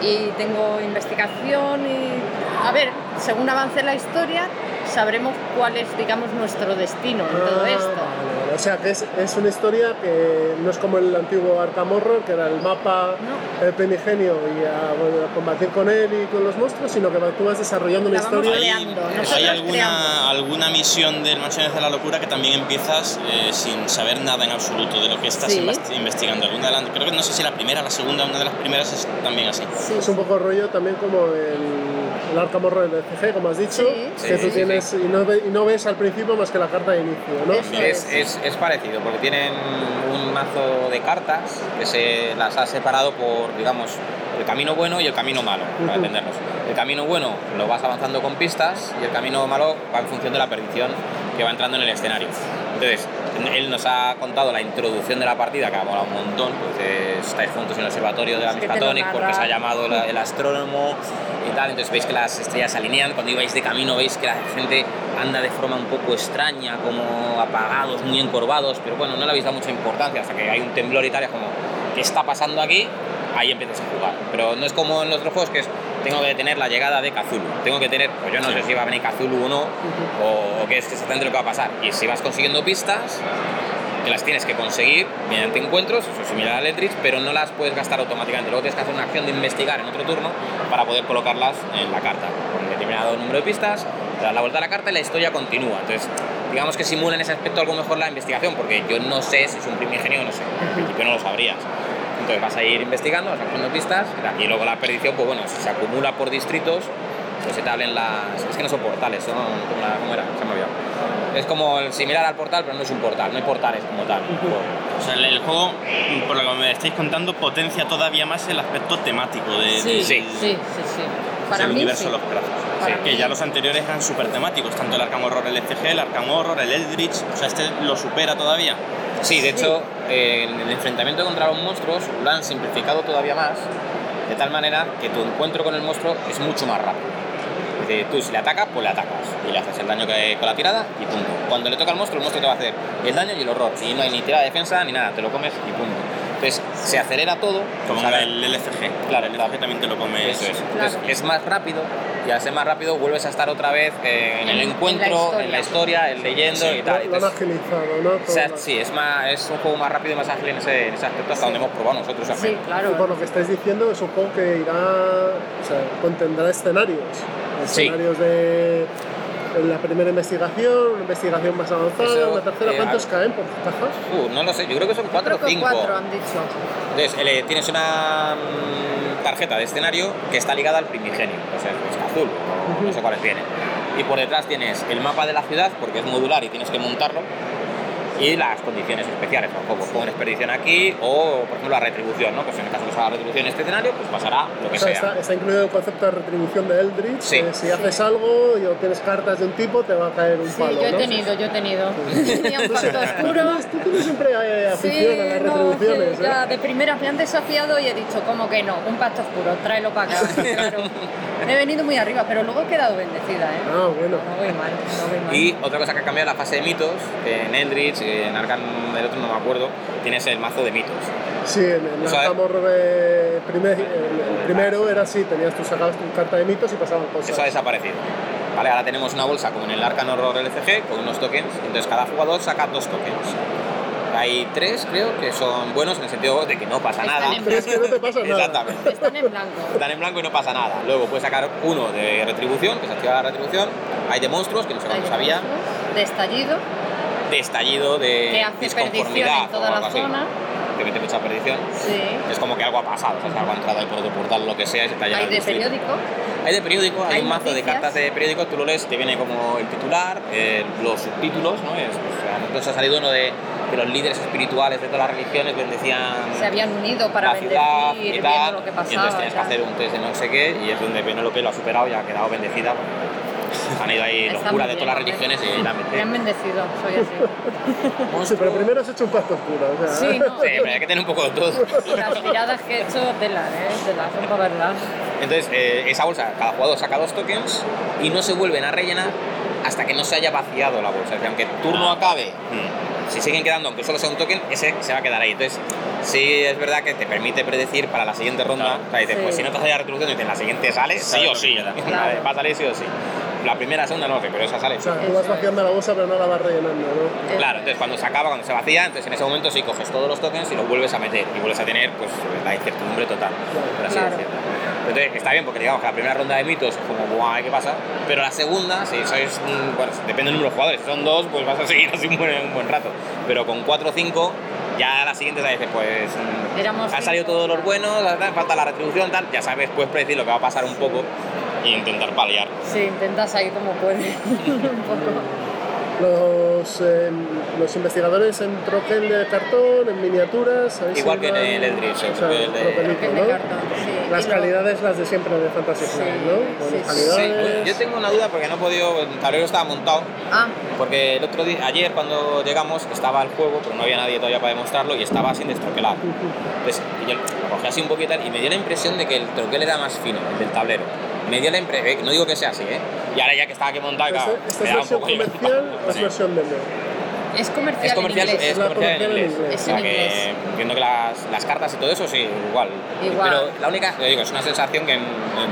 y tengo investigación y... A ver, según avance la historia, sabremos cuál es, digamos, nuestro destino en todo esto. Vale. O sea, que es una historia que no es como el antiguo Arkham Horror, que era el mapa, el primigenio, y a combatir con él y con los monstruos, sino que tú vas desarrollando la historia. ¿Hay alguna misión del Mansiones de la Locura que también empiezas sin saber nada en absoluto de lo que estás investigando? Creo que no sé si la primera, la segunda, una de las primeras es también así. Sí. Es un poco rollo también como el Arkham Horror del CG, como has dicho, que tú tienes y no ves al principio más que la carta de inicio, ¿no? Es parecido, porque tienen un mazo de cartas que se las ha separado por, digamos, el camino bueno y el camino malo, para entendernos. El camino bueno lo vas avanzando con pistas y el camino malo va en función de la perdición que va entrando en el escenario. Entonces, él nos ha contado la introducción de la partida, que ha molado un montón, pues estáis juntos en el observatorio de la Miskatonic porque se ha llamado el astrónomo y tal, entonces veis que las estrellas se alinean, cuando ibais de camino veis que la gente anda de forma un poco extraña, como apagados, muy encorvados, pero bueno, no le habéis dado mucha importancia, hasta que hay un temblor y tal, es como, ¿qué está pasando aquí? Ahí empiezas a jugar, pero no es como en otros juegos que es, tengo que detener la llegada de Kazulu, tengo que tener, pues yo no sé si va a venir Kazulu o no, o qué es exactamente lo que va a pasar, y si vas consiguiendo pistas, que las tienes que conseguir mediante encuentros, eso es similar a Eldritch, pero no las puedes gastar automáticamente, luego tienes que hacer una acción de investigar en otro turno para poder colocarlas en la carta, con un determinado número de pistas, tras la vuelta a la carta y la historia continúa, entonces digamos que simula en ese aspecto algo mejor la investigación, porque yo no sé si es un primigenio o no sé, en principio no lo sabrías. Entonces vas a ir investigando, vas haciendo pistas y luego la perdición, pues bueno, si se acumula por distritos, pues se te abren las... Es que no son portales, son... ¿Cómo era? Se me había olvidado. Es como el similar al portal, pero no es un portal, no hay portales como tal. O sea, el juego, por lo que me estáis contando, potencia todavía más el aspecto temático de... Sí. Para el universo de los brazos. Que ya los anteriores eran súper temáticos, tanto el Arkham Horror, el LCG, el Arkham Horror, el Eldritch, o sea, este lo supera todavía. Sí, de hecho, en el enfrentamiento contra los monstruos lo han simplificado todavía más, de tal manera que tu encuentro con el monstruo es mucho más rápido. Tú si le atacas, pues le atacas y le haces el daño con la tirada y punto. Cuando le toca al monstruo, el monstruo te va a hacer el daño y el horror, y no hay ni tirada de defensa ni nada, te lo comes y punto. Entonces se acelera todo. Como el LCG. Claro, el LCG también te lo comes. Eso es. Claro. Entonces es más rápido y al ser más rápido vuelves a estar otra vez en el encuentro, en la historia, el leyendo y tal. Lo han agilizado, ¿no? O sea, sí, es un juego más rápido y más ágil en ese aspecto, hasta donde hemos probado nosotros. Sí, claro. Y por lo que estáis diciendo, es un juego que irá, o sea, contendrá escenarios de la primera investigación, una investigación más avanzada, eso, una tercera. ¿Cuántos caen por cajas? No lo sé, yo creo que son 4 o 5. 4 han dicho. Entonces, tienes una tarjeta de escenario que está ligada al primigenio, o sea, es azul, no sé cuáles tiene. Y por detrás tienes el mapa de la ciudad, porque es modular y tienes que montarlo. y las condiciones especiales, tampoco pones perdición aquí o, por ejemplo, la retribución, ¿no? Pues en el caso que se haga retribución en este escenario, pues pasará lo que sea. Está incluido el concepto de retribución de Eldritch, sí. Si haces algo o tienes cartas de un tipo, te va a caer un palo, ¿no? Yo he tenido. Tenía un pacto oscuro. Tú tienes siempre afición a las retribuciones. Ya, de primeras me han desafiado y he dicho, ¿cómo que no? Un pacto oscuro, tráelo para acá. Claro. He venido muy arriba, pero luego he quedado bendecida, ¿eh? Ah, bueno. No voy mal. Y otra cosa que ha cambiado, la fase de mitos, que en Eldritch, en Arkham, el otro no me acuerdo, tienes el mazo de mitos. Sí, en Arkham Horror el primero era así, tenías tus sacadas con carta de mitos y pasaban cosas. Eso ha desaparecido. Vale, ahora tenemos una bolsa como en el Arkham Horror LCG con unos tokens, entonces cada jugador saca 2 tokens. Hay 3, creo, que son buenos en el sentido de que no pasa nada. Pero es que no te pasa nada. Exactamente. Están en blanco y no pasa nada. Luego puedes sacar uno de retribución, que se activa la retribución. Hay de monstruos, que no sé cuántos había. De estallido. Que hace disconformidad en toda la zona. Te mete mucha perdición. Sí. Es como que algo ha pasado, o sea, algo ha entrado ahí por otro portal, lo que sea, y se está llenando. Hay de periódico, hay un mazo de cartas de periódico, tú lo lees, te viene como el titular, los subtítulos, ¿no? Entonces ha salido uno de que los líderes espirituales de todas las religiones bendecían, se habían unido para bendecir y tal, lo que pasaba, y entonces tienes que hacer un test de no sé qué, y es donde Penélope lo ha superado y ha quedado bendecida. Han ido ahí los curas de todas las religiones y la han bendecido, soy así. Sí, pero primero has hecho un pacto oscuro, o sea. Sí, no. Sí, pero hay que tener un poco de todo. Las miradas que he hecho de la son para verdad. Entonces, esa bolsa, cada jugador saca 2 tokens y no se vuelven a rellenar hasta que no se haya vaciado la bolsa. Es decir, aunque el turno acabe, si siguen quedando, aunque solo sea un token, ese se va a quedar ahí. Entonces, sí es verdad que te permite predecir para la siguiente ronda. Claro. O sea, dices, pues si no te haces la retribución, dices, la siguiente sale, sí o sí. Claro. Va a salir sí o sí. La primera, segunda no, pero esa sale. O sea, tú vas vaciando la bolsa, pero no la vas rellenando, ¿no? Claro, entonces cuando se acaba, cuando se vacía, entonces en ese momento sí coges todos los tokens y los vuelves a meter y vuelves a tener, pues, la incertidumbre total, por así decirlo. Entonces está bien, porque digamos que la primera ronda de mitos es como, guau, ¿qué pasa? Pero la segunda, si sois, bueno, depende del número de jugadores, si son 2, pues vas a seguir así un buen rato, pero con 4 o 5, ya la siguiente se dice, pues, han salido todos los buenos, falta la retribución, tal, ya sabes, puedes predecir lo que va a pasar un poco. Y intentar paliar. Sí, intentas ahí como puedes. Los investigadores en troquel de cartón, en miniaturas. Igual que en el Eldritch, o sea, troquel de cartón, sí. Las calidades, las de siempre de Fantasy Flight, sí, ¿no? Yo tengo una duda porque no he podido. El tablero estaba montado. Porque el otro día, ayer cuando llegamos, estaba el juego, pero no había nadie todavía para demostrarlo y estaba sin destroquelar. Entonces yo lo cogí así un poquito y me dio la impresión de que el troquel era más fino, el del tablero. Me dio la impresión, no digo que sea así, ¿eh? Y ahora ya que estaba aquí montado, claro, es comercial o es versión de medio. Es comercial en inglés. O sea, que entiendo que las cartas y todo eso, sí, igual. Pero la única, yo digo, es una sensación que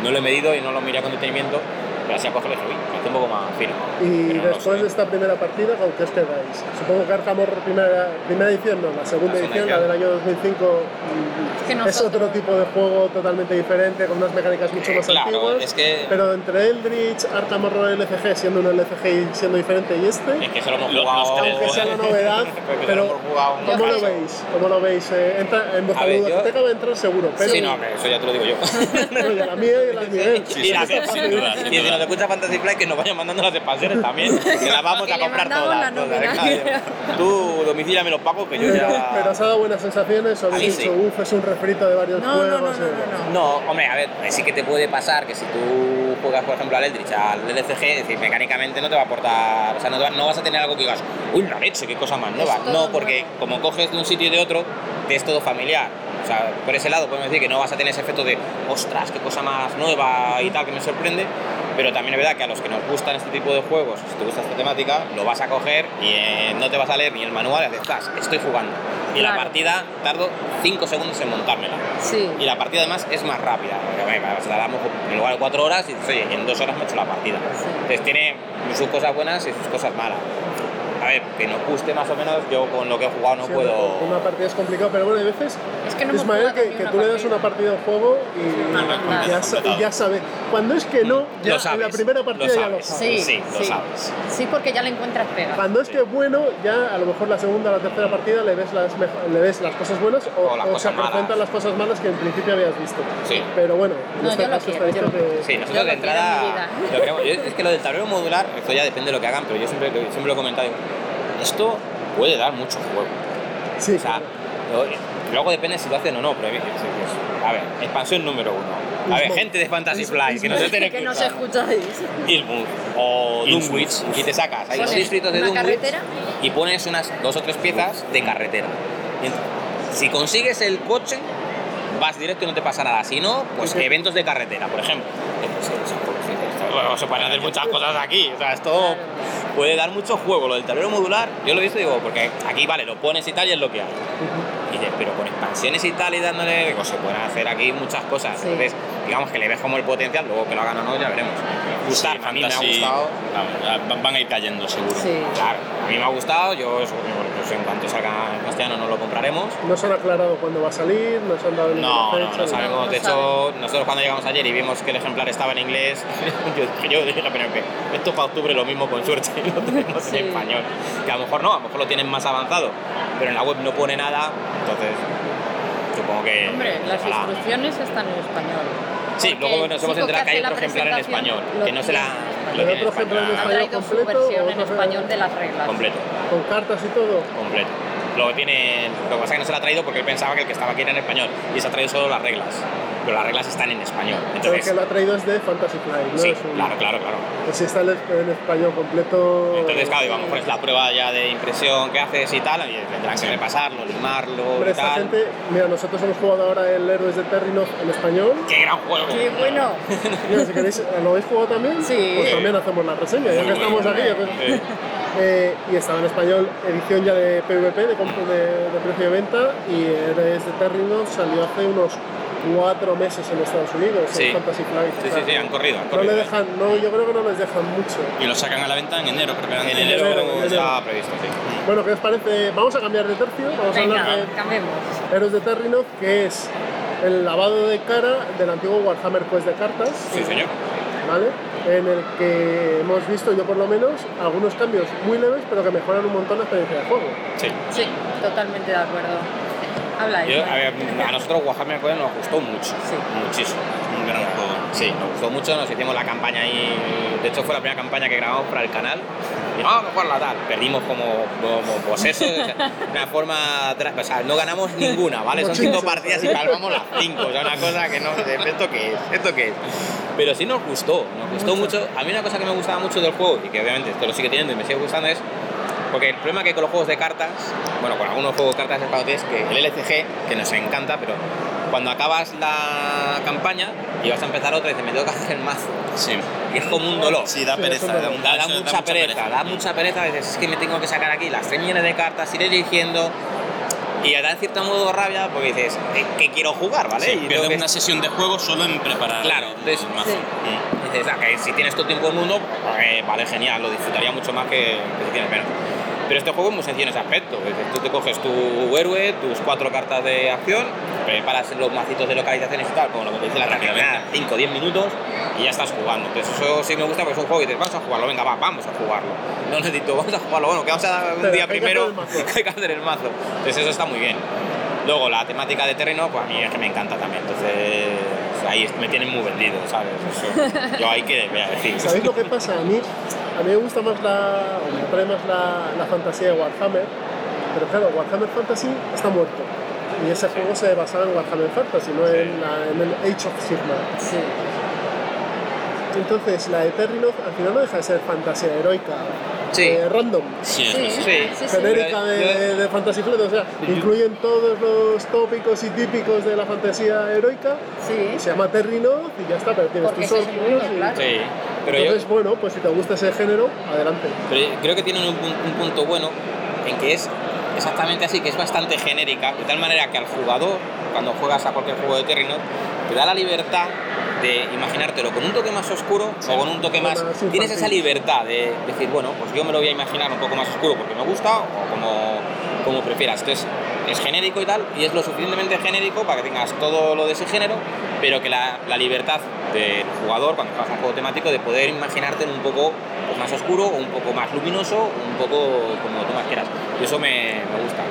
no lo he medido y no lo miré con detenimiento, pero así a cogerlo es un poco más fino. Y después de esta primera partida, ¿con qué os quedáis? Supongo que Arkham primera edición, no, la segunda edición, la del año 2005, es que otro tipo de juego totalmente diferente, con unas mecánicas mucho más antiguas, es que... pero entre Eldritch, Arkham Horror LCG, siendo un LCG y siendo diferente, y este... Es que solo hemos jugado... Aunque sea la novedad, pero ¿cómo lo veis? Entra, en vuestra biblioteca va a entrar seguro, pero... Sí, no, eso ya te lo digo yo. Oye, la mía y la de Miguel. Sí, sin duda. Nos escucha Fantasy Flight, que nos vayan mandando las expansiones también, que las vamos a comprar todas. Tú domicíliame los pagos, que yo ya... ¿Pero has dado buenas sensaciones? ¿O habéis dicho, uff, es un refrito de varios juegos? No, hombre, a ver, sí que te puede pasar que si tú juegas, por ejemplo, al Eldritch, al LCG, es decir, mecánicamente no te va a aportar, o sea, no vas a tener algo que digas, uy, la leche, qué cosa más nueva. No, porque como coges de un sitio y de otro, te es todo familiar. O sea, por ese lado podemos decir que no vas a tener ese efecto de, ostras, qué cosa más nueva y tal, que me sorprende. Pero también es verdad que a los que nos gustan este tipo de juegos, si te gusta esta temática, lo vas a coger y no te vas a leer ni el manual, y estás, estoy jugando. Y la partida tardo 5 segundos en montármela. Sí. Y la partida además es más rápida. Vas a dar en lugar de 4 horas y dices, oye, en 2 horas me he hecho la partida. Sí. Entonces tiene sus cosas buenas y sus cosas malas. A ver, que nos guste más o menos, yo con lo que he jugado no puedo... Una partida es complicado, pero bueno, hay veces, es que no, Ismael, que tú le das una partida a un juego y ya sabes. Cuando es que no, ya sabes, en la primera partida ya lo sabes. Sí, lo sabes. Sí, porque ya le encuentras pega. Cuando es que bueno, ya a lo mejor la segunda o la tercera partida le ves las cosas buenas o se presentan las cosas malas que en principio habías visto. Sí. Pero bueno, sí, nosotros de entrada... Es que lo del tablero modular, esto ya depende de lo que hagan, pero yo siempre lo he comentado. Esto puede dar mucho juego. Sí. O sea, luego depende si lo hacen o no, pero a ver, expansión número 1. A ver, gente de Fantasy Flight, que no se tiene que no se escucháis. Ilmut o Dunwich, y te sacas ahí los distritos de Dunwich y pones unas 2 o 3 piezas de carretera. Si consigues el coche, vas directo y no te pasa nada. Si no, pues eventos de carretera, por ejemplo. Bueno, se pueden hacer muchas cosas aquí. O sea, esto puede dar mucho juego. Lo del tablero modular, yo lo he visto y digo, porque aquí, vale, lo pones y tal y es lo que hay. Pero con expansiones y tal y dándole, digo, se pueden hacer aquí muchas cosas. Sí. Entonces, digamos que le ves como el potencial, luego que lo hagan o no, ya veremos. Gustar, sí, a mí me ha gustado. Claro, van a ir cayendo seguro. Sí. Claro, a mí me ha gustado, yo en cuanto salga en castellano no lo compraremos. ¿No se han aclarado cuándo va a salir? ¿No se han dado no sabemos. No, de hecho, nosotros cuando llegamos ayer y vimos que el ejemplar estaba en inglés, yo dije, pero que esto para octubre lo mismo con suerte, lo tenemos en español. Que a lo mejor no, a lo mejor lo tienen más avanzado, pero en la web no pone nada. Entonces, supongo que... Hombre, las instrucciones están en español. Sí, luego nos hemos enterado que hay otro ejemplar en español, que no se la... ¿El otro ejemplar en español completo? Su versión en español de las reglas. Completo. ¿Con cartas y todo? Completo. Lo que pasa es que no se la ha traído porque él pensaba que el que estaba aquí era en español y se ha traído solo las reglas, pero las reglas están en español. Entonces, el que lo ha traído es de Fantasy Flight, ¿no? Sí, claro. Pues si está en español completo... Entonces, claro, digamos, pues la prueba ya de impresión que haces y tal, y tendrán que repasarlo, limarlo y esta tal. Gente, mira, nosotros hemos jugado ahora el Héroes de Terrinoth en español. ¡Qué gran juego! ¡Qué bueno! Mira, si queréis, ¿lo habéis jugado también? Sí. Pues también hacemos la reseña, ya que estamos aquí. Pues... y estaba en español, edición ya de PVP, de precio de venta, y Héroes de Terrinoth salió hace unos 4 meses en Estados Unidos, en Fantasy Flight. Sí, han corrido. Yo creo que no les dejan mucho. Y lo sacan a la venta en enero, creo que en enero estaba previsto, sí. Bueno, ¿qué os parece? Vamos a cambiar de tercio, vamos a hablar de cambiemos. Héroes de Terrinoth, que es el lavado de cara del antiguo Warhammer Quest de cartas. Sí, señor. ¿Vale? En el que hemos visto, yo por lo menos, algunos cambios muy leves, pero que mejoran un montón la experiencia de juego. Sí, totalmente de acuerdo. A nosotros Warhammer Quest nos gustó mucho, muchísimo. Un gran juego. Sí, nos gustó mucho, nos hicimos la campaña ahí. De hecho, fue la primera campaña que grabamos para el canal. Y vamos a jugarla tal. Perdimos como posesos. Una forma. O sea, no ganamos ninguna, ¿vale? Son 5 partidas y palmamos las 5. O sea, una cosa que no. ¿Esto qué es? Pero sí nos gustó mucho. A mí, una cosa que me gustaba mucho del juego, y que obviamente esto lo sigue teniendo y me sigue gustando, es. Porque el problema que hay con los juegos de cartas, bueno, con algunos juegos de cartas de espadotes, que el LCG, que nos encanta, pero cuando acabas la campaña y vas a empezar otra, dices, me tengo que hacer el mazo. Sí. Y es como un dolor. Sí, da pereza. Da mucha pereza. Dices, es que me tengo que sacar aquí las 3 millones de cartas, iré dirigiendo. Y da en cierto modo rabia porque dices, que quiero jugar, ¿vale? Sí, pierdes una sesión de juego solo en preparar. Claro, entonces, el mazo. Sí. Dices, que si tienes todo tiempo en uno, vale, genial, lo disfrutaría mucho más que si tienes menos. Pero este juego es muy sencillo en ese aspecto. Tú te coges tu héroe, tus 4 cartas de acción, preparas los macitos de localizaciones y tal, como lo que dice la tranquilidad, 5 o 10 minutos y ya estás jugando. Entonces eso sí me gusta porque es un juego y dices, vamos a jugarlo. No necesito, vamos a jugarlo, bueno, que vamos a dar un día primero, hay que hacer el mazo. Entonces eso está muy bien. Luego la temática de terreno, pues a mí es que me encanta también, entonces ahí me tienen muy vendido, ¿sabes? Eso, yo ahí que voy a decir. ¿Sabéis lo que pasa? A mí me gusta más la fantasía de Warhammer, pero claro, Warhammer Fantasy está muerto. Y ese juego se basaba en Warhammer Fantasy, no en el Age of Sigmar. Sí. Entonces, la de Terrinoth al final no deja de ser fantasía heroica. Sí. Random. Sí. Genérica de Fantasy Flight, o sea, incluyen todos los tópicos y típicos de la fantasía heroica. Sí. Se llama Terrinoth y ya está, pero tienes tus óculos. Claro. Sí. Pero entonces, bueno, pues si te gusta ese género, adelante. Pero creo que tienen un punto bueno en que es exactamente así, que es bastante genérica, de tal manera que al jugador, cuando juegas a cualquier juego de Terrinoth, te da la libertad de imaginártelo con un toque más oscuro o con un toque más... Tienes esa libertad de decir, bueno, pues yo me lo voy a imaginar un poco más oscuro porque me gusta o como prefieras. Entonces, es genérico y tal, y es lo suficientemente genérico para que tengas todo lo de ese género, pero que la libertad del jugador, cuando juegas un juego temático, de poder imaginártelo un poco más oscuro o un poco más luminoso, un poco como tú más quieras. Y eso me gusta.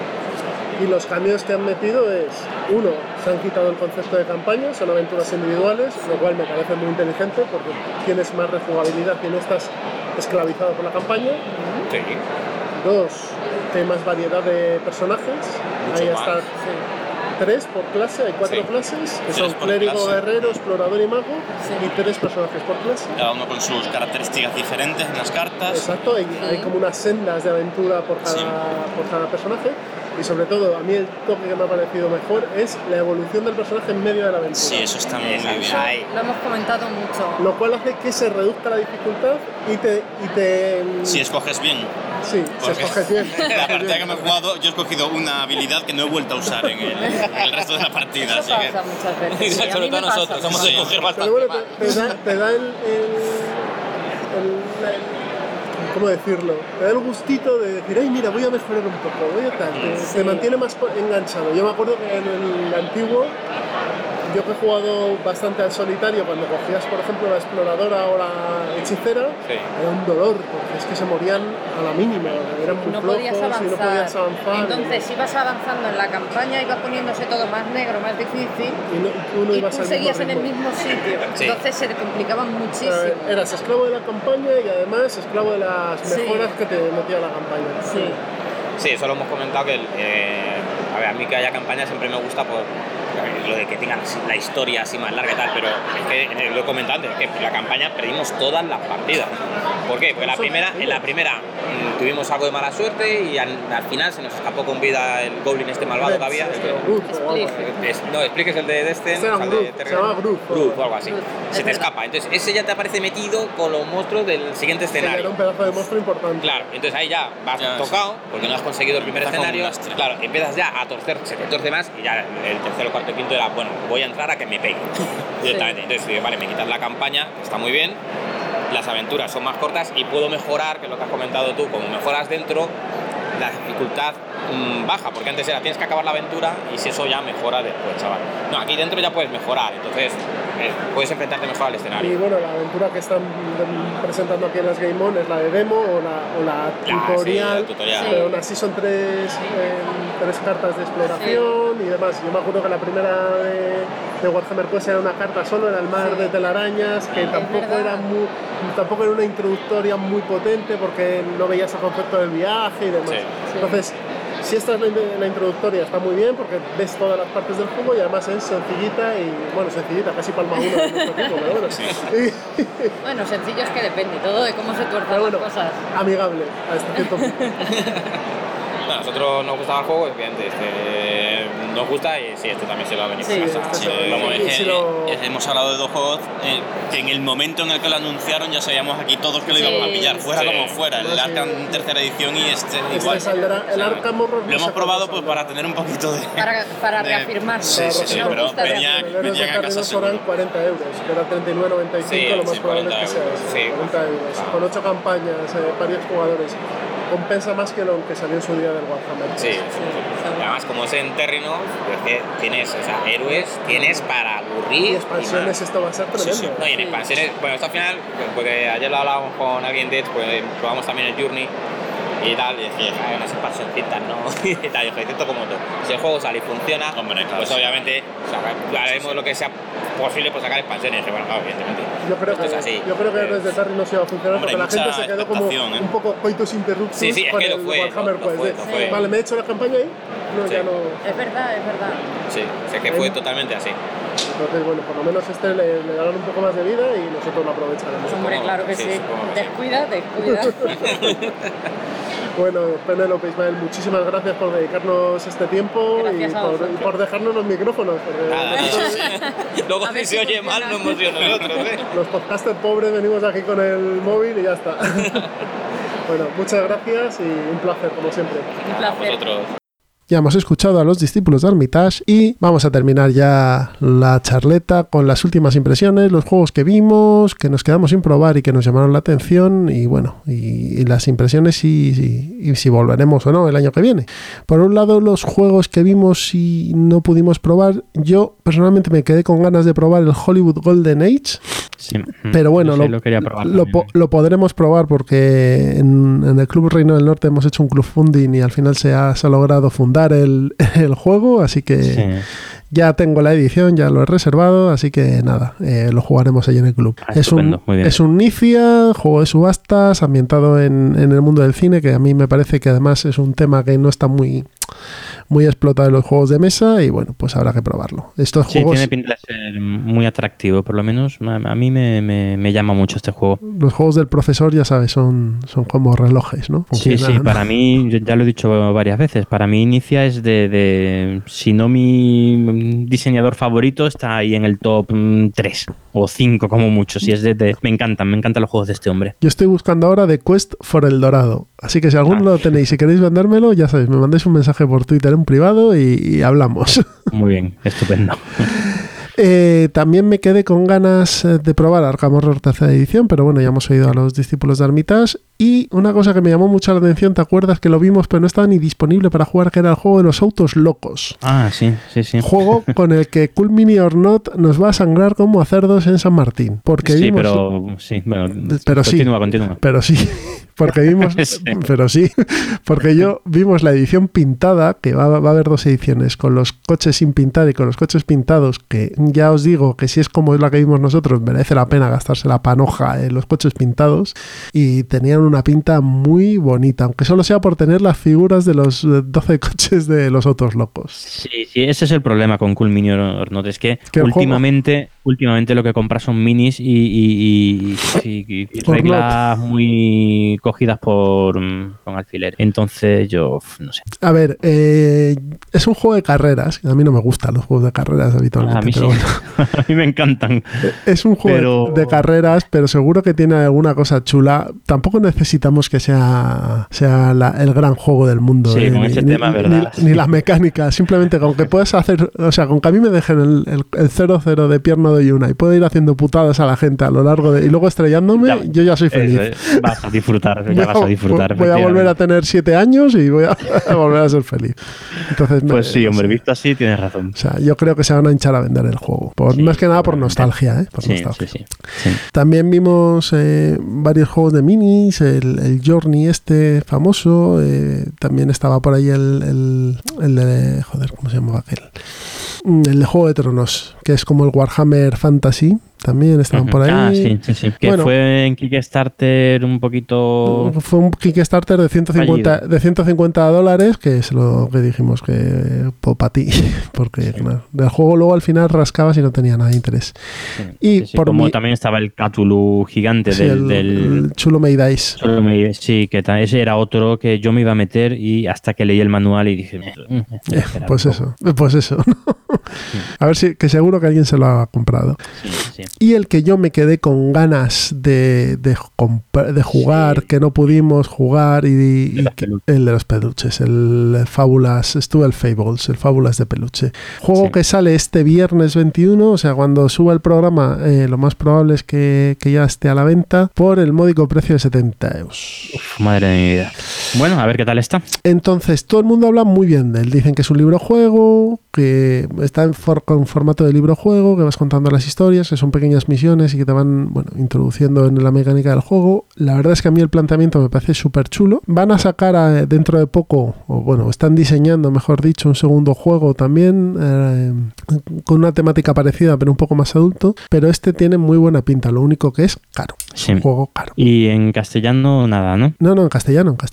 Y los cambios que han metido es, uno, se han quitado el concepto de campaña, son aventuras individuales, lo cual me parece muy inteligente porque tienes más rejugabilidad y no estás esclavizado por la campaña. Sí. Dos, hay más variedad de personajes. Mucho hay hasta 3 por clase, hay 4 clases, que son clérigo, guerrero, explorador y mago, y 3 personajes por clase. Cada uno con sus características diferentes en las cartas. Exacto, hay como unas sendas de aventura por cada personaje. Y sobre todo, a mí el toque que me ha parecido mejor es la evolución del personaje en medio de la aventura. Sí, eso está muy bien. Lo hemos comentado mucho. Lo cual hace que se reduzca la dificultad Si escoges bien. Sí, porque si escoges bien. La partida que me he jugado, yo he escogido una habilidad que no he vuelto a usar en el resto de la partida. Eso pasa muchas veces. Sí, sobre todo nosotros, somos de escoger bastante. Pero bueno, te da el ¿cómo decirlo? Te da el gustito de decir, ay, mira, voy a mejorar un poco, voy a tal. Te mantiene más enganchado. Yo me acuerdo que en el antiguo, yo que he jugado bastante al solitario, cuando cogías, por ejemplo, la exploradora o la hechicera, era un dolor, porque es que se morían a la mínima, eran muy flojos y no podías avanzar. Entonces ibas avanzando en la campaña, ibas poniéndose todo más negro, más difícil, y tú seguías en el mismo sitio, entonces se te complicaban muchísimo. Eras esclavo de la campaña y además esclavo de las mejoras que te metía la campaña. Sí, eso lo hemos comentado, que a mí que haya campaña siempre me gusta por lo de que tengan la historia así más larga y tal, pero es que lo he comentado antes, que la campaña perdimos todas las partidas. ¿Por qué? Porque en la primera tuvimos algo de mala suerte y al final se nos escapó con vida el goblin este malvado que había. No, expliques el de Descent, se llama Root o algo así. Se te escapa, entonces ese ya te aparece metido con los monstruos del siguiente escenario. Era un pedazo de monstruo importante. Claro, entonces ahí ya vas tocado porque no has conseguido el primer escenario. Claro, empiezas ya a torcer, se te torce más y ya el tercero, cuarto y quinto era, bueno, voy a entrar a que me peguen directamente. Entonces dije, vale, me quitas la campaña, está muy bien. Las aventuras son más cortas y puedo mejorar, que es lo que has comentado tú, como mejoras dentro, la dificultad baja, porque antes era tienes que acabar la aventura y si eso ya mejora después, chaval. No, aquí dentro ya puedes mejorar, entonces puedes enfrentarte mejor al escenario. Y bueno, la aventura que están presentando aquí en las Game On es la de demo o la tutorial, tutorial. Pero aún así son 3 cartas de exploración y demás. Yo me acuerdo que la primera de Warhammer Quest era una carta solo, era el mar de telarañas, que tampoco era una introductoria muy potente porque no veías el concepto del viaje y demás. Entonces, si esta es la introductoria, está muy bien porque ves todas las partes del juego y además es sencillita y, bueno, sencillita, casi palma uno de nuestro tipo, pero bueno. Bueno, sencillo es que depende todo de cómo se tuerzan las cosas. Amigable, hasta cierto punto. A nosotros nos gustaba el juego, obviamente, nos gusta y este también se lo ha venido a casa. Hemos hablado de 2 juegos que en el momento en el que lo anunciaron ya sabíamos aquí todos que lo íbamos a pillar, fuera como fuera. El Arkham tercera edición y igual. El Arkham Horror lo hemos probado pues para tener un poquito de... Para reafirmar. Sí, pero venían a casa seguro. El 40 euros, que era 39,95, lo más probable es que sea 40 euros, con 8 campañas, varios jugadores. Compensa más que lo que salió en su día del Warhammer. Sí. Además, como es en Terrinoth, pues tienes, o sea, héroes, tienes para aburrir. Y expansiones, esto va a ser tremendo. No, y en expansiones, bueno, esto al final, porque ayer lo hablábamos con alguien de pues probamos también el Journey y tal, y dije, hay unas expansioncitas, ¿no? Y tal, y esto como todo. Si el juego sale y funciona, pues obviamente haremos lo que sea posible por sacar expansiones. Y dije, bueno, claro, evidentemente. Yo creo que desde Terrinoth se iba a funcionar porque la gente se quedó como un poco coitus interruptus con el Warhammer Quest. Vale, me he hecho la campaña ahí. Es verdad. Sí, o sea que fue totalmente así. Entonces, bueno, por lo menos le darán un poco más de vida y nosotros lo aprovecharemos. Hombre, claro que sí. Descuida. Bueno, Penélope, Ismael, muchísimas gracias por dedicarnos este tiempo y por dejarnos los micrófonos. Luego si se oye mal nos emociona nosotros. Los podcasters pobres venimos aquí con el móvil y ya está. Bueno, muchas gracias y un placer, como siempre. Un placer. Ya hemos escuchado a los discípulos de Armitage y vamos a terminar ya la charleta con las últimas impresiones, los juegos que vimos, que nos quedamos sin probar y que nos llamaron la atención y bueno, y las impresiones y si volveremos o no el año que viene. Por un lado, los juegos que vimos y no pudimos probar, yo personalmente me quedé con ganas de probar el Hollywood Golden Age, pero bueno, lo podremos probar porque en el Club Reino del Norte hemos hecho un club funding y al final se ha logrado fundar el juego, así que Ya tengo la edición, ya lo he reservado, así que nada, lo jugaremos ahí en el club. Es un Nifia, juego de subastas, ambientado en el mundo del cine, que a mí me parece que además es un tema que no está muy, muy explotado en los juegos de mesa, y bueno, pues habrá que probarlo. Estos juegos... tiene pinta de ser muy atractivo, por lo menos a mí me llama mucho este juego. Los juegos del profesor, ya sabes, son como relojes, ¿no? Funciona, sí, ¿no? Para mí, ya lo he dicho varias veces, para mí Inicia es de si no mi diseñador favorito, está ahí en el top 3 o 5 como mucho, si es de me encantan los juegos de este hombre. Yo estoy buscando ahora The Quest for El Dorado, así que si alguno lo tenéis y queréis vendérmelo, ya sabéis, me mandáis un mensaje por Twitter en privado y hablamos. Muy bien, estupendo. También me quedé con ganas de probar Arkham Horror tercera edición, pero bueno, ya hemos oído a los discípulos de Armitage. Y una cosa que me llamó mucho la atención, ¿te acuerdas que lo vimos pero no estaba ni disponible para jugar? Que era el juego de los autos locos. Ah, sí. Juego con el que Cool Mini or Not nos va a sangrar como a cerdos en San Martín. Porque sí, vimos... Continúa. Porque yo vimos la edición pintada, que va a haber dos ediciones, con los coches sin pintar y con los coches pintados, que ya os digo que si es como es la que vimos nosotros, merece la pena gastarse la panoja en los coches pintados, y tenían una pinta muy bonita, aunque solo sea por tener las figuras de los 12 coches de los autos locos. Sí, ese es el problema con Cool Mini or Not, es que últimamente lo que compras son minis y reglas muy cogidas con alfiler. Entonces yo no sé. A ver, es un juego de carreras. A mí no me gustan los juegos de carreras habitualmente. A mí sí. Bueno. A mí me encantan. Es un juego de carreras, pero seguro que tiene alguna cosa chula. Tampoco necesitamos que sea el gran juego del mundo. Sí, con ese tema, ¿verdad? Ni las mecánicas. Simplemente con que puedas hacer... O sea, con que a mí me dejen el 0-0 de pierna de una y puedo ir haciendo putadas a la gente a lo largo de... Y luego estrellándome, yo ya soy feliz. Vas a disfrutar, voy a volver a tener 7 años y voy a volver a ser feliz. Entonces, pues sí, hombre, visto así tienes razón. O sea, yo creo que se van a hinchar a vender el juego. Más que nada por nostalgia, ¿eh? Sí. También vimos varios juegos de minis, el Journey este famoso, también estaba por ahí el de... Joder, ¿cómo se llamaba aquel? El de Juego de Tronos, que es como el Warhammer Fantasy, también estaban por ahí. Sí. Que bueno, fue en Kickstarter un poquito... Fue un Kickstarter de $150, que es lo que dijimos que para ti, porque claro, del juego luego al final rascabas y no tenía nada de interés. También estaba el Cthulhu gigante del Chulo Meidais. Sí, que ese era otro que yo me iba a meter y hasta que leí el manual y dije... Pues eso. Sí. A ver si, que seguro que alguien se lo ha comprado. Sí. Y el que yo me quedé con ganas de jugar, que no pudimos jugar, el de los peluches, el Fábulas, estuvo el Fables, el Fábulas de peluche. Juego que sale este viernes 21, o sea, cuando suba el programa, lo más probable es que ya esté a la venta por el módico precio de 70 euros. Uf, madre de mi vida. Bueno, a ver qué tal está. Entonces, todo el mundo habla muy bien de él. Dicen que es un libro juego, que está con formato de libro juego, que vas contando las historias, que son pequeñas misiones y que te van introduciendo en la mecánica del juego. La verdad es que a mí el planteamiento me parece súper chulo. Van a sacar dentro de poco, están diseñando, mejor dicho, un segundo juego también con una temática parecida pero un poco más adulto, pero este tiene muy buena pinta, lo único que es caro. Sí. Es un juego caro. Y en castellano nada, ¿no? No, en castellano. Ah,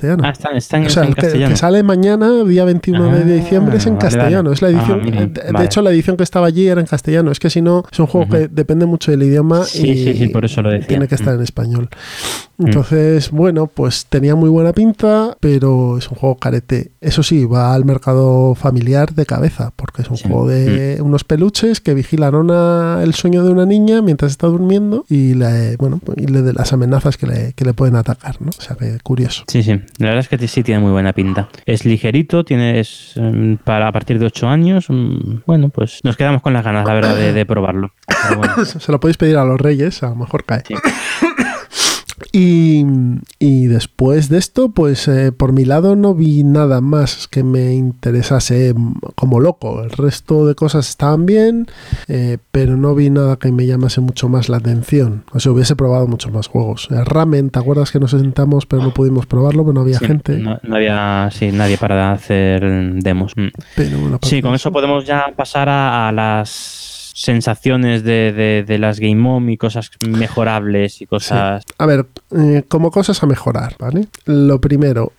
están en castellano. Que sale mañana, día 21 de diciembre, es en castellano. Vale. Es la edición... De hecho, la edición que estaba allí era en castellano. Es que si no, es un juego que depende mucho del idioma y por eso lo decía. Tiene que estar en español. Entonces, pues tenía muy buena pinta, pero es un juego carete. Eso sí, va al mercado familiar de cabeza, porque es un juego de unos peluches que vigilan el sueño de una niña mientras está durmiendo y le de las amenazas que le pueden atacar, ¿no? O sea, que curioso. Sí. La verdad es que sí tiene muy buena pinta. Es ligerito, tienes para a partir de 8 años. Bueno, pues nos quedamos con las ganas, la verdad, de probarlo. Bueno. Se lo podéis pedir a los Reyes, a lo mejor cae. Sí. Y después de esto, pues por mi lado no vi nada más que me interesase como loco. El resto de cosas estaban bien, pero no vi nada que me llamase mucho más la atención. O sea, hubiese probado muchos más juegos. Ramen, ¿te acuerdas que nos sentamos pero no pudimos probarlo? Pero no había gente. No había nadie para hacer demos. Pero sí, con eso podemos ya pasar a las sensaciones de las Game Mom y cosas mejorables y cosas... Sí. A ver, como cosas a mejorar, ¿vale? Lo primero,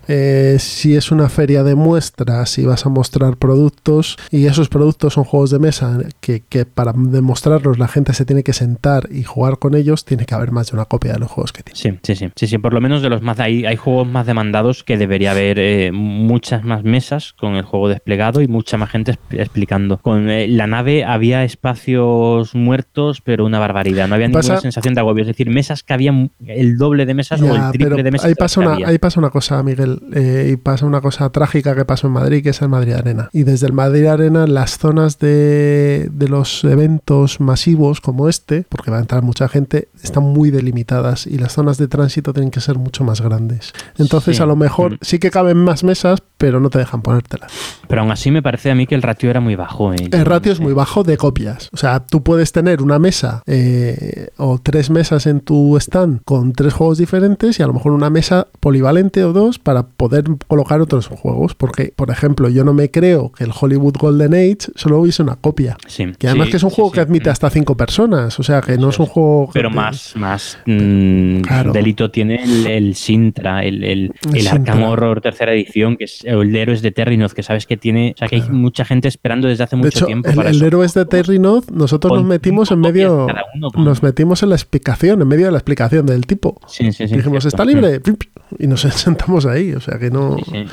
si es una feria de muestras, si vas a mostrar productos y esos productos son juegos de mesa que para demostrarlos la gente se tiene que sentar y jugar con ellos, tiene que haber más de una copia de los juegos que tiene. Sí, por lo menos de los más... Hay juegos más demandados que debería haber muchas más mesas con el juego desplegado y mucha más gente explicando. Con la nave había espacio muertos, pero una barbaridad. No había ninguna sensación de agobio. Es decir, mesas que habían el doble de mesas o el triple de mesas. Ahí pasa una cosa, Miguel, y pasa una cosa trágica que pasó en Madrid, que es el Madrid Arena. Y desde el Madrid Arena, las zonas de los eventos masivos como este, porque va a entrar mucha gente, están muy delimitadas y las zonas de tránsito tienen que ser mucho más grandes. Entonces, sí. A lo mejor sí que caben más mesas, pero no te dejan ponértelas. Pero aún así me parece a mí que el ratio era muy bajo. El ratio es muy bajo de copias. O sea, tú puedes tener una mesa o tres mesas en tu stand con tres juegos diferentes y a lo mejor una mesa polivalente o dos para poder colocar otros juegos. Porque, por ejemplo, yo no me creo que el Hollywood Golden Age solo hubiese una copia. Sí, que además que es un juego que admite hasta 5 personas. O sea, que no es un juego... Pero más delito tiene el Sintra, el Arkham Horror tercera edición, que es el Héroes de Terrinoth, que sabes que tiene... O sea, que hay mucha gente esperando desde hace mucho tiempo. De hecho, el Héroes de Terrinoth nosotros nos metimos en medio, nos metimos en la explicación, en medio de la explicación del tipo. Sí, dijimos, ¿está libre? Y nos sentamos ahí, o sea que no... Sí.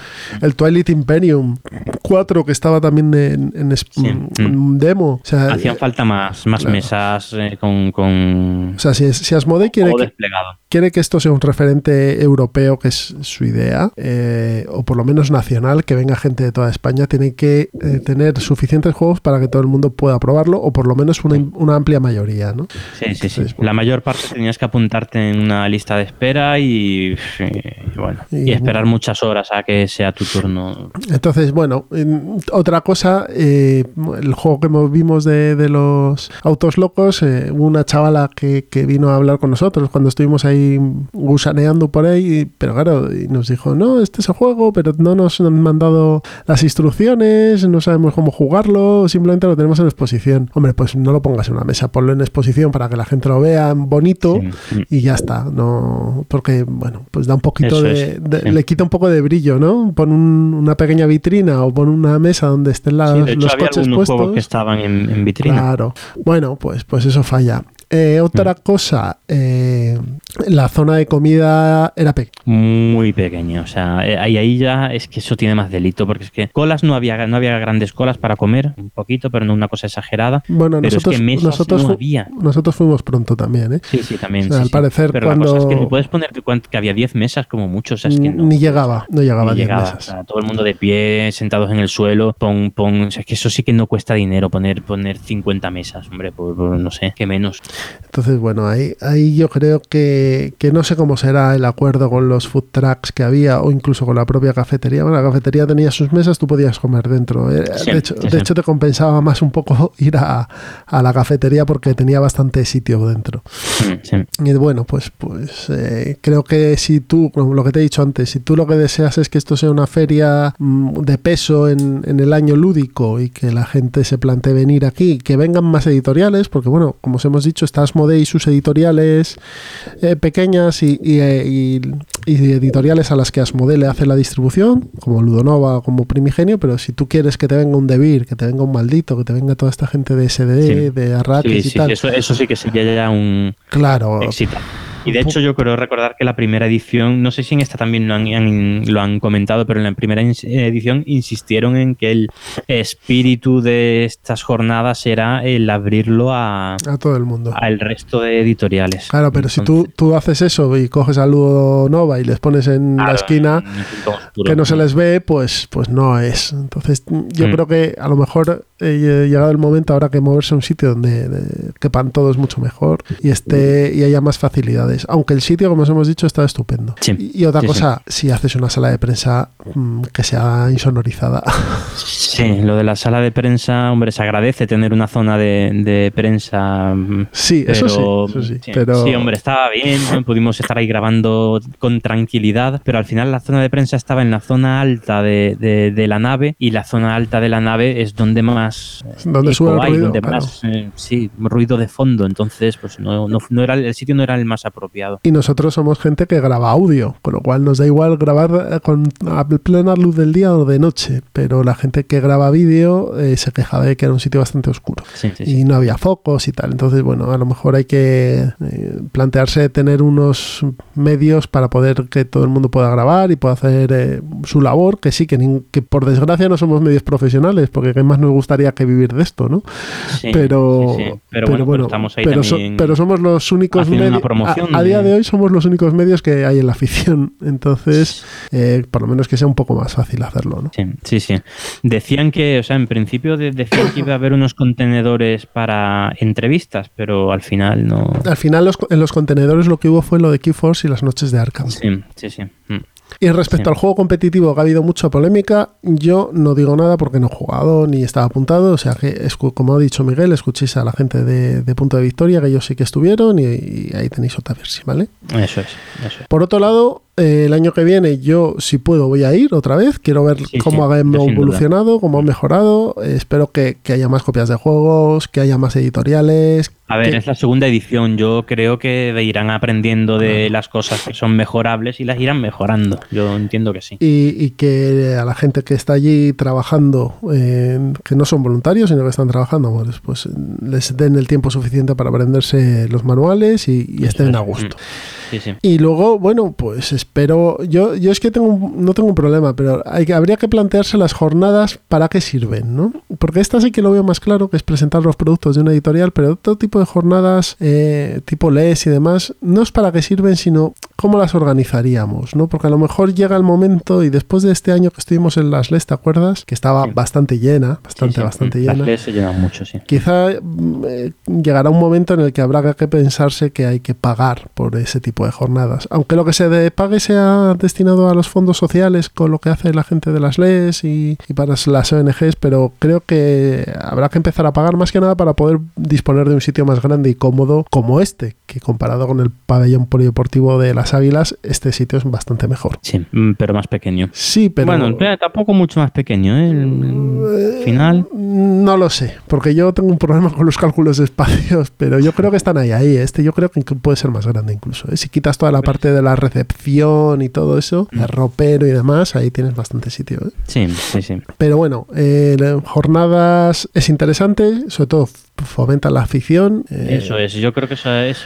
El Twilight Imperium 4, que estaba también en demo. O sea, hacían falta más mesas con... O sea, si Asmodee quiere que esto sea un referente europeo, que es su idea, o por lo menos nacional, que venga gente de toda España, tiene que tener suficientes juegos para que todo el mundo pueda probarlo, o por lo menos una amplia mayoría, ¿no? Sí. Entonces, la mayor parte tenías que apuntarte en una lista de espera y esperar muchas horas a que sea tu turno. Entonces, bueno, otra cosa, el juego que vimos de los autos locos, una chavala que vino a hablar con nosotros cuando estuvimos ahí gusaneando por ahí, pero claro, y nos dijo, no, este es el juego, pero no nos han mandado las instrucciones, no sabemos cómo jugarlo, simplemente lo tenemos en exposición. Hombre, pues no lo pongas en una mesa, ponlo en exposición para que la gente lo vea bonito y ya está, no, porque bueno, pues da un poquito le quita un poco de brillo, ¿no? Pon una pequeña vitrina o pon una mesa donde estén los coches puestos. Algunos juegos que estaban en vitrina. Claro. Bueno, pues eso falla. Otra cosa, la zona de comida era muy pequeña, o sea, ahí ya es que eso tiene más delito, porque es que colas no había grandes colas para comer, un poquito, pero no una cosa exagerada. Bueno, pero nosotros, es que mesas no había. Nosotros fuimos pronto también, ¿eh? Sí, también. O sea, al parecer, pero cuando... la cosa es que no puedes poner que había 10 mesas como mucho, o sea, es que no. No llegaba a 10 mesas. O sea, todo el mundo de pie, sentados en el suelo, o sea, es que eso sí que no cuesta dinero poner 50 mesas, hombre, por no sé, que menos. Entonces, bueno, ahí yo creo que no sé cómo será el acuerdo con los food trucks que había o incluso con la propia cafetería. Bueno, la cafetería tenía sus mesas, tú podías comer dentro. De hecho, te compensaba más un poco ir a la cafetería porque tenía bastante sitio dentro. Sí. Y bueno, pues creo que si tú, como lo que te he dicho antes, si tú lo que deseas es que esto sea una feria de peso en el año lúdico y que la gente se plantee venir aquí, que vengan más editoriales, porque bueno, como os hemos dicho, está Asmodee y sus editoriales pequeñas y editoriales a las que Asmodee le hace la distribución, como Ludonova, como Primigenio, pero si tú quieres que te venga un Debir, que te venga un Maldito, que te venga toda esta gente de SDE, de Arrakis y tal... Eso sí que sería ya un... Claro. Éxito. Y de hecho yo creo recordar que la primera edición, no sé si en esta también lo han comentado, pero en la primera edición insistieron en que el espíritu de estas jornadas era el abrirlo a todo el mundo, al resto de editoriales. Claro, pero entonces, si tú haces eso y coges a Ludonova y les pones en la esquina en oscuro, que no se les ve, pues no es. Entonces yo creo que a lo mejor llegado el momento, ahora que moverse a un sitio donde quepan todos mucho mejor y haya más facilidades. Aunque el sitio, como os hemos dicho, está estupendo. Sí. Y otra cosa, si haces una sala de prensa que sea insonorizada. Sí, lo de la sala de prensa, hombre, se agradece tener una zona de prensa. Sí, pero, eso sí. Pero... Sí, hombre, estaba bien, ¿no? Pudimos estar ahí grabando con tranquilidad, pero al final la zona de prensa estaba en la zona alta de la nave, y la zona alta de la nave es donde más sube el ruido, donde más ruido de fondo, entonces pues no era el sitio, no era el más apropiado. Y nosotros somos gente que graba audio, con lo cual nos da igual grabar a plena luz del día o de noche, pero la gente que graba vídeo se quejaba de que era un sitio bastante oscuro y no había focos y tal, entonces bueno, a lo mejor hay que plantearse tener unos medios para poder que todo el mundo pueda grabar y pueda hacer su labor, que sí, que por desgracia no somos medios profesionales, porque qué más nos gustaría que vivir de esto, ¿no? Sí, pero bueno, estamos ahí pero somos los únicos medios, a día de hoy somos los únicos medios que hay en la afición, entonces por lo menos que sea un poco más fácil hacerlo, ¿no? Sí. Decían que, o sea, en principio decían que iba a haber unos contenedores para entrevistas, pero al final no... Al final en los contenedores lo que hubo fue lo de Keyforge y las noches de Arkham. Sí. Y respecto al juego competitivo, que ha habido mucha polémica, yo no digo nada porque no he jugado ni estaba apuntado, o sea que, como ha dicho Miguel, escuchéis a la gente de Punto de Victoria, que ellos sí que estuvieron, y ahí tenéis otra versión, ¿vale? Eso es. Por otro lado, el año que viene yo, si puedo, voy a ir otra vez, quiero ver cómo ha evolucionado, cómo ha mejorado, espero que haya más copias de juegos, que haya más editoriales. A ver, es la segunda edición, yo creo que irán aprendiendo de las cosas que son mejorables y las irán mejorando, yo entiendo que sí. Y que a la gente que está allí trabajando, que no son voluntarios, sino que están trabajando, pues les den el tiempo suficiente para aprenderse los manuales y estén a gusto. Sí. Y luego, bueno, pues espero... Yo es que no tengo un problema, pero habría que plantearse las jornadas para qué sirven, ¿no? Porque esta sí que lo veo más claro, que es presentar los productos de una editorial, pero otro tipo de jornadas tipo LES y demás, no es para qué sirven, sino cómo las organizaríamos, ¿no? Porque a lo mejor llega el momento, y después de este año que estuvimos en las LES, ¿te acuerdas? Que estaba bastante llena. Las LES se llenan mucho, sí. Quizá llegará un momento en el que habrá que pensarse que hay que pagar por ese tipo de jornadas, aunque lo que se pague sea destinado a los fondos sociales, con lo que hace la gente de las LES y para las ONGs, pero creo que habrá que empezar a pagar, más que nada para poder disponer de un sitio más grande y cómodo como este, que comparado con el pabellón polideportivo de Las Águilas, este sitio es bastante mejor. Sí, pero más pequeño. Sí, pero... Bueno, tampoco mucho más pequeño, ¿eh? El final... No lo sé, porque yo tengo un problema con los cálculos de espacios, pero yo creo que están ahí. Yo creo que puede ser más grande incluso, ¿eh? Si quitas toda la parte de la recepción y todo eso, el ropero y demás, ahí tienes bastante sitio, ¿eh? Sí. Pero bueno, jornadas es interesante, sobre todo fomenta la afición. Eso es, yo creo que esa es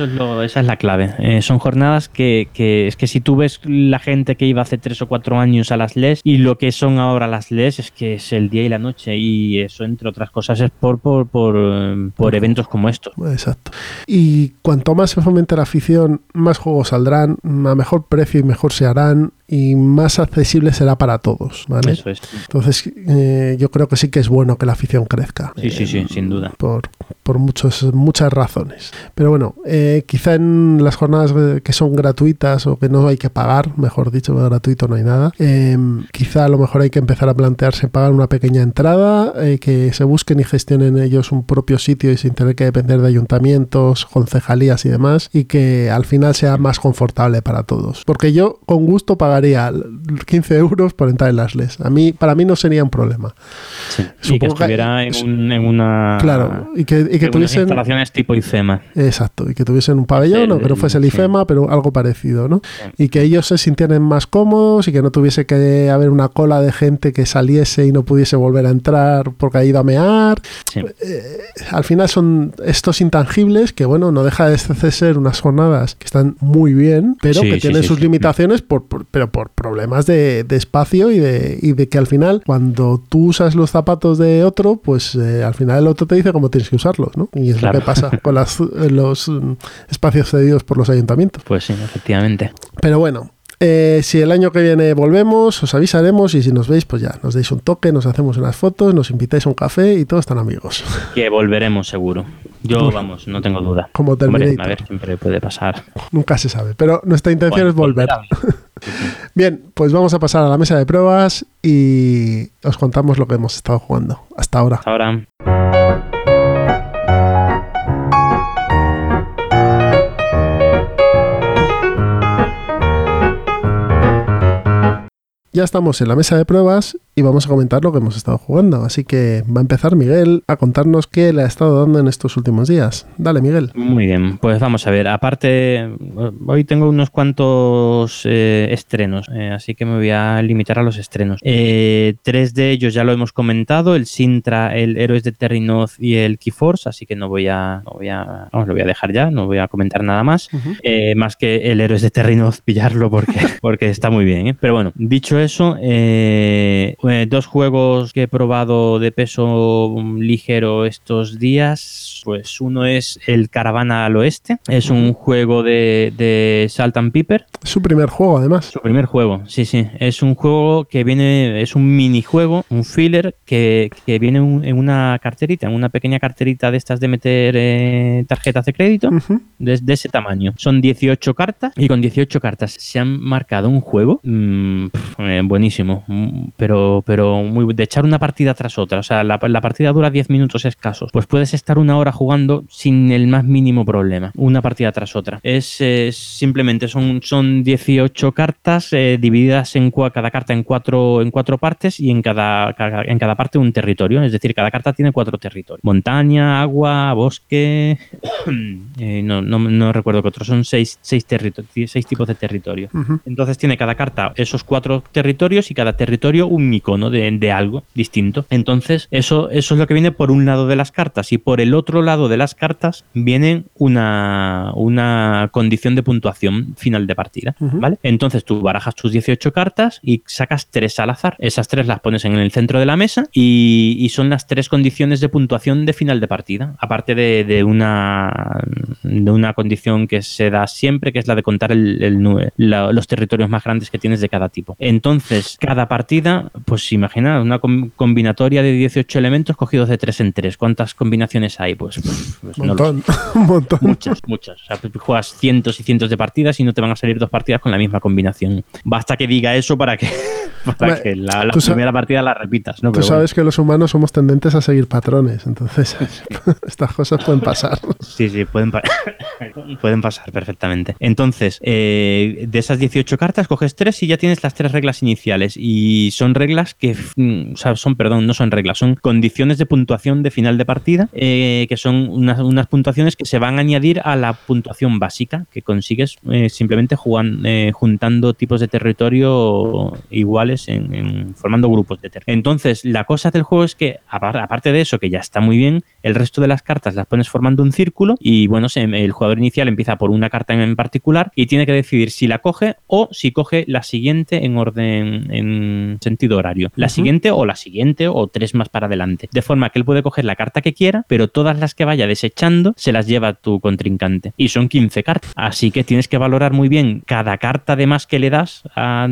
la clave. Son jornadas que es que si tú ves la gente que iba hace 3 o 4 años a las LES y lo que son ahora las LES, es que es el día y la noche, y eso entre otras cosas es por eventos como estos. Exacto. Y cuanto más se fomente la afición, más juegos saldrán, a mejor precio y mejor se harán, y más accesible será para todos, ¿vale? Eso es. Entonces, yo creo que sí que es bueno que la afición crezca. Sí, sin duda. Por muchas razones. Pero bueno, quizá en las jornadas que son gratuitas o que no hay que pagar, mejor dicho, gratuito no hay nada, quizá a lo mejor hay que empezar a plantearse pagar una pequeña entrada, que se busquen y gestionen ellos un propio sitio y sin tener que depender de ayuntamientos, concejalías y demás, y que al final sea más confortable para todos. Porque yo con gusto pagaría 15 euros por entrar en las LES. Para mí no sería un problema. Sí. Y que estuviera en una... Claro, y que tuviesen instalaciones tipo IFEMA. Exacto, y que tuviesen un pabellón, o que no fuese el IFEMA, pero algo parecido, ¿no? Sí. Y que ellos se sintieran más cómodos y que no tuviese que haber una cola de gente que saliese y no pudiese volver a entrar porque ha ido a mear. Sí. Al final son estos intangibles que, bueno, no deja de ser unas jornadas que están muy bien, pero que tienen sus limitaciones por problemas de espacio y de que al final, cuando tú usas los zapatos de otro, pues al final el otro te dice cómo tienes que usarlos, ¿no? Y es claro. Lo que pasa con los espacios cedidos por los ayuntamientos. Pues sí, efectivamente. Pero bueno, Si el año que viene volvemos, os avisaremos, y si nos veis, pues ya, nos deis un toque, nos hacemos unas fotos, nos invitáis a un café y todos están amigos. Que volveremos seguro. Yo, vamos, no tengo duda. Como Terminator. Hombre, a ver, siempre puede pasar. Nunca se sabe, pero nuestra intención es volver. Bien, pues vamos a pasar a la mesa de pruebas y os contamos lo que hemos estado jugando hasta ahora. Hasta ahora. Ya estamos en la mesa de pruebas y vamos a comentar lo que hemos estado jugando. Así que va a empezar Miguel a contarnos qué le ha estado dando en estos últimos días. Dale, Miguel. Muy bien, pues vamos a ver. Aparte, hoy tengo unos cuantos estrenos, así que me voy a limitar a los estrenos. Tres de ellos ya lo hemos comentado, el Sintra, el Héroes de Terrinoth y el Keyforge, así que no voy a lo voy a dejar ya, no voy a comentar nada más. Uh-huh. Más que el Héroes de Terrinoth, pillarlo porque está muy bien. Pero bueno, dicho eso, dos juegos que he probado de peso ligero estos días. Pues uno es el Caravana al Oeste, es un juego de Salt and Pepper. Su primer juego, además. Su primer juego, sí. Es un juego que viene, es un minijuego, un filler que viene en una carterita, en una pequeña carterita de estas de meter tarjetas de crédito, uh-huh, de ese tamaño. Son 18 cartas y con 18 cartas se han marcado un juego buenísimo, pero muy de echar una partida tras otra. O sea, la partida dura 10 minutos escasos. Pues puedes estar una hora jugando sin el más mínimo problema, una partida tras otra. Es simplemente son 18 cartas divididas cada carta en cuatro partes, y en cada parte un territorio. Es decir, cada carta tiene 4 territorios: montaña, agua, bosque. No recuerdo qué otros. Son 6 tipos de territorio. Uh-huh. Entonces tiene cada carta esos 4 territorios y cada territorio un icono de algo distinto. Entonces eso es lo que viene por un lado de las cartas, y por el otro lado de las cartas viene una condición de puntuación final de partida, uh-huh, ¿vale? Entonces tú barajas tus 18 cartas y sacas 3 al azar. Esas 3 las pones en el centro de la mesa y son las 3 condiciones de puntuación de final de partida, aparte de una condición que se da siempre, que es la de contar los territorios más grandes que tienes de cada tipo. Entonces, cada partida, pues imagina, una combinatoria de 18 elementos cogidos de 3 en 3. ¿Cuántas combinaciones hay? Pues un montón. Muchas. O sea, juegas cientos y cientos de partidas y no te van a salir 2 partidas con la misma combinación. Basta que diga eso para que la primera partida la repitas, ¿no? Tú sabes que los humanos somos tendentes a seguir patrones, entonces estas cosas pueden pasar. Sí, pueden pasar perfectamente. Entonces, de esas 18 cartas coges 3 y ya tienes las 3 reglas iniciales, y son reglas que, o sea, son condiciones de puntuación de final de partida, que son unas puntuaciones que se van a añadir a la puntuación básica que consigues simplemente juntando tipos de territorio iguales formando grupos de territorio. Entonces, la cosa del juego es que, aparte de eso, que ya está muy bien, el resto de las cartas las pones formando un círculo y, bueno, el jugador inicial empieza por una carta en particular y tiene que decidir si la coge o si coge la siguiente en orden, en sentido horario. La, uh-huh, siguiente o 3 más para adelante. De forma que él puede coger la carta que quiera, pero todas las que vaya desechando se las lleva tu contrincante. Y son 15 cartas. Así que tienes que valorar muy bien cada carta de más que le das a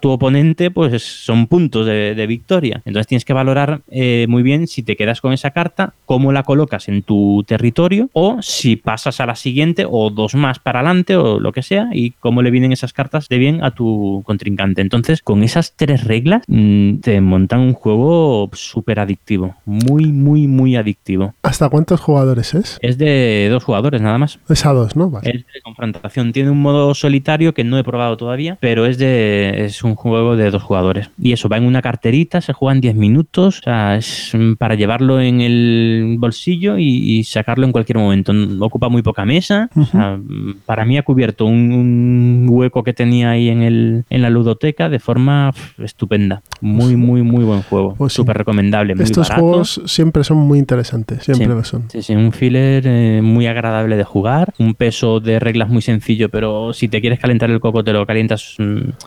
tu oponente, pues son puntos de victoria. Entonces tienes que valorar muy bien si te quedas con esa carta, cómo la colocas en tu territorio, o si pasas a la siguiente o 2 más para adelante o lo que sea, y cómo le vienen esas cartas de bien a tu contrincante. Entonces, con esas 3 reglas te montan un juego súper adictivo, muy, muy, muy adictivo. ¿Hasta cuántos jugadores es? Es de 2 jugadores nada más. Es a 2, ¿no? Vale. Es de confrontación. Tiene un modo solitario que no he probado todavía, pero es un juego de 2 jugadores, y eso va en una carterita, se juegan 10 minutos, o sea, es para llevarlo en el bolsillo y sacarlo en cualquier momento. Ocupa muy poca mesa, uh-huh, o sea, para mí ha cubierto un hueco que tenía ahí en la ludoteca de forma estupenda. tienda. Muy, muy, muy buen juego. Pues súper recomendable, muy barato. Estos juegos siempre son muy interesantes, siempre lo son. Sí, sí, un filler muy agradable de jugar, un peso de reglas muy sencillo, pero si te quieres calentar el coco, te lo calientas.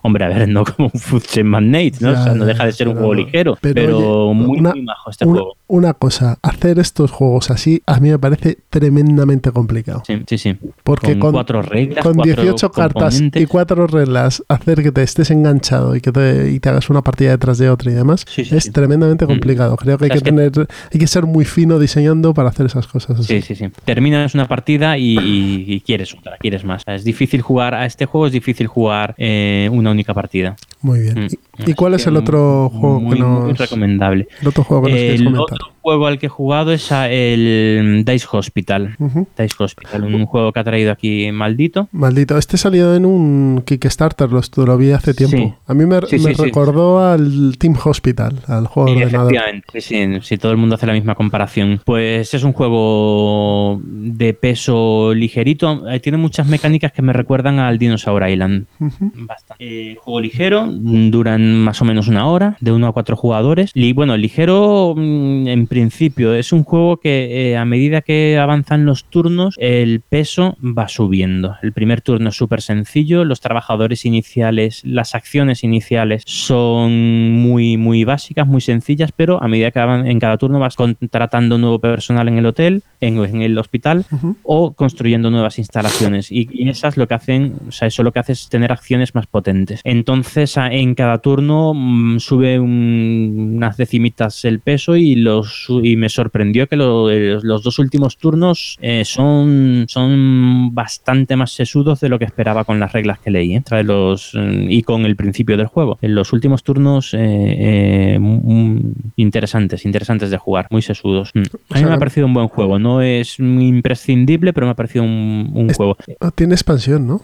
Hombre, a ver, no como un Food Chain Magnate, ¿no? Ya, o sea, no deja de ser un juego ligero, pero oye, muy majo este juego. Una cosa, hacer estos juegos así a mí me parece tremendamente complicado. Sí, sí, sí. Porque con 4 reglas, con 18 cartas y 4 reglas, hacer que te estés enganchado y que te hagas una partida detrás de otra y demás, es tremendamente complicado. Creo que hay que ser muy fino diseñando para hacer esas cosas así. Sí, sí, sí. Terminas una partida y quieres otra, quieres más. O sea, es difícil jugar a este juego, es difícil jugar una única partida. Muy bien. ¿Y cuál es el otro juego que nos... Muy recomendable. El otro juego que nos quieres comentar. El otro juego al que he jugado es el Dice Hospital. Dice Hospital, un juego que ha traído aquí Maldito. Maldito. Este salió en un Kickstarter, lo vi hace tiempo. Sí. A mí me recordó al Team Hospital, al juego ordenador. Efectivamente, sí, todo el mundo hace la misma comparación. Pues es un juego de peso ligerito. Tiene muchas mecánicas que me recuerdan al Dinosaur Island. Bastante. Juego ligero, duran más o menos una hora, de 1 a 4 jugadores. Y bueno, ligero en principio. Es un juego que a medida que avanzan los turnos, el peso va subiendo. El primer turno es súper sencillo, los trabajadores iniciales, las acciones iniciales son muy, muy básicas, muy sencillas, pero a medida que en cada turno vas contratando nuevo personal en el hotel, en el hospital, o construyendo nuevas instalaciones. Y esas lo que hacen, o sea, eso lo que hace es tener acciones más potentes. Entonces, en cada turno sube unas decimitas el peso y me sorprendió que los 2 últimos turnos son bastante más sesudos de lo que esperaba con las reglas que leí, y con el principio del juego. En los últimos turnos interesantes de jugar, muy sesudos. A mí me ha parecido un buen juego, no es imprescindible, pero me ha parecido un juego. Tiene expansión, ¿no?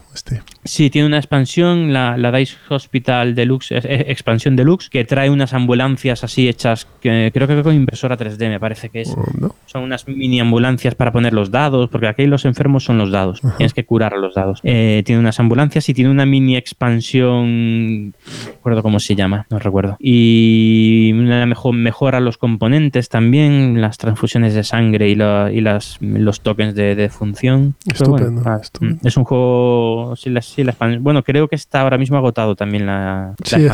Sí, tiene una expansión, la Dice Hospital Deluxe, expansión Deluxe, que trae unas ambulancias así hechas, que creo que con impresora 3D me parece que es. ¿No? Son unas mini ambulancias para poner los dados, porque aquí los enfermos son los dados. Ajá. Tienes que curar a los dados. Tiene unas ambulancias y tiene una mini expansión, no recuerdo cómo se llama, no recuerdo. Y mejora los componentes también, las transfusiones de sangre y los tokens de función. Estupendo, bueno, estupendo. Es un juego... Sí, bueno, creo que está ahora mismo agotado también la expansión.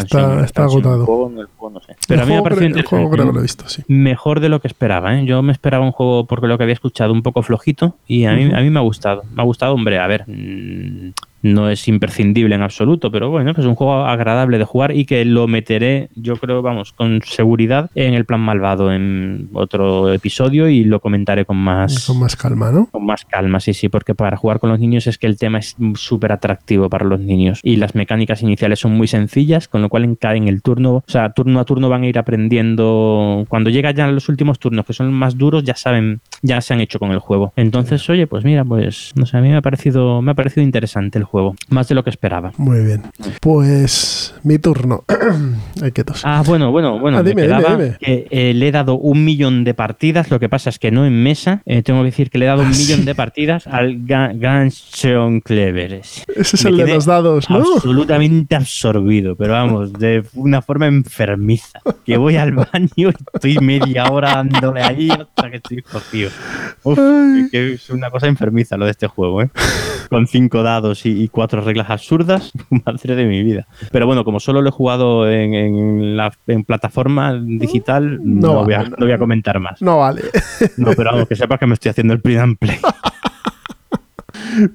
Está agotado. El juego, no sé. Pero a mí me ha parecido interesante. El juego creo que lo he visto, sí. Mejor de lo que esperaba, ¿eh? Yo me esperaba un juego, por lo que había escuchado, un poco flojito, y a mí me ha gustado. Me ha gustado, hombre, a ver... No es imprescindible en absoluto, pero bueno, es un juego agradable de jugar y que lo meteré, yo creo, con seguridad en el plan malvado en otro episodio y lo comentaré con más calma, ¿no? Con más calma, sí, porque para jugar con los niños es que el tema es súper atractivo para los niños y las mecánicas iniciales son muy sencillas, con lo cual en el turno, o sea, turno a turno van a ir aprendiendo. Cuando llegan ya los últimos turnos, que son más duros, ya se han hecho con el juego. Entonces, oye, pues mira, pues no sé, a mí me ha parecido interesante el juego, más de lo que esperaba. Muy bien. Pues mi turno. Hay que toser. Bueno. Dime. Que le he dado 1 millón de partidas, lo que pasa es que no en mesa. Tengo que decir que le he dado 1 millón de partidas al Gansion Cleveres. Ese es el de los dados, ¿no? Absolutamente absorbido, pero vamos, de una forma enfermiza. Que voy al baño y estoy media hora dándole ahí hasta que estoy jodido. Uf, que es una cosa enfermiza lo de este juego, ¿eh? Con 5 dados y 4 reglas absurdas, madre de mi vida. Pero bueno, como solo lo he jugado en plataforma digital, no voy a comentar más. No vale. No, pero vamos, que sepas que me estoy haciendo el print and play.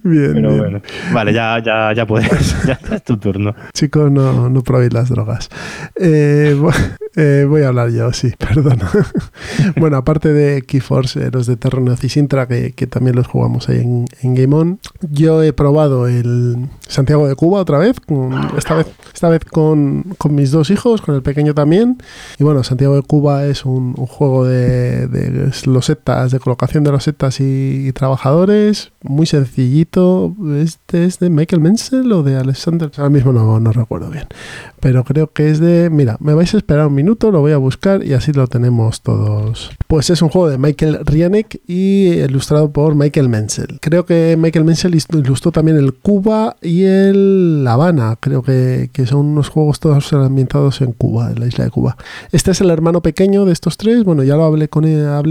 Bien, pero bien. Bueno, vale, ya puedes, ya es tu turno. Chicos, no probéis las drogas. Voy a hablar yo, sí, perdón. Bueno, aparte de Keyforge, Héroes de Terrinoth y Sintra, que también los jugamos ahí en Game On, yo he probado el Santiago de Cuba otra vez, esta vez con mis 2 hijos, con el pequeño también. Y bueno, Santiago de Cuba es un juego de losetas, de colocación de losetas y trabajadores, muy sencillo. sencillito. Este es de Michael Menzel o de Alexander, ahora mismo no recuerdo bien, pero creo que es de, mira, me vais a esperar un minuto, lo voy a buscar y así lo tenemos todos. Pues es un juego de Michael Rianick y ilustrado por Michael Menzel. Creo que Michael Menzel ilustró también el Cuba y el La Habana, creo que son unos juegos todos ambientados en Cuba, en la isla de Cuba. Este es el hermano pequeño de estos tres, bueno, ya lo hablé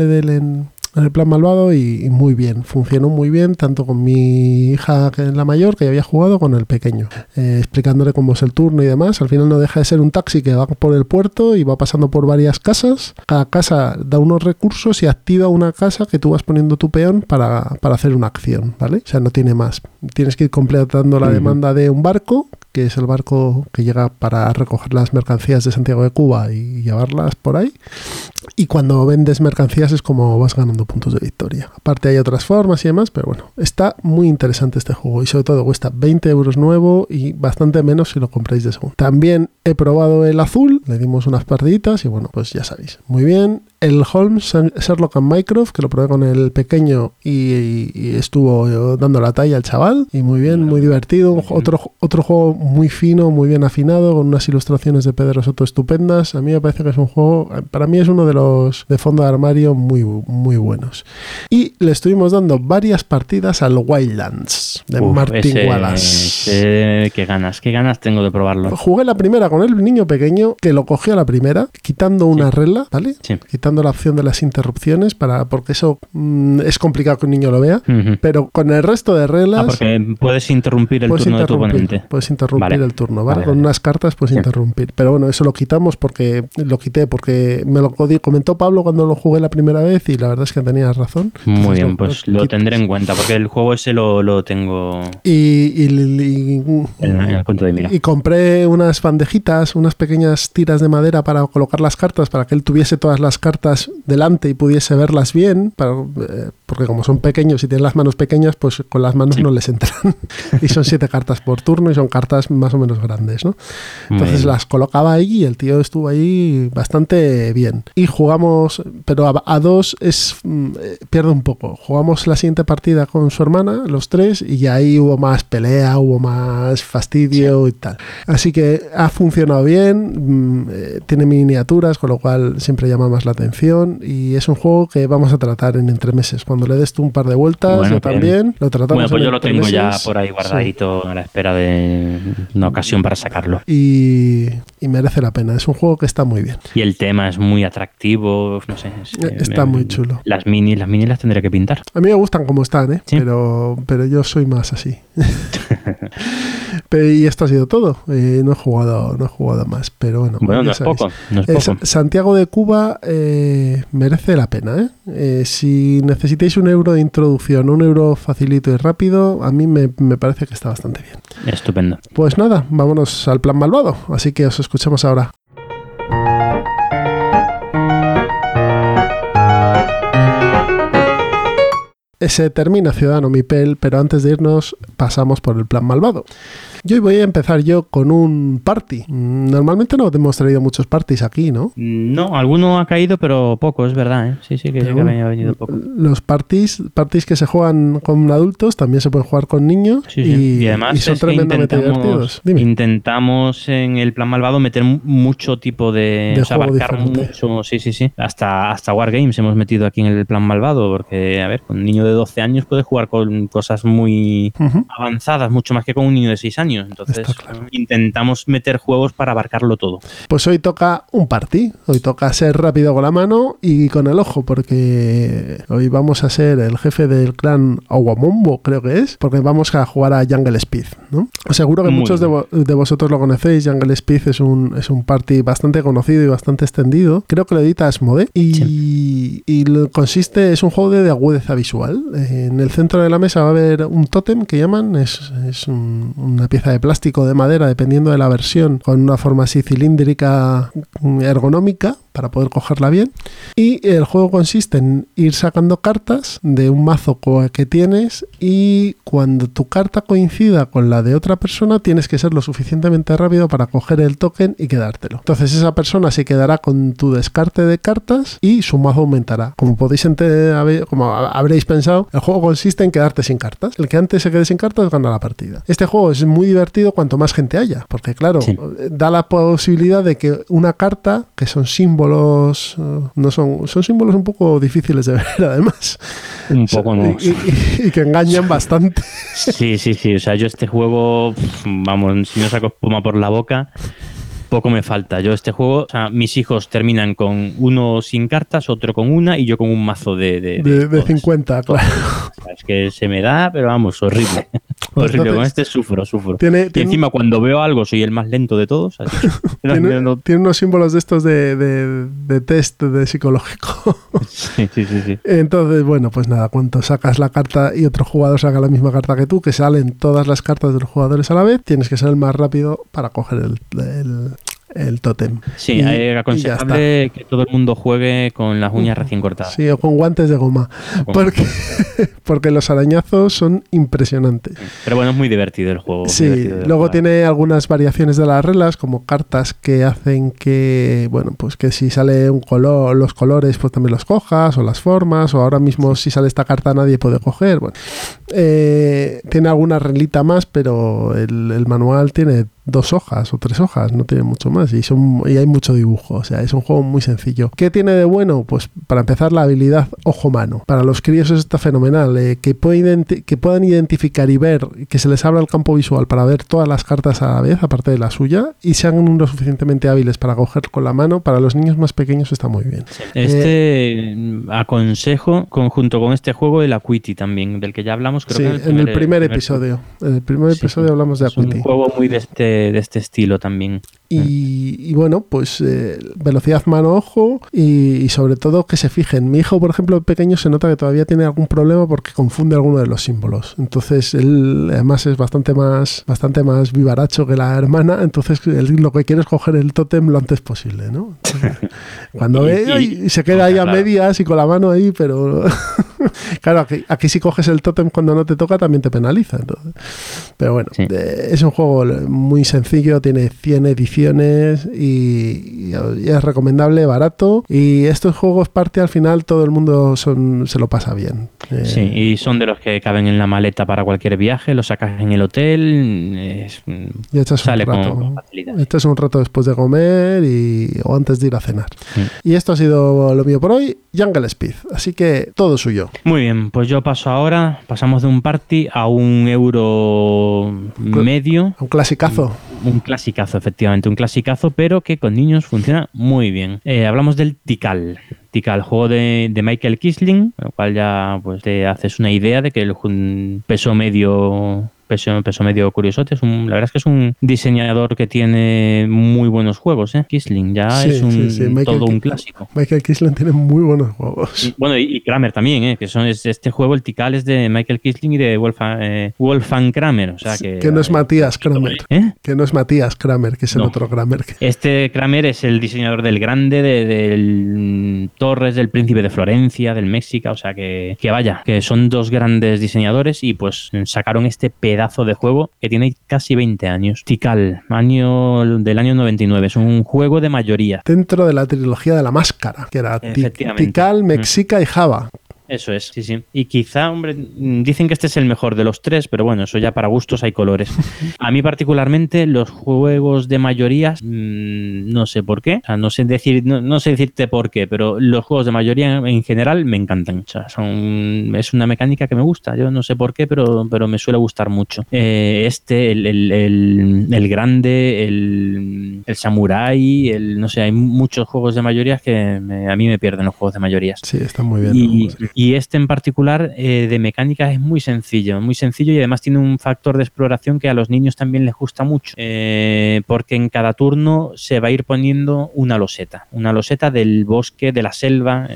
de él en el plan malvado y muy bien, funcionó muy bien tanto con mi hija, que es la mayor, que ya había jugado, con el pequeño, explicándole cómo es el turno y demás. Al final no deja de ser un taxi que va por el puerto y va pasando por varias casas, cada casa da unos recursos y activa una casa que tú vas poniendo tu peón para hacer una acción, ¿vale? O sea, no tiene más, tienes que ir completando la demanda de un barco, que es el barco que llega para recoger las mercancías de Santiago de Cuba y llevarlas por ahí. Y cuando vendes mercancías es como vas ganando puntos de victoria. Aparte hay otras formas y demás, pero bueno, está muy interesante este juego y sobre todo cuesta 20 euros nuevo y bastante menos si lo compráis de segundo. También he probado el Azul, le dimos unas partiditas y bueno, pues ya sabéis, muy bien. El Holmes, Sherlock and Mycroft, que lo probé con el pequeño y estuvo dando la talla al chaval. Y muy bien, muy divertido. Otro juego muy fino, muy bien afinado, con unas ilustraciones de Pedro Soto estupendas. A mí me parece que es un juego, para mí es uno de los de fondo de armario muy, muy buenos. Y le estuvimos dando varias partidas al Wildlands de Martin Wallace. Qué ganas tengo de probarlo. Jugué la primera con el niño pequeño, que lo cogió a la primera, quitando una regla, ¿vale? Sí. La opción de las interrupciones porque eso es complicado que un niño lo vea, pero con el resto de reglas porque puedes interrumpir el turno de tu oponente. Puedes interrumpir el turno, ¿vale? Con unas cartas puedes interrumpir, pero bueno, eso lo quitamos porque me lo comentó Pablo cuando lo jugué la primera vez y la verdad es que tenía razón. Entonces, muy bien, pues lo tendré en cuenta porque el juego ese lo tengo y el punto de mira. Y compré unas bandejitas, unas pequeñas tiras de madera para colocar las cartas para que él tuviese todas las cartas delante y pudiese verlas bien, porque como son pequeños y tienen las manos pequeñas, pues con las manos no les entran. Y son 7 cartas por turno y son cartas más o menos grandes, ¿no? Entonces las colocaba ahí y el tío estuvo ahí bastante bien. Y jugamos, pero a dos pierde un poco. Jugamos la siguiente partida con su hermana, los tres, y ahí hubo más pelea, hubo más fastidio y tal. Así que ha funcionado bien, tiene miniaturas, con lo cual siempre llama más la atención y es un juego que vamos a tratar en entremeses. Cuando le des tú un par de vueltas, yo también lo tratamos. Bueno, pues yo lo tengo ya por ahí guardadito a la espera de una ocasión para sacarlo. Y merece la pena. Es un juego que está muy bien. Y el tema es muy atractivo, no sé. Está muy chulo. Las minis las tendré que pintar. A mí me gustan como están, ¿eh? ¿Sí? Pero yo soy más así. Y esto ha sido todo. No he jugado más, pero bueno. Bueno, no es poco. Santiago de Cuba merece la pena, ¿eh? Si necesitáis un euro de introducción, un euro facilito y rápido, a mí me parece que está bastante bien. Estupendo. Pues nada, vámonos al plan malvado. Así que os escuchamos ahora. Se termina Ciudadano Mipel, pero antes de irnos pasamos por el plan malvado. Yo voy a empezar con un party. Normalmente no hemos traído muchos parties aquí, ¿no? No, alguno ha caído, pero poco, es verdad, ¿eh? Sí que me ha venido poco. Los parties que se juegan con adultos también se pueden jugar con niños, sí. Y además y son tremendamente divertidos. Dime. Intentamos en el plan malvado meter mucho tipo de o sea, abarcar mucho, sí. Hasta Wargames hemos metido aquí en el plan malvado, porque, a ver, con niños de 12 años puedes jugar con cosas muy avanzadas, mucho más que con un niño de 6 años. Entonces intentamos meter juegos para abarcarlo todo. Pues hoy toca un party, hoy toca ser rápido con la mano y con el ojo, porque hoy vamos a ser el jefe del clan Aguamombo, creo que es, porque vamos a jugar a Jungle Speed, ¿no? Seguro que muchos de vosotros lo conocéis. Jungle Speed es un party bastante conocido y bastante extendido. Creo que lo edita Asmodee es un juego de agudeza visual. En el centro de la mesa va a haber un tótem que llaman, es una pieza de plástico o de madera, dependiendo de la versión, con una forma así cilíndrica ergonómica, para poder cogerla bien. Y el juego consiste en ir sacando cartas de un mazo que tienes, y cuando tu carta coincida con la de otra persona tienes que ser lo suficientemente rápido para coger el token y quedártelo. Entonces esa persona se quedará con tu descarte de cartas y su mazo aumentará. Como habréis pensado, el juego consiste en quedarte sin cartas. El que antes se quede sin cartas gana la partida. Este juego es muy divertido cuanto más gente haya, porque claro, sí, da la posibilidad de que una carta, que son símbolos, son símbolos un poco difíciles de ver además. Un poco no. Y que engañan bastante. Sí. O sea, yo este juego, vamos, si no saco espuma por la boca, poco me falta. Yo este juego, o sea, mis hijos terminan con uno sin cartas, otro con una y yo con un mazo de 50, todas. Claro. O sea, es que se me da, pero vamos, horrible. Horrible. Con este sufro. Y encima cuando veo algo soy el más lento de todos. Tiene unos símbolos de estos de test de psicológico. Sí. Entonces, bueno, pues nada, cuando sacas la carta y otro jugador saca la misma carta que tú, que salen todas las cartas de los jugadores a la vez, tienes que ser el más rápido para coger el tótem. Sí, es aconsejable que todo el mundo juegue con las uñas recién cortadas. Sí, o con guantes de goma. Porque los arañazos son impresionantes. Pero bueno, es muy divertido el juego. Sí, luego tiene algunas variaciones de las reglas, como cartas que hacen que, bueno, pues que si sale un color, los colores pues también los cojas, o las formas, o ahora mismo si sale esta carta nadie puede coger. Bueno, tiene alguna reglita más, pero el manual tiene 2 hojas o 3 hojas, no tiene mucho más, y hay mucho dibujo. O sea, es un juego muy sencillo. ¿Qué tiene de bueno? Pues para empezar, la habilidad ojo-mano. Para los críos eso está fenomenal, que puedan identificar y ver, que se les abra el campo visual para ver todas las cartas a la vez, aparte de la suya, y sean lo suficientemente hábiles para coger con la mano. Para los niños más pequeños está muy bien. Aconsejo, junto con este juego, el Acuity también, del que ya hablamos, creo, sí, que en el primer episodio. En el primer episodio hablamos de Acuity. Es un juego muy de este estilo también. Y bueno, pues velocidad mano-ojo, y sobre todo que se fijen. Mi hijo, por ejemplo, pequeño, se nota que todavía tiene algún problema porque confunde alguno de los símbolos. Entonces él además es bastante más vivaracho que la hermana, entonces él lo que quiere es coger el tótem lo antes posible, ¿no? Cuando ve y se queda ahí a medias y con la mano ahí, pero claro, aquí si coges el tótem cuando no te toca también te penaliza. Entonces, pero bueno, sí, es un juego muy sencillo, tiene 100 ediciones y es recomendable, barato, y estos juegos party al final todo el mundo se lo pasa bien. Sí, y son de los que caben en la maleta para cualquier viaje, lo sacas en el hotel y sale con facilidad. Esto es un rato después de comer o antes de ir a cenar. Sí. Y esto ha sido lo mío por hoy, Jungle Speed, así que todo suyo. Muy bien, pues yo paso ahora, pasamos de un party a un euro medio. Un clasicazo. Un clasicazo, efectivamente. Un clasicazo, pero que con niños funciona muy bien. Hablamos del Tikal. Tikal, juego de Michael Kisling, con lo cual ya pues te haces una idea de que el peso medio curiosote. La verdad es que es un diseñador que tiene muy buenos juegos, ¿eh? Kisling ya es todo un clásico. Michael Kisling tiene muy buenos juegos. Y Kramer también, ¿eh? Que este juego, el Tikal, es de Michael Kisling y de Wolfgang Kramer. O sea, que no es Matías Kramer. ¿Eh? Que no es Matías Kramer, que es el otro Kramer. Este Kramer es el diseñador del Grande, del Torres, del Príncipe de Florencia, del México. O sea, que son dos grandes diseñadores y pues sacaron este pedazo de juego que tiene casi 20 años. Tikal, del año 99. Es un juego de mayoría. Dentro de la trilogía de la máscara, que era Tikal, Mexica y Java. Eso es, sí. Y quizá, hombre, dicen que este es el mejor de los tres, pero bueno, eso ya para gustos hay colores. A mí particularmente los juegos de mayorías, no sé por qué, o sea, no sé decirte por qué, pero los juegos de mayoría en general me encantan. O sea, es una mecánica que me gusta, yo no sé por qué, pero me suele gustar mucho. El Grande, el Samurai, no sé, hay muchos juegos de mayorías que a mí me pierden los juegos de mayorías. Sí, están muy bien. Y este en particular, de mecánica, es muy sencillo, y además tiene un factor de exploración que a los niños también les gusta mucho, porque en cada turno se va a ir poniendo una loseta del bosque, de la selva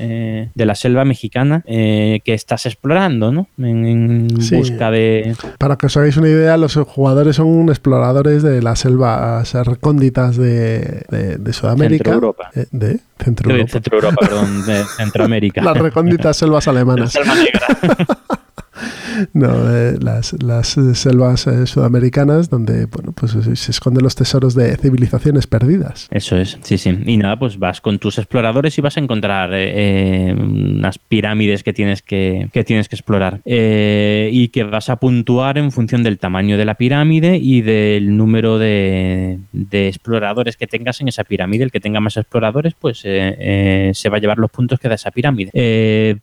mexicana, que estás explorando, ¿no? En busca de... Para que os hagáis una idea, los jugadores son exploradores de las selvas recónditas de Sudamérica. Centro Europa. De Centroamérica. Las recónditas selvas alemanas. La selva negra. No, las selvas sudamericanas donde bueno, pues se esconden los tesoros de civilizaciones perdidas. Eso es, sí, sí. Y nada, pues vas con tus exploradores y vas a encontrar unas pirámides que tienes que explorar y que vas a puntuar en función del tamaño de la pirámide y del número de exploradores que tengas en esa pirámide. El que tenga más exploradores pues se va a llevar los puntos que da esa pirámide.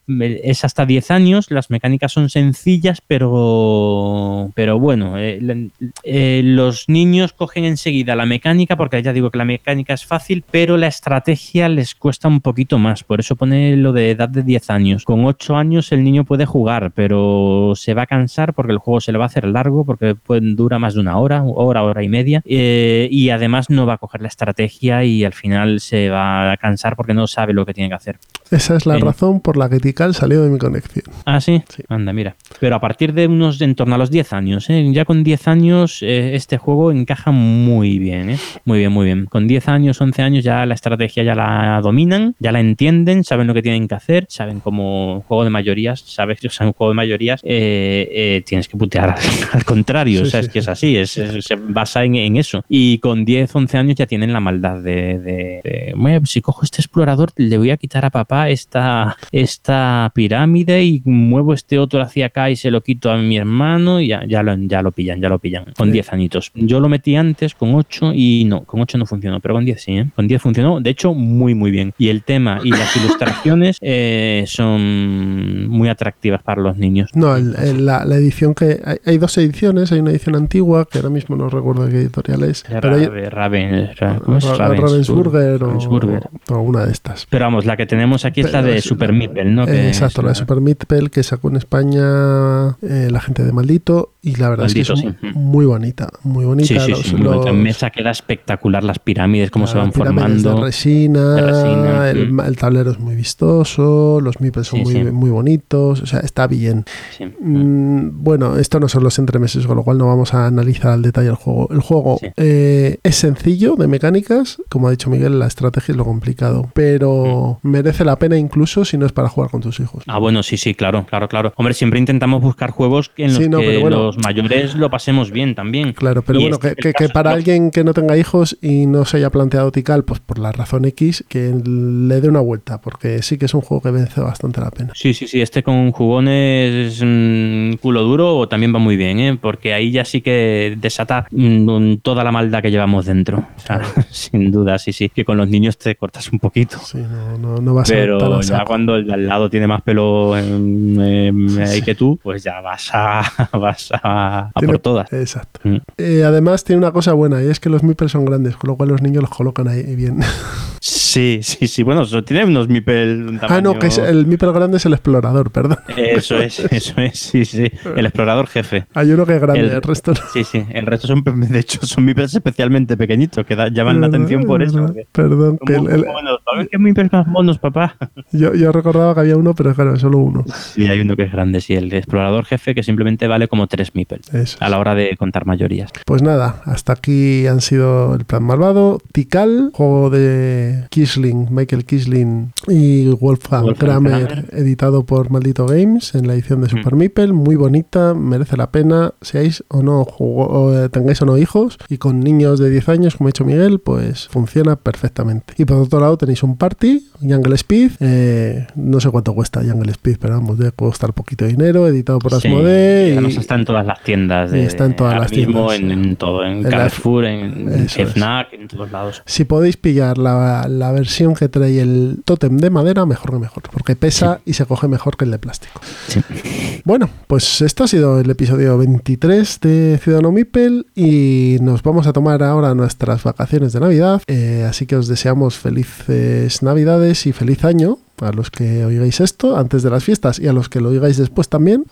Es hasta 10 años, las mecánicas son sencillas, pero bueno, los niños cogen enseguida la mecánica, porque ya digo que la mecánica es fácil, pero la estrategia les cuesta un poquito más, por eso pone lo de edad de 10 años. Con 8 años el niño puede jugar, pero se va a cansar porque el juego se le va a hacer largo, porque dura más de una hora y media, y además no va a coger la estrategia y al final se va a cansar porque no sabe lo que tiene que hacer. Esa es la razón por la que Tikal salió de mi conexión. ¿Ah, sí? Sí. Anda, mira. Pero a partir de en torno a los 10 años, ya con 10 años este juego encaja muy bien, muy bien, muy bien. Con 10 años, 11 años ya la estrategia ya la dominan, ya la entienden, saben lo que tienen que hacer, saben cómo juego de mayorías, sabes que o sea, un juego de mayorías tienes que putear al contrario, sí, sabes sí, que es así, se basa en eso. Y con 10, 11 años ya tienen la maldad de si cojo este explorador le voy a quitar a papá esta pirámide y muevo este otro hacia acá y se lo quito a mi hermano y ya lo pillan. Con 10 añitos. Yo lo metí antes con 8 y no, con 8 no funcionó, pero con 10 sí, Con 10 funcionó, de hecho, muy, muy bien. Y el tema y las ilustraciones son muy atractivas para los niños. No, la edición que... Hay dos ediciones, hay una edición antigua, que ahora mismo no recuerdo qué editorial es. Ravensburger o alguna de estas. Pero vamos, la que tenemos aquí es la de Super Meatball, ¿no? Exacto, la de Super Meatball que sacó en España... la gente de Maldito, y la verdad es que es muy bonita, muy bonita. Sí, sí, sí, muy bonita. En mesa queda espectacular las pirámides, cómo se van formando. De resina, el tablero es muy vistoso, los meeples son muy bonitos, o sea, está bien. Sí. Bueno, esto no son los entremeses, con lo cual no vamos a analizar al detalle el juego. El juego es sencillo de mecánicas, como ha dicho Miguel, la estrategia es lo complicado, pero merece la pena incluso si no es para jugar con tus hijos. Ah, bueno, sí, sí, claro. Hombre, siempre intentamos buscar juegos en los que bueno, los mayores lo pasemos bien también. Claro, pero bueno, que para alguien que no tenga hijos y no se haya planteado Tikal, pues por la razón X, que le dé una vuelta, porque sí que es un juego que merece bastante la pena. Sí, sí, sí, este con jugones culo duro también va muy bien, porque ahí ya sí que desata toda la maldad que llevamos dentro. O sea, sin duda, sí, que con los niños te cortas un poquito. Sí, no va a ser tan asado. Pero ya cuando el de al lado tiene más pelo que tú, pues ya vas a por todas. Exacto. Además tiene una cosa buena y es que los meeples son grandes, con lo cual los niños los colocan ahí bien. Sí. Bueno, tiene unos meeples. Ah, no, que el meeple grande es el explorador, perdón. Eso es, sí. El explorador jefe. Hay uno que es grande, el resto no. Sí. El resto son, de hecho, son meeples especialmente pequeñitos que llaman la atención por eso. Perdón. ¿Qué meeples más monos, papá? Yo recordaba que había uno, pero claro, solo uno. Sí, hay uno que es grande, sí, el explorador jefe, que simplemente vale como 3 meeples a la hora de contar mayorías. Pues nada, hasta aquí han sido el plan malvado, Tikal, juego de Michael Kisling y Wolfgang Kramer, editado por Maldito Games en la edición de Super Meeple, muy bonita, merece la pena, seáis o no tengáis o no hijos, y con niños de 10 años como ha hecho Miguel, pues funciona perfectamente. Y por otro lado tenéis un party, Jungle Speed, no sé cuánto cuesta Jungle Speed, pero vamos, debe costar poquito dinero, editado por Asmodee. Además está en todas las tiendas. Está en todas las tiendas. En todo, en Carrefour, en Fnac, en todos lados. Si podéis pillar la versión que trae el tótem de madera, mejor que mejor, porque pesa y se coge mejor que el de plástico. Sí. Bueno, pues esto ha sido el episodio 23 de Ciudadano Meeple y nos vamos a tomar ahora nuestras vacaciones de Navidad, así que os deseamos felices Navidades y feliz año a los que oigáis esto antes de las fiestas y a los que lo oigáis después también.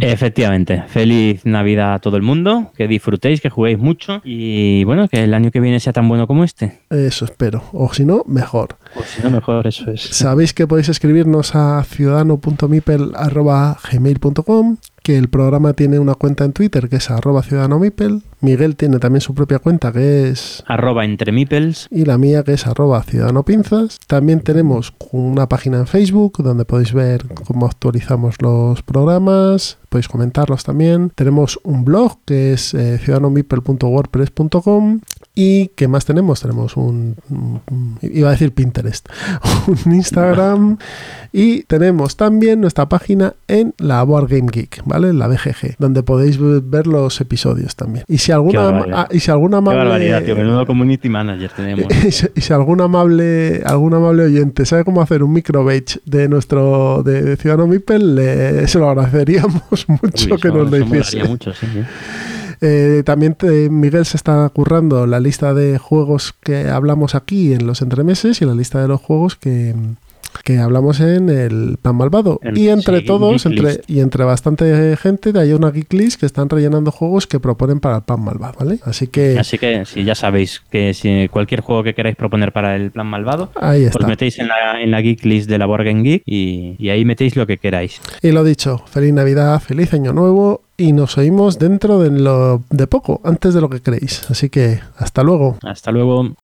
Efectivamente, feliz Navidad a todo el mundo, que disfrutéis, que juguéis mucho y bueno, que el año que viene sea tan bueno como este. Eso espero, o si no, mejor. O si no, mejor, eso es. Sabéis que podéis escribirnos a ciudadano.meeple@gmail.com, que el programa tiene una cuenta en Twitter que es @ciudadanomipel. Miguel tiene también su propia cuenta que es @entremipels y la mía que es @ciudadanopinzas. También tenemos una página en Facebook donde podéis ver cómo actualizamos los programas, podéis comentarlos también. Tenemos un blog que es ciudadanomipel.wordpress.com. ¿Y qué más tenemos? Tenemos un Pinterest, un Instagram, y tenemos también nuestra página en la Board Game Geek, ¿vale? En la BGG, donde podéis ver los episodios también. Y si alguna amable... Qué barbaridad, tío, menudo community manager tenemos. Y si algún amable oyente sabe cómo hacer un microbadge de nuestro de Ciudadano Mipel, se lo agradeceríamos mucho. Uy, que nos lo hiciese. Mucho, sí, ¿eh? También Miguel se está currando la lista de juegos que hablamos aquí en los entremeses y la lista de los juegos que hablamos en el Plan Malvado. Y entre todos, entre bastante gente, hay una geek list que están rellenando juegos que proponen para el Plan Malvado, ¿vale? Así que si ya sabéis que si cualquier juego que queráis proponer para el Plan Malvado, ahí está. Os metéis en la geek list de la Board Game Geek y ahí metéis lo que queráis. Y lo dicho, feliz Navidad, feliz Año Nuevo y nos oímos dentro de poco, antes de lo que creéis. Así que hasta luego. Hasta luego.